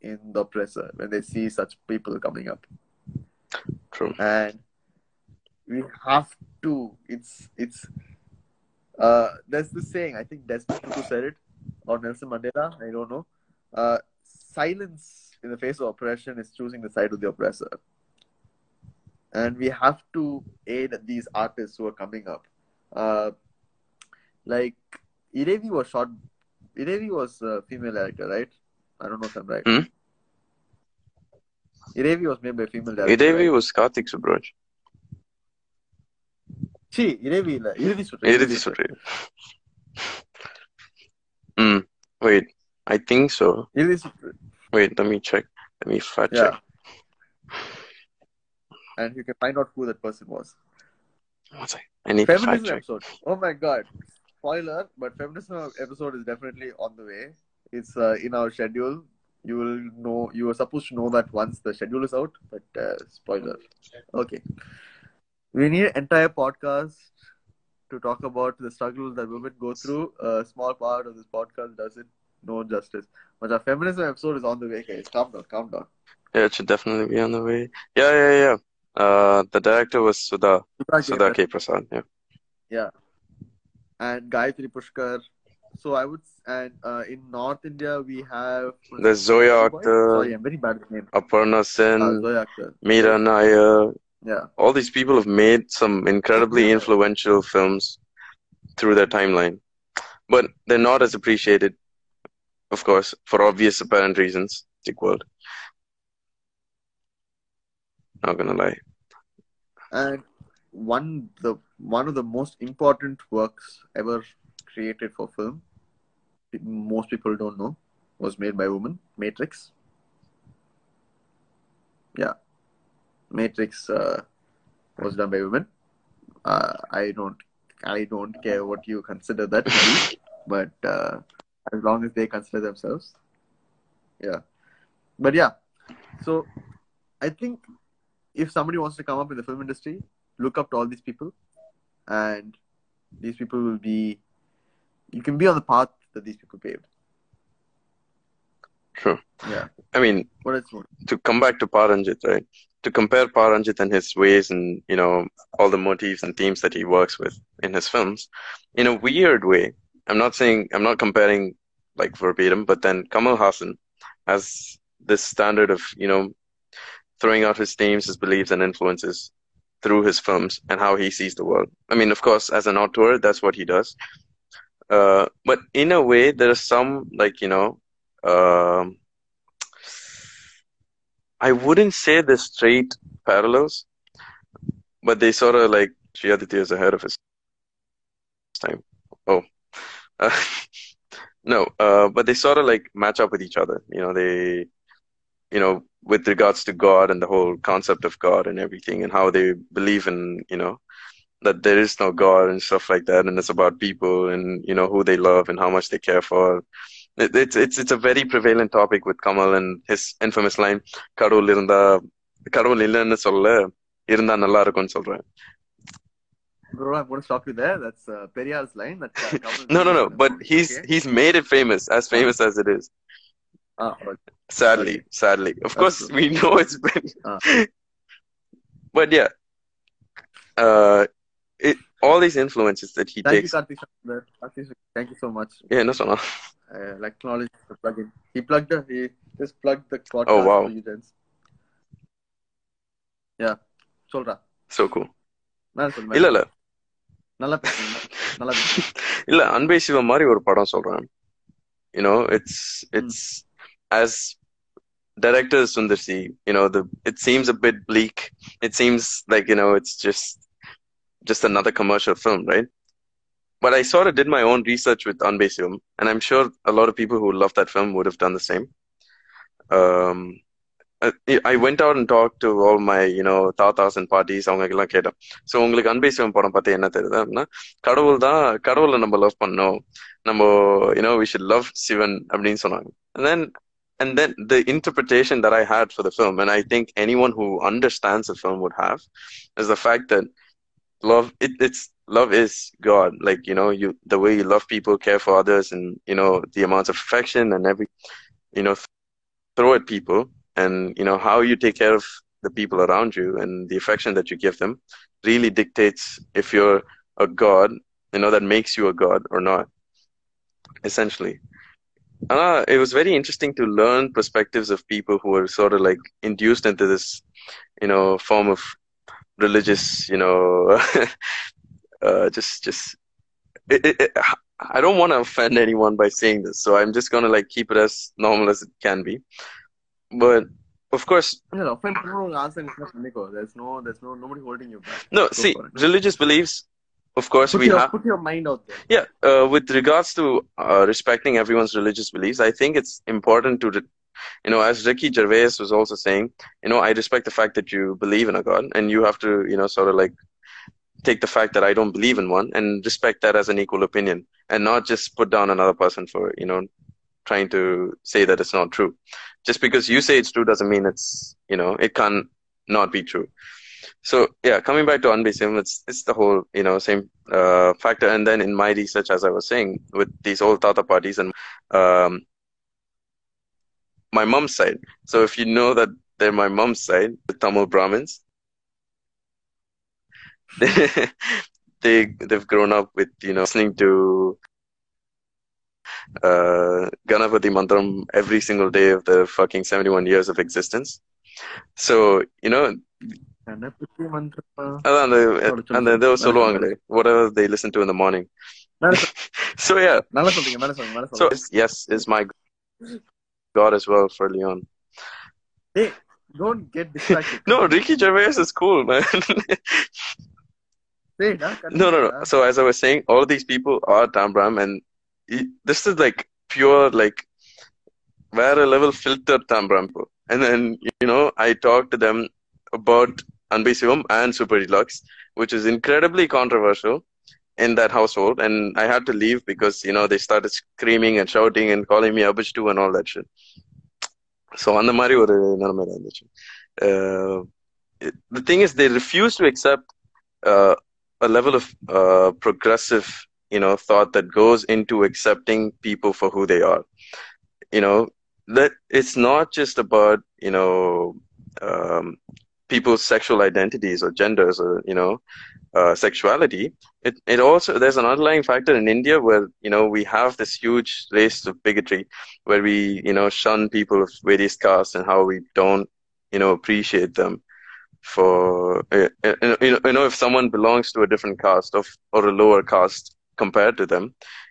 in the oppressor when they see such people coming up. True. And we have to, it's, it's, uh, there's this saying, I think Desmond Tutu said it, or Nelson Mandela, I don't know. Uh, silence in the face of oppression is choosing the side of the oppressor. And we have to aid these artists who are coming up. Uh, like, Iraivi was shot... Iraivi was a female director, right? I don't know if I'm right. Mm-hmm. Iraivi was made by a female director. Iraivi right? was Karthik Subbaraj. She, Iraivi. Iraivi Sutre. Iraivi Sutre. Mm, wait, I think so. Iraivi Sutre. Wait, let me check. Let me fact yeah. check. And you can find out who that person was. What's that? I need feminism to episode. Oh my god. Spoiler, but feminism episode is definitely on the way. It's uh, in our schedule. You will know, you were supposed to know that once the schedule is out, but uh, spoiler. Okay. We need an entire podcast to talk about the struggles that women go through. A small part of this podcast does it no justice. But our feminism episode is on the way, guys. Calm down, calm down. Yeah, it should definitely be on the way. Yeah, yeah, yeah. Uh, the director was Sudha Sudha K. Prasad. Yeah. Yeah. And Gayatri Pushkar. So I would, and uh, in North India we have the Zoya Akhtar. Sorry, I'm very bad with names. Aparna Sen. Uh, Zoya Akhtar. Meera Nair. Yeah. All these people have made some incredibly yeah. influential films through their timeline, but they're not as appreciated, of course, for obvious apparent reasons. Dick world. Not gonna lie. And one the one of the most important works ever created for film, most people don't know, was made by a woman, Matrix. Yeah, Matrix uh, was done by women. Uh, I don't, I don't care what you consider that, movie, but uh, as long as they consider themselves, yeah. But yeah, so I think. If somebody wants to come up in the film industry, look up to all these people, and these people will be, you can be on the path that these people paved. True. Yeah. I mean, what is what? To come back to Paranjit, right? To compare Paranjit and his ways and, you know, all the motifs and themes that he works with in his films, in a weird way, I'm not saying, I'm not comparing like verbatim, but then Kamal Hassan has this standard of, you know, throwing out his themes, his beliefs, and influences through his films and how he sees the world. I mean, of course, as an auteur, that's what he does. Uh, but in a way, there are some, like, you know, uh, I wouldn't say they're straight parallels, but they sort of, like, Sri Aditya is ahead of his time. Oh. Uh, no, uh, but they sort of, like, match up with each other. You know, they... you know, with regards to God and the whole concept of God and everything and how they believe in, you know, that there is no God and stuff like that. And it's about people and, you know, who they love and how much they care for. It, it's it's it's a very prevalent topic with Kamal and his infamous line, "Kadavul irundha, kadavul illanu solla, irundha nalla irukkum solra." Bro, I'm going to stop you there. That's uh, Periyar's line. That's, uh, no, no, no. But he's okay. he's made it famous, as famous as it is. Ah, okay. Sadly, okay. sadly. Of course, Absolutely. we know it's been... Ah. But yeah, uh, it, all these influences that he thank takes. Thank you, Karthik Subbaraj. Thank you so much. Yeah, no, so no. Uh, like acknowledge the plugin. He plugged the, he just plugged the podcast. Oh, wow. For you guys. Yeah. Solra. So cool. நான் சொல்றேன். இல்ல இல்ல. நல்லா பேசுங்க. நல்லா பேசுங்க. இல்ல அன்பே சிவம் மாதிரி ஒரு படம் சொல்றேன். You know, it's it's mm. as director Sundar C, you know, the it seems a bit bleak. It seems like, you know, it's just just another commercial film, right? But I sort of did my own research with Anbe Sivam, and I'm sure a lot of people who love that film would have done the same. Um, I, I went out and talked to all my, you know, தாத்தாஸ் and பாட்டிஸ் அவங்களுக்கெல்லாம் கேட்டேன். So உங்களுக்கு அன்பே சிவம் படம் பார்த்து என்ன தெரியுது அப்படின்னா, கடவுள் தான், கடவுளை நம்ம லவ் பண்ணோம், நம்ம you know we should love Sivan அப்படின்னு சொன்னாங்க. And then and then the interpretation that I had for the film, and I think anyone who understands the film would have, is the fact that love, it, it's love is God. Like, you know, you the way you love people, care for others, and you know the amounts of affection and every, you know, throw at people, and you know how you take care of the people around you and the affection that you give them really dictates if you're a God, you know, that makes you a God or not, essentially. And uh, it was very interesting to learn perspectives of people who were sort of like induced into this, you know, form of religious, you know, uh, just just it, it, it, I don't want to offend anyone by saying this, so I'm just going to like keep it as normal as it can be. But of course, no offend anyone, answer Nico, there's no there's no nobody holding you back. No, Go see religious beliefs, of course, put we your, have put your mind out there. Yeah, uh, with regards to uh, respecting everyone's religious beliefs, I think it's important to, you know, as Ricky Gervais was also saying, you know, I respect the fact that you believe in a God, and you have to, you know, sort of like take the fact that I don't believe in one and respect that as an equal opinion, and not just put down another person for, you know, trying to say that it's not true. Just because you say it's true doesn't mean it's, you know, it can not be true. So yeah, coming back to Anbe Sivam, it's it's the whole, you know, same uh, factor. And then in my research, as I was saying, with these old Tata parties and um, my mom's side. So if you know that they're my mom's side, the Tamil Brahmins, they they they've grown up with, you know, listening to uh Ganapati Mantram every single day of their fucking seventy-one years of existence. So, you know, Ganapati Mantram and the and they were solvangale whatever they listen to in the morning. So yeah, nalla solringa nalla solringa nalla solringa. So yes, is my God as well for Leon. Hey, don't get distracted. No, Ricky Gervais is cool, man. Hey, nah, no no no. So as I was saying, all these people are Tam Brahm, and this is like pure, like where a level filter Tambrampo. And then, you know, I talked to them about Anbe Sivam and Super Deluxe, which is incredibly controversial in that household, and I had to leave because, you know, they started screaming and shouting and calling me Abish too and all that shit. So andha mari oru nalamai irundhuchu. The thing is, they refuse to accept uh, a level of uh, progressive, you know, thought that goes into accepting people for who they are. You know, that it's not just about, you know, um, people's sexual identities or genders or, you know, uh, sexuality. It it also, there's an underlying factor in India where, you know, we have this huge race of bigotry where we, you know, shun people of various castes and how we don't, you know, appreciate them. For, you know, you know, if someone belongs to a different caste of or a lower caste compared to them,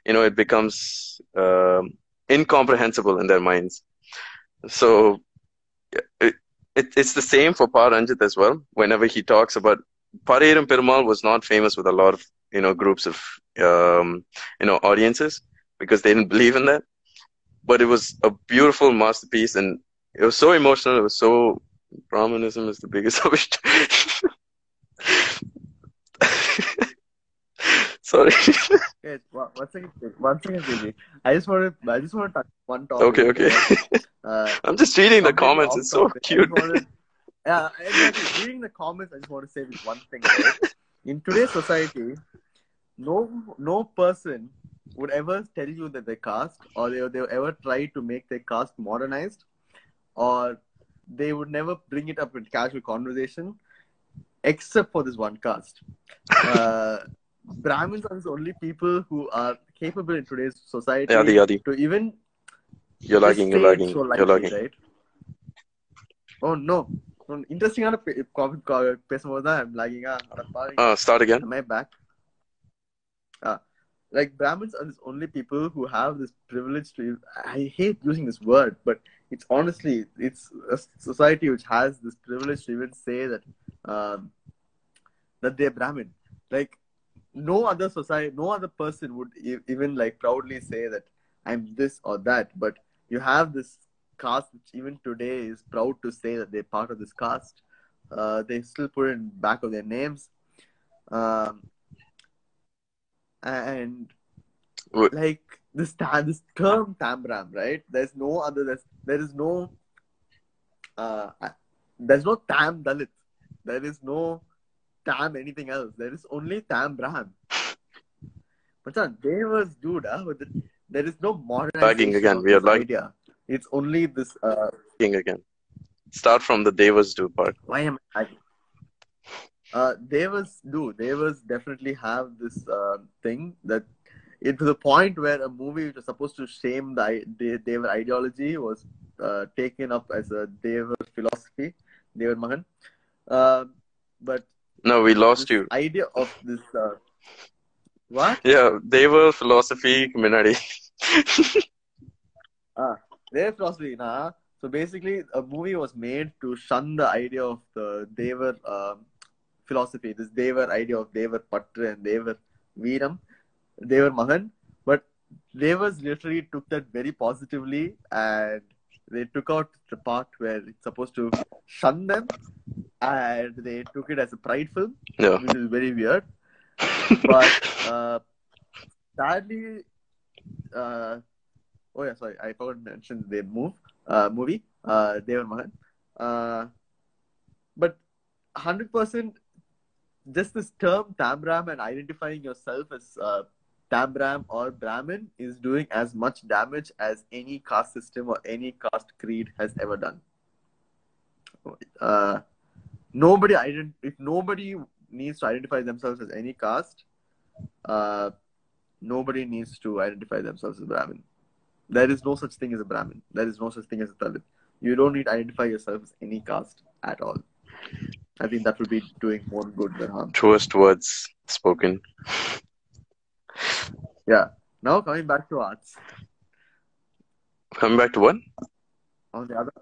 you know, it becomes um, incomprehensible in their minds. So it, it, it's the same for Pa Ranjit as well. Whenever he talks about Pareerum Perumal was not famous with a lot of, you know, groups of um, you know, audiences because they didn't believe in that, but it was a beautiful masterpiece, and it was so emotional. It was so, Brahmanism is the biggest of it. Sorry. Okay, one second, one second, baby. I just want to, I just want to touch one topic. Okay, okay. Uh, I'm just reading the comments. It's so topic. Cute. To, yeah, exactly. Reading the comments, I just want to say this one thing. Right? In today's society, no, no person would ever tell you that their caste, or they they ever try to make their caste modernized, or they would never bring it up in casual conversation, except for this one caste. Uh, Brahmins are the only people who are capable in today's society Adi, Adi. to even... You're lagging, you're lagging, so you're lagging. Right? Oh, no. Interesting. I'm lagging. Uh, start again. Am I back? Uh, like, Brahmins are the only people who have this privilege to... I hate using this word, but it's honestly, it's a society which has this privilege to even say that um, that they're Brahmin. Like, no other society, no other person would e- even like proudly say that I'm this or that. But you have this caste which even today is proud to say that they're part of this caste. Uh, they still put it in the back of their names. Um, and what? like this, ta- this term Tambram, right? There's no other, there's, there is no, uh, there's no Tam Dalit. There is no Tam anything else. There is only Tam Braham. But son, they was dude. Huh? There is no modernization. Lagging again. We are lagging. It's only this. Uh... Lagging again. Start from the Devas do part. Why am I lagging? Uh, Devas do. Devas definitely have this uh, thing that it was a point where a movie which was supposed to shame the, the Deva ideology was uh, taken up as a Deva philosophy. Deva Mahan. Uh, but No, we lost you. Idea of this... Uh, what? Yeah, they were philosophy community. ah, they were philosophy, nah. So basically, a movie was made to shun the idea of the Devar um, philosophy. This Devar idea of Devar Patra and Devar Veeram, Devar Mahan. But Devas literally took that very positively and they took out the part where it's supposed to shun them. And they took it as a pride film, yeah. which is very weird. But uh, sadly, uh, oh yeah, sorry, I forgot to mention the move, uh, movie, uh, Devan Mahan. Uh, but one hundred percent, just this term Tambram and identifying yourself as uh, Tambram or Brahmin is doing as much damage as any caste system or any caste creed has ever done. Uh, Nobody, ident- if nobody needs to identify themselves as any caste, uh, nobody needs to identify themselves as Brahmin. There is no such thing as a Brahmin. There is no such thing as a Dalit. You don't need to identify yourself as any caste at all. I think that would be doing more good than harm. Truest words spoken. Yeah. Now coming back to arts. Coming back to what? On the other.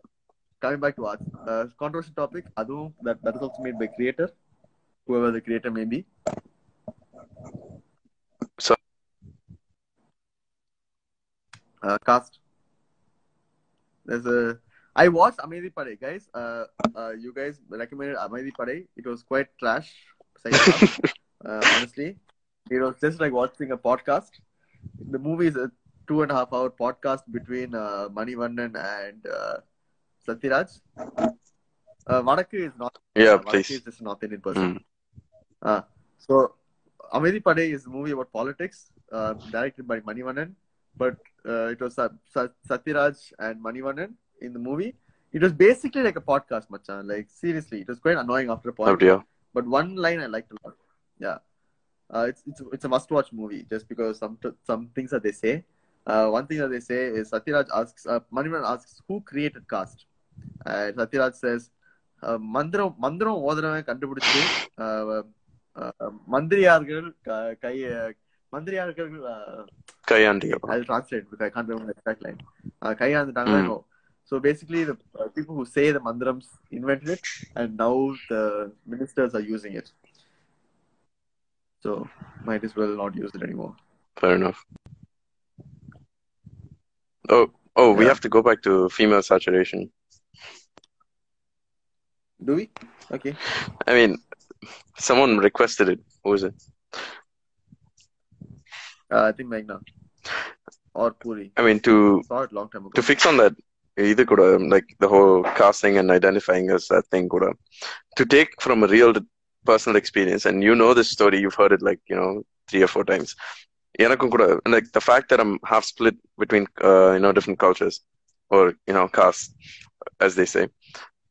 Coming back to arts, uh, controversial topic, Adu, that, that is also made by creator, whoever the creator may be. So, uh, cast. There's a. I watched Amedi Pade, guys. Uh, uh, you guys recommended Amedi Pade. It was quite trash. uh, honestly, it was just like watching a podcast. The movie is a two and a half hour podcast between uh, Manivannan and. Uh, Sathiraj, uh, Vadakku is not. Yeah, uh, please. Is just a North Indian person. Mm. Uh, so, Amedi Pade is a movie about politics, uh, directed by Manivannan. But uh, it was Sa- Sa- Sathiraj and Manivannan in the movie. It was basically like a podcast, Machan. Like, seriously, it was quite annoying after a point. Oh, dear. But one line I liked a lot. Yeah. Uh, it's, it's, it's a must-watch movie just because some t- some things that they say. Uh, one thing that they say is Sathiraj asks, uh, Manivannan asks, who created caste? And Sathiraj says, Mandram Odhram Kandupidichu, Mandriyargal Kai, Mandriyargal Kaiyandiya. I'll translate because I can't remember the exact line. Kaiyandiya. So basically, the uh, people who say the Mandrams invented it, and now the ministers are using it. So might as well not use it anymore. Fair enough. Oh, oh, we yeah. have to go back to female saturation. Do we? Okay. I mean, someone requested it. Who was it? Uh, I think Meghna. Or Puri. I mean, to I saw it long time ago. To fix on that, either could have, like the whole casting and identifying as that thing could have, to take from a real personal experience, and you know this story, you've heard it like, you know, three or four times. Like the fact that I'm half split between, uh, you know, different cultures or, you know, castes, as they say.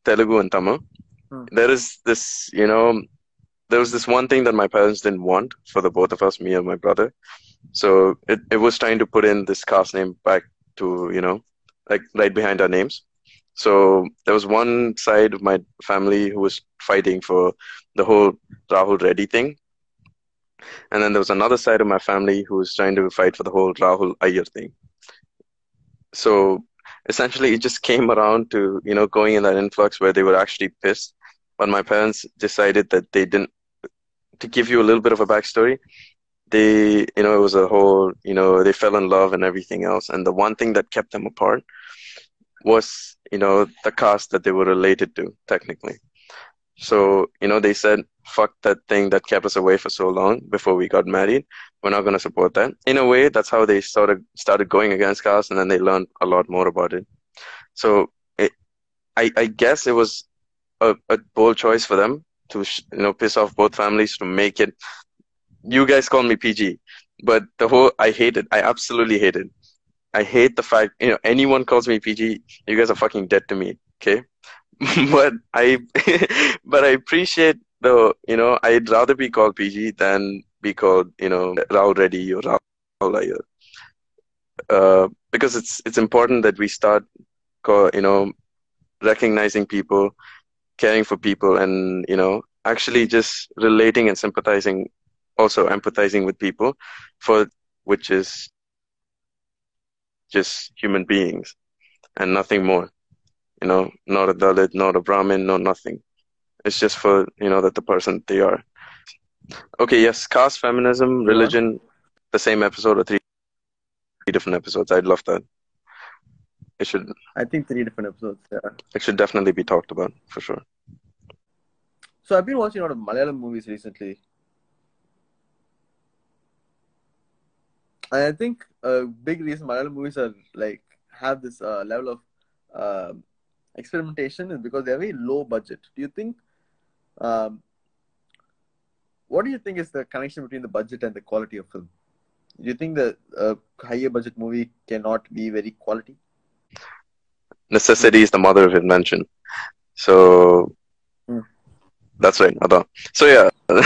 Telugu and Tamil, hmm. there is this, you know, there was this one thing that my parents didn't want for the both of us, me and my brother. So it, it was trying to put in this cast name back to, you know, like right behind our names. So there was one side of my family who was fighting for the whole Rahul Reddy thing. And then there was another side of my family who was trying to fight for the whole Rahul Iyer thing. So essentially it just came around to, you know, going in that influx where they were actually pissed. But my parents decided that they didn't, to give you a little bit of a backstory, they, you know, it was a whole, you know, they fell in love and everything else. And the one thing that kept them apart was, you know, the caste that they were related to, technically. So, you know, they said, fuck that thing that kept us away for so long before we got married. We're not going to support that. In a way, that's how they sort of started going against caste, and then they learned a lot more about it. So it, I, I guess it was a, a bold choice for them to, you know, piss off both families to make it. You guys call me P G, but the whole, I hate it. I absolutely hate it. I hate the fact, you know, anyone calls me P G, you guys are fucking dead to me, okay? but I, but I appreciate the, you know, I'd rather be called P G than be called, you know, Rahul Reddy or Rahul Iyer. Uh, because it's, it's important that we start, call, you know, recognizing people, caring for people, and, you know, actually just relating and sympathizing, also empathizing with people, for which is just human beings and nothing more. You know, not a Dalit, not a Brahmin, no nothing. It's just for, you know, that the person they are. Okay, yes, caste, feminism, religion, yeah. The same episode or three, three different episodes. I'd love that. It should. I think three different episodes, yeah. It should definitely be talked about, for sure. So I've been watching a lot of Malayalam movies recently. And I think a big reason Malayalam movies are, like, have this uh, level of... Uh, experimentation is because they have a low budget. Do you think, um, what do you think is the connection between the budget and the quality of film? Do you think the uh, higher budget movie cannot be very quality? Necessity is the mother of invention. So, mm. That's right. So yeah,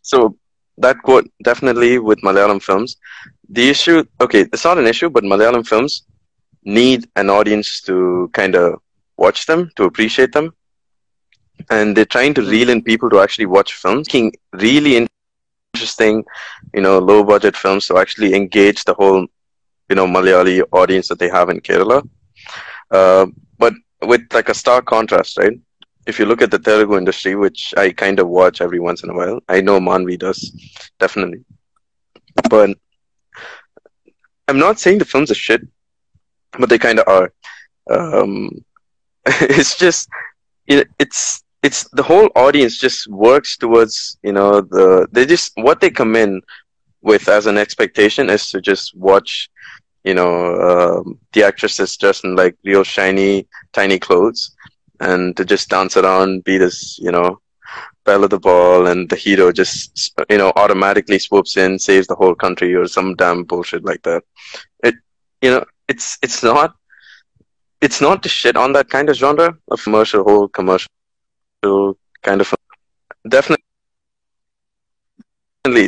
so that quote definitely with Malayalam films, the issue, okay, it's not an issue, but Malayalam films need an audience to kind of watch them, to appreciate them, and they're trying to reel in people to actually watch films, making really interesting, you know, low budget films to actually engage the whole, you know, Malayali audience that they have in Kerala, uh, but with like a stark contrast, right? If you look at the Telugu industry, which I kind of watch every once in a while, I know Manvi does definitely, but I'm not saying the films are shit, but they kind of are. Um, it's just, it, it's it's the whole audience just works towards, you know, the they just what they come in with as an expectation is to just watch, you know, um, the actresses dressed in like real shiny, tiny clothes, and to just dance around, be this, you know, belle of the ball, and the hero just, you know, automatically swoops in, saves the whole country or some damn bullshit like that. It, you know. It's it's not it's not to shit on that kind of genre of commercial whole commercial kind of definitely,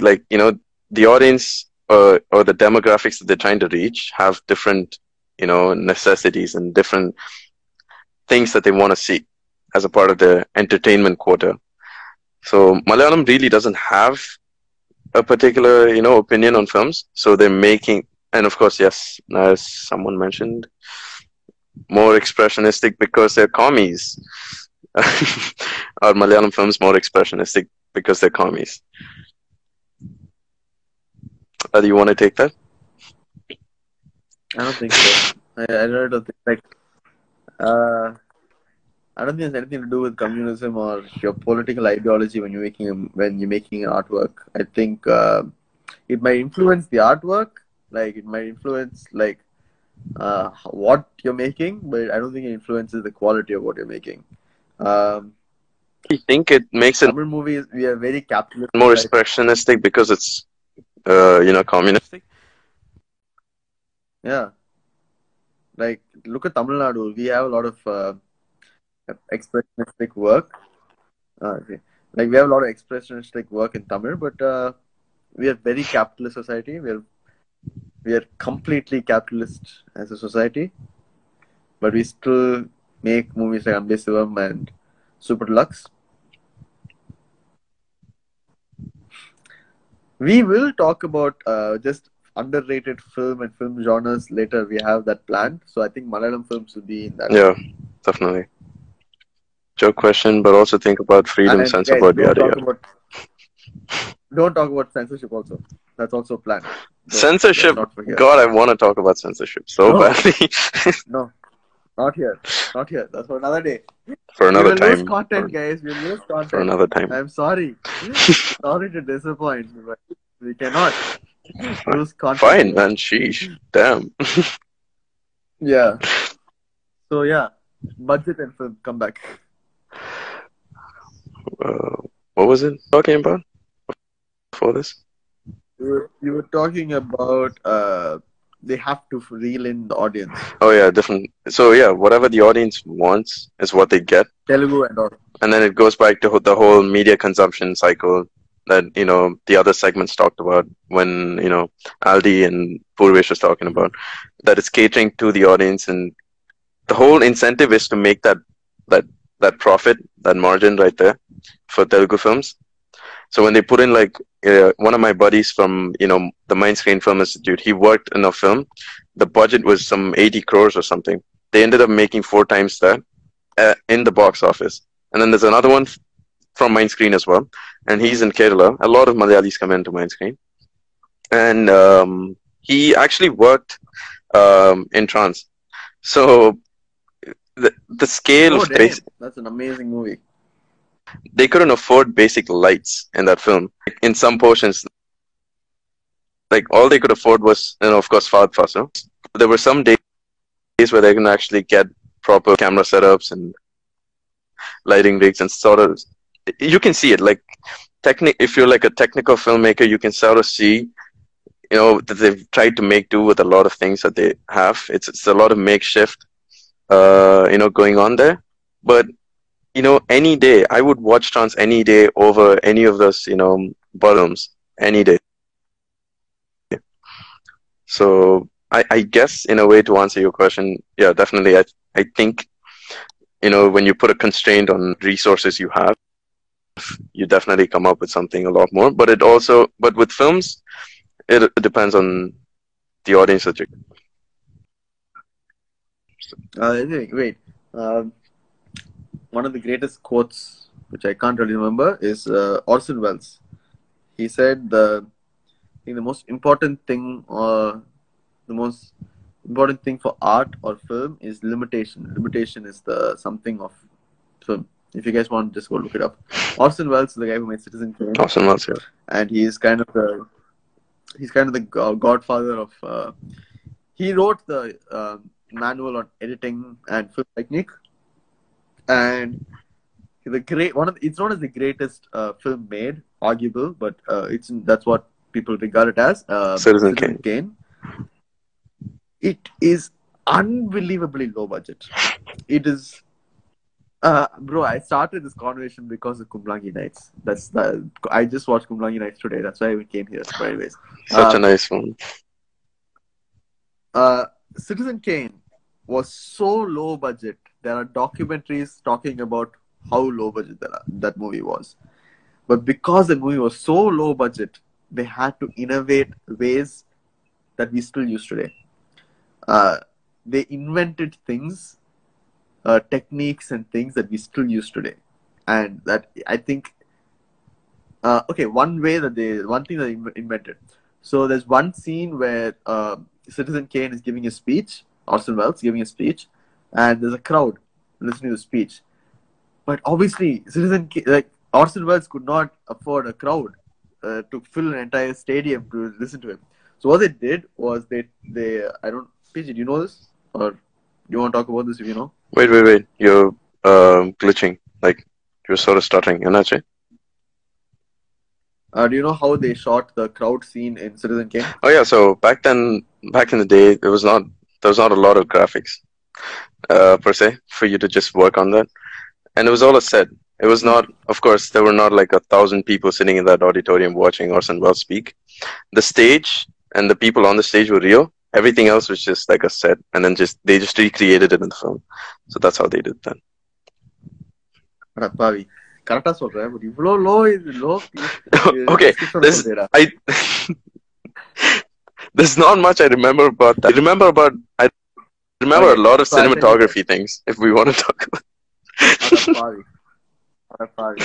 like, you know, the audience uh, or the demographics that they're trying to reach have different, you know, necessities and different things that they want to see as a part of their entertainment quota. So Malayalam really doesn't have a particular, you know, opinion on films, so they're making. And of course, yes, as someone mentioned, more expressionistic because they're commies. Are Malayalam films more expressionistic because they're commies? Uh, do you want to take that? I don't think so. I, I don't think like. Uh, I don't think it's anything to do with communism or your political ideology when you're making a, when you're making an artwork. I think uh, it might influence the artwork. Like, it might influence, like, uh, what you're making, but I don't think it influences the quality of what you're making. Um, I think it makes it... Tamil movies, we are very capitalist. More expressionistic because it's, uh, you know, communistic. Yeah. Like, look at Tamil Nadu. We have a lot of uh, expressionistic work. Uh, okay. like we have a lot of expressionistic work in Tamil, but uh, we are very capitalist society. We are we are completely capitalist as a society, but we still make movies like Andrei Sivam and Super Deluxe. We will talk about uh, just underrated film and film genres later. We have that planned. So I think Malayalam films will be in that. Yeah, way. Definitely. Joke question, but also think about freedom, and censorship, yada yada. Don't talk about censorship also. That's also planned. So censorship? God, I want to talk about censorship so no. badly. No. Not here. Not here. That's for another day. For another time. We will lose content, guys. We will lose content. For another time. I'm sorry. Sorry to disappoint, but we cannot lose content. Fine, man. Sheesh. Damn. Yeah. So, yeah. Budget and film. Come back. Uh, what was it talking about before this? You were, you were talking about... Uh, they have to reel in the audience. Oh yeah, different. So yeah, whatever the audience wants is what they get. Telugu and all. And then it goes back to the whole media consumption cycle that, you know, the other segments talked about when, you know, Aldi and Purvesh was talking about. That it's catering to the audience, and the whole incentive is to make that that that profit, that margin right there for Telugu films. So when they put in, like, uh, one of my buddies from, you know, the Mind Screen Film Institute, he worked in a film. The budget was some eighty crores or something. They ended up making four times that uh, in the box office. And then there's another one from Mind Screen as well. And he's in Kerala. A lot of Malayalis come into Mind Screen. And um, he actually worked um, in trance. So the, the scale oh, of... Damn. That's an amazing movie. They couldn't afford basic lights in that film. In some portions, like, all they could afford was, you know, of course, Fahad Faso. There were some days where they can actually get proper camera setups and lighting rigs and sort of... You can see it. Like, technic- if you're like a technical filmmaker, you can sort of see, you know, that they've tried to make do with a lot of things that they have. It's, it's a lot of makeshift, uh, you know, going on there. But... you know, any day, I would watch Trance any day over any of those, you know, bottoms, any day. Yeah. So, I, I guess, in a way, to answer your question, yeah, definitely, I, I think, you know, when you put a constraint on resources you have, you definitely come up with something a lot more. But it also, but with films, it, it depends on the audience that you... Uh, wait, um... one of the greatest quotes, which I can't really remember, is uh, Orson Welles. He said, the, I think the most important thing, or the most important thing for art or film is limitation. Limitation is the something of film. If you guys want, just go look it up. Orson Welles is the guy who made Citizen Kane. Orson Welles, yeah. And he is kind of the, he's kind of the godfather of, uh, he wrote the uh, manual on editing and film technique. And the great one of the, it's not as the greatest uh, film made, arguable, but uh, it's that's what people regard it as. Uh, Citizen Kane. Kane. It is unbelievably low budget. It is, uh, bro. I started this conversation because of Kumlangi Nights. That's the, I just watched Kumlangi Nights today. That's why we came here. But anyways, such uh, a nice one. Uh, Citizen Kane was so low budget. There are documentaries talking about how low budget that, that movie was. But because the movie was so low budget, they had to innovate ways that we still use today. Uh, they invented things, uh, techniques and things that we still use today. And that, I think, uh, okay, one way that they, one thing that they invented. So there's one scene where uh, Citizen Kane is giving a speech, Orson Welles giving a speech, and there's a crowd listening to the speech. But obviously, Citizen K- like Orson Welles could not afford a crowd uh, to fill an entire stadium to listen to him. So what they did was they, they uh, I don't, P G, do you know this? Or you want to talk about this if you know? Wait, wait, wait. You're uh, glitching. Like, you're sort of stuttering. Enache? Uh, do you know how they shot the crowd scene in Citizen Kane? Oh yeah, so back then, back in the day, there was not, there was not a lot of graphics. Uh, per se, for you to just work on that, and it was all a set. It was not, of course, there were not like a thousand people sitting in that auditorium watching Orson Welles speak. The stage and the people on the stage were real. Everything else was just like a set, and then just they just recreated it in the film. So that's how they did that. Rapavi, correct us, right? But if low, low is low. Okay, this I. There's not much I remember about that. I remember about I remember okay. a lot of so cinematography things. If we want to talk about. Rapavi.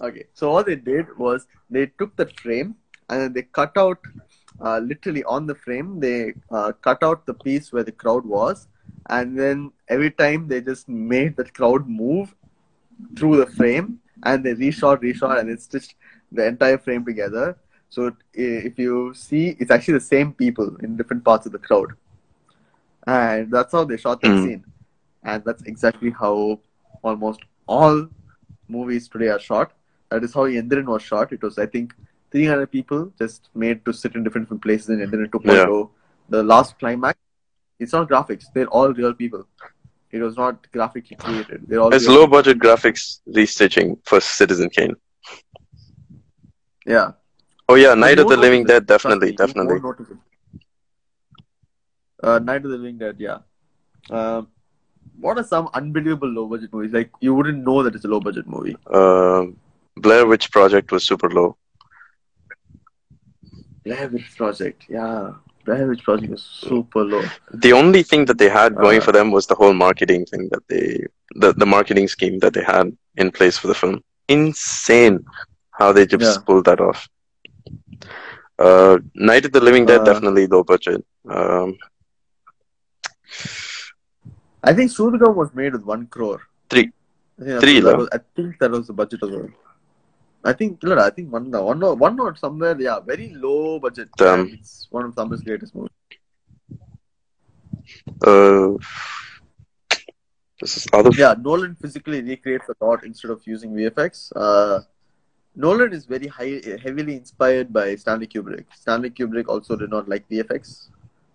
Okay, so all they did was they took that frame and then they cut out uh, literally on the frame they uh, cut out the piece where the crowd was, and then every time they just made that crowd move through the frame, and they reshot reshot and it stitched the entire frame together. So it, if you see, it's actually the same people in different parts of the crowd, and that's how they shot that mm. scene. And that's exactly how almost all movies today are shot. That is how Endiran was shot. It was, I think, three hundred people just made to sit in different, different places in Endiran two point oh. The last climax, it's not graphics. They're all real people. It was not graphically created. They're all. It's low-budget graphics restitching for Citizen Kane. Yeah. Oh yeah, Night no of the notices. Living Dead, definitely, Sorry, definitely. No uh, Night of the Living Dead, yeah. Um, What are some unbelievable low-budget movies? Like, you wouldn't know that it's a low-budget movie. Uh, Blair Witch Project was super low. Blair Witch Project, yeah. Blair Witch Project was super low. The only thing that they had going uh, for them was the whole marketing thing that they... The, the marketing scheme that they had in place for the film. Insane how they just yeah. pulled that off. Uh, Night of the Living Dead, uh, definitely low-budget. Um... I think Sudhu Kavum was made with one crore. Three. Yeah, Three, that was, I think that was the budget as well. I think, I think one, one, one not somewhere, yeah, very low budget. Um, it's one of Tamil's greatest movies. Uh, this is other. Yeah, Nolan physically recreates a lot instead of using V F X. Uh, Nolan is very high, heavily inspired by Stanley Kubrick. Stanley Kubrick also did not like V F X.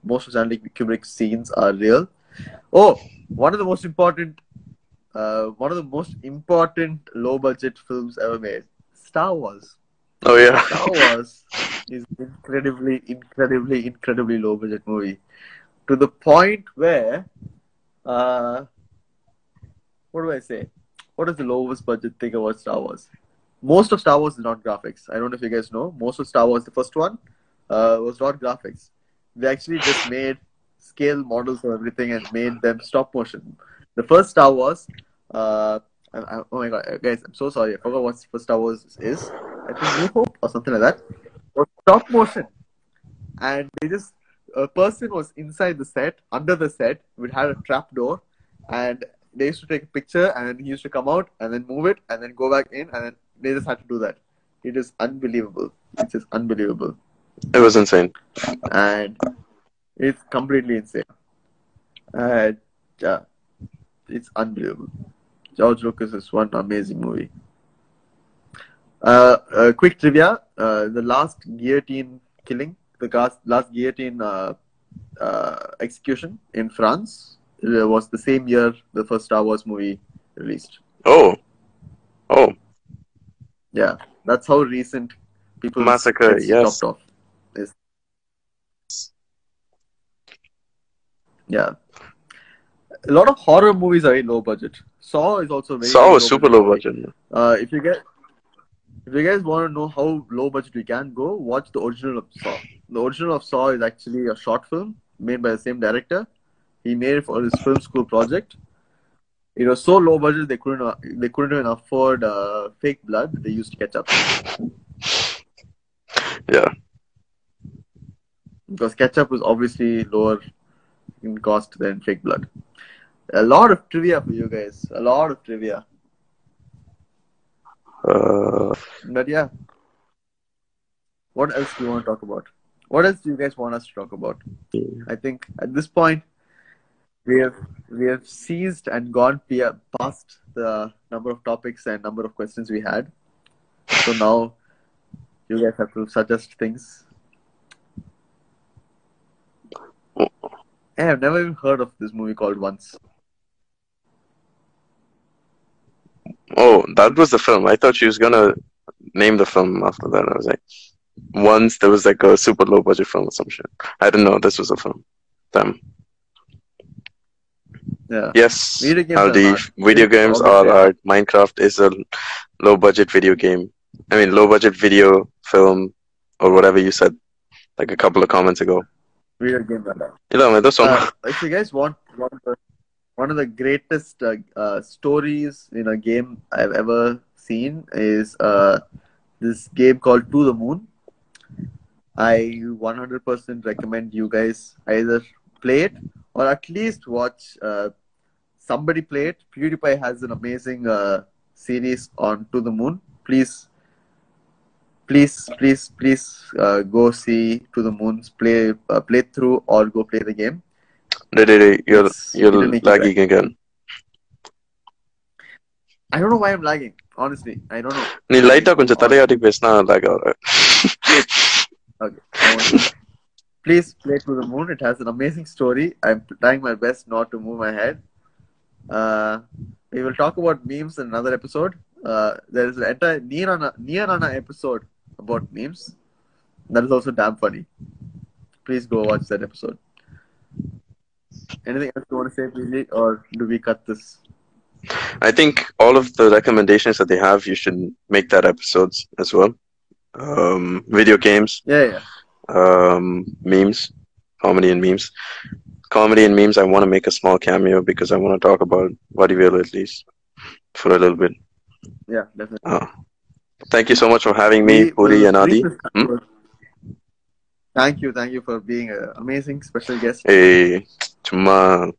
Most of Stanley Kubrick's scenes are real. Oh, one of the most important, uh, one of the most important low-budget films ever made, Star Wars. Oh yeah, Star Wars is incredibly, incredibly, incredibly low-budget movie, to the point where, uh, what do I say? What is the lowest budget thing about Star Wars? Most of Star Wars is not graphics. I don't know if you guys know. Most of Star Wars, the first one, uh, was not graphics. They actually just made scale models of everything and made them stop motion. The first Star Wars, uh, I, I, oh my god, guys, I'm so sorry, I forgot what the first Star Wars is. I think New Hope or something like that. Was stop motion, and they just a person was inside the set, under the set, which had a trap door, and they used to take a picture, and then he used to come out, and then move it, and then go back in, and then they just had to do that. It is unbelievable. It is unbelievable. It was insane, and. It's completely insane. Uh, yeah. It's unbelievable. George Lucas is one amazing movie. Uh, uh, quick trivia. Uh, the last guillotine killing, the last, last guillotine uh, uh, execution in France was the same year the first Star Wars movie released. Oh. Oh. Yeah. That's how recent people... Massacre, yes. Stopped off. Yeah, a lot of horror movies are very low budget. Saw is also very. Saw is super low budget. Yeah. Uh, if you get, if you guys want to know how low budget we can go, watch the original of Saw. The original of Saw is actually a short film made by the same director. He made it for his film school project. It was so low budget they couldn't they couldn't even afford uh, fake blood. They used ketchup. Yeah, because ketchup was obviously lower in cost than fake blood. A lot of trivia for you guys. A lot of trivia. Uh, but yeah. What else do you want to talk about? What else do you guys want us to talk about? I think at this point, we have we have seized and gone past the number of topics and number of questions we had. So now, you guys have to suggest things. I have never even heard of this movie called Once. Oh, that was the film. I thought she was going to name the film after that. I was like, once there was like a super low budget film or some shit. I didn't know this was a film. Damn. Yeah. Yes, video games, Aldi, are video video games are art. Minecraft is a low budget video game. I mean, low budget video film or whatever you said like a couple of comments ago. Video games are art. Uh, if you guys want one of the, one of the greatest uh, uh, stories in a game I've ever seen is uh, this game called To the Moon. I one hundred percent recommend you guys either play it or at least watch uh, somebody play it. PewDiePie has an amazing uh, series on To the Moon. Please, please, please, please uh, go see To the Moon's play uh, playthrough or go play the game. No, no, no. You're, you're lagging again. I don't know why I'm lagging. Honestly, I don't know. You light up and just tell me how lag. Okay. Please play To the Moon. It has an amazing story. I'm trying my best not to move my head. Uh, we will talk about memes in another episode. Uh, there is an entire Nirana, Nirana episode about memes. That is also damn funny. Please go watch that episode. Anything else you want to say, P G, or do we cut this? I think all of the recommendations that they have, you should make that episodes as well. Um, video games. Yeah, yeah. Um, memes, comedy and memes, comedy and memes. I want to make a small cameo because I want to talk about Vadivelu at least for a little bit. Yeah, definitely. Oh. Thank you so much for having me, Puri and Adi. Hmm? Thank you, thank you for being an amazing special guest. Hey, Chuma.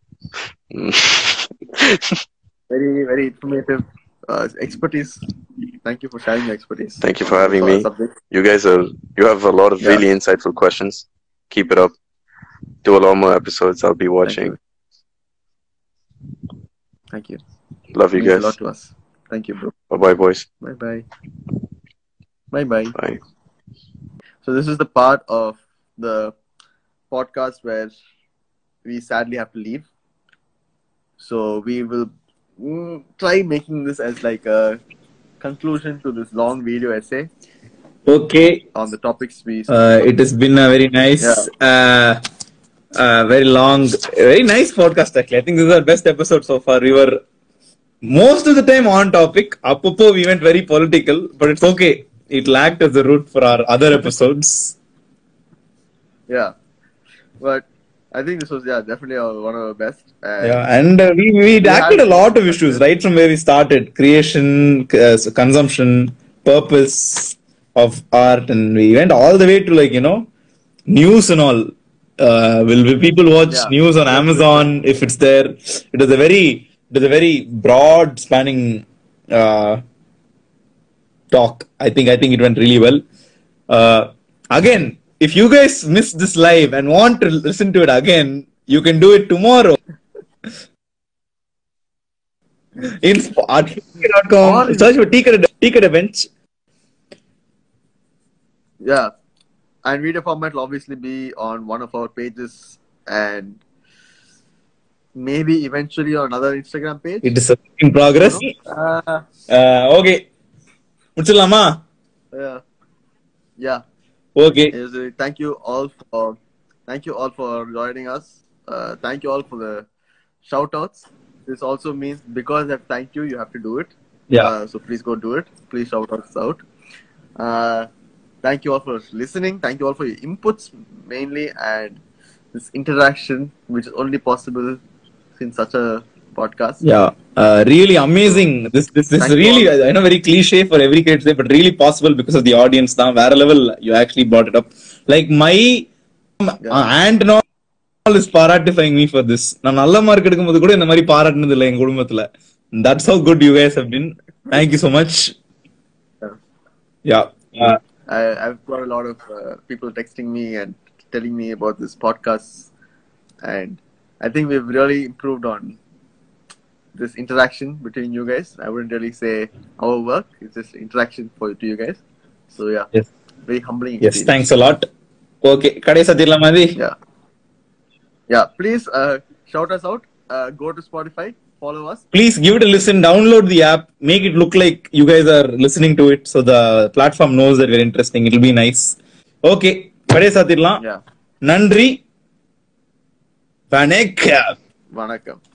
Very, very informative uh, expertise. Thank you for sharing your expertise. Thank you for having me. Subject. You guys are, you have a lot of yeah. really insightful questions. Keep it up. Do a lot more episodes. I'll be watching. Thank you. Thank you. Love you guys. It means a lot to us. Thank you, bro. Bye-bye, boys. Bye-bye. Bye-bye. Bye. So this is the part of the podcast where we sadly have to leave. So we will try making this as like a conclusion to this long video essay. Okay. On the topics we uh, it has been a very nice yeah. uh, uh, very long, very nice podcast actually. I think this is our best episode so far. We were most of the time on topic. Apropos, we went very political, but it's okay. It lacked as a route for our other episodes. Yeah, but I think this was yeah definitely our, one of our best. And yeah, and uh, we we, we acted a lot of issues right from where we started: creation, uh, consumption, purpose of art, and we went all the way to like you know news and all. Uh, will, will people watch yeah. news on Amazon if it's there? It is a very it is a very broad spanning uh, talk. I think I think it went really well. Uh, again. If you guys missed this live and want to listen to it again, you can do it tomorrow. In Spotify dot com, search for T-Cut Events. Yeah. And video format will obviously be on one of our pages and maybe eventually on another Instagram page. It is in progress. Uh, uh, okay. Muchallama. Yeah. Yeah. Okay. Thank you all for thank you all for joining us. Uh, thank you all for the shout outs. This also means because I thank you, you have to do it. Yeah. Uh, so please go do it. Please shout us out. Uh, thank you all for listening. Thank you all for your inputs mainly and this interaction, which is only possible in such a podcast. Yeah. Uh, really amazing. This this this thank really I know very cliche for every kid today, but really possible because of the audience now. Where level you actually brought it up. Like my yeah. aunt now is paratifying me for this. நான் நல்ல mark எடுக்கும்போது கூட இந்த மாதிரி பாராட்டுனது இல்லை எங்க குடும்பத்துல. That's how good you guys have been. Thank you so much. Yeah. yeah. Uh, I I've got a lot of uh, people texting me and telling me about this podcast, and I think we've really improved on this interaction between you guys. I wouldn't really say our work. It's just interaction for to you guys. So yeah, yes. very humbling. Yes, thanks a lot. Okay, Kadesa Dilamadi. Yeah, yeah. Please uh, shout us out. Uh, go to Spotify. follow us. Please give it a listen. Download the app. Make it look like you guys are listening to it, so the platform knows that we're interesting. It'll be nice. Okay. Pade sathirla. Yeah. Nandri. Vanakkam. Vanakkam.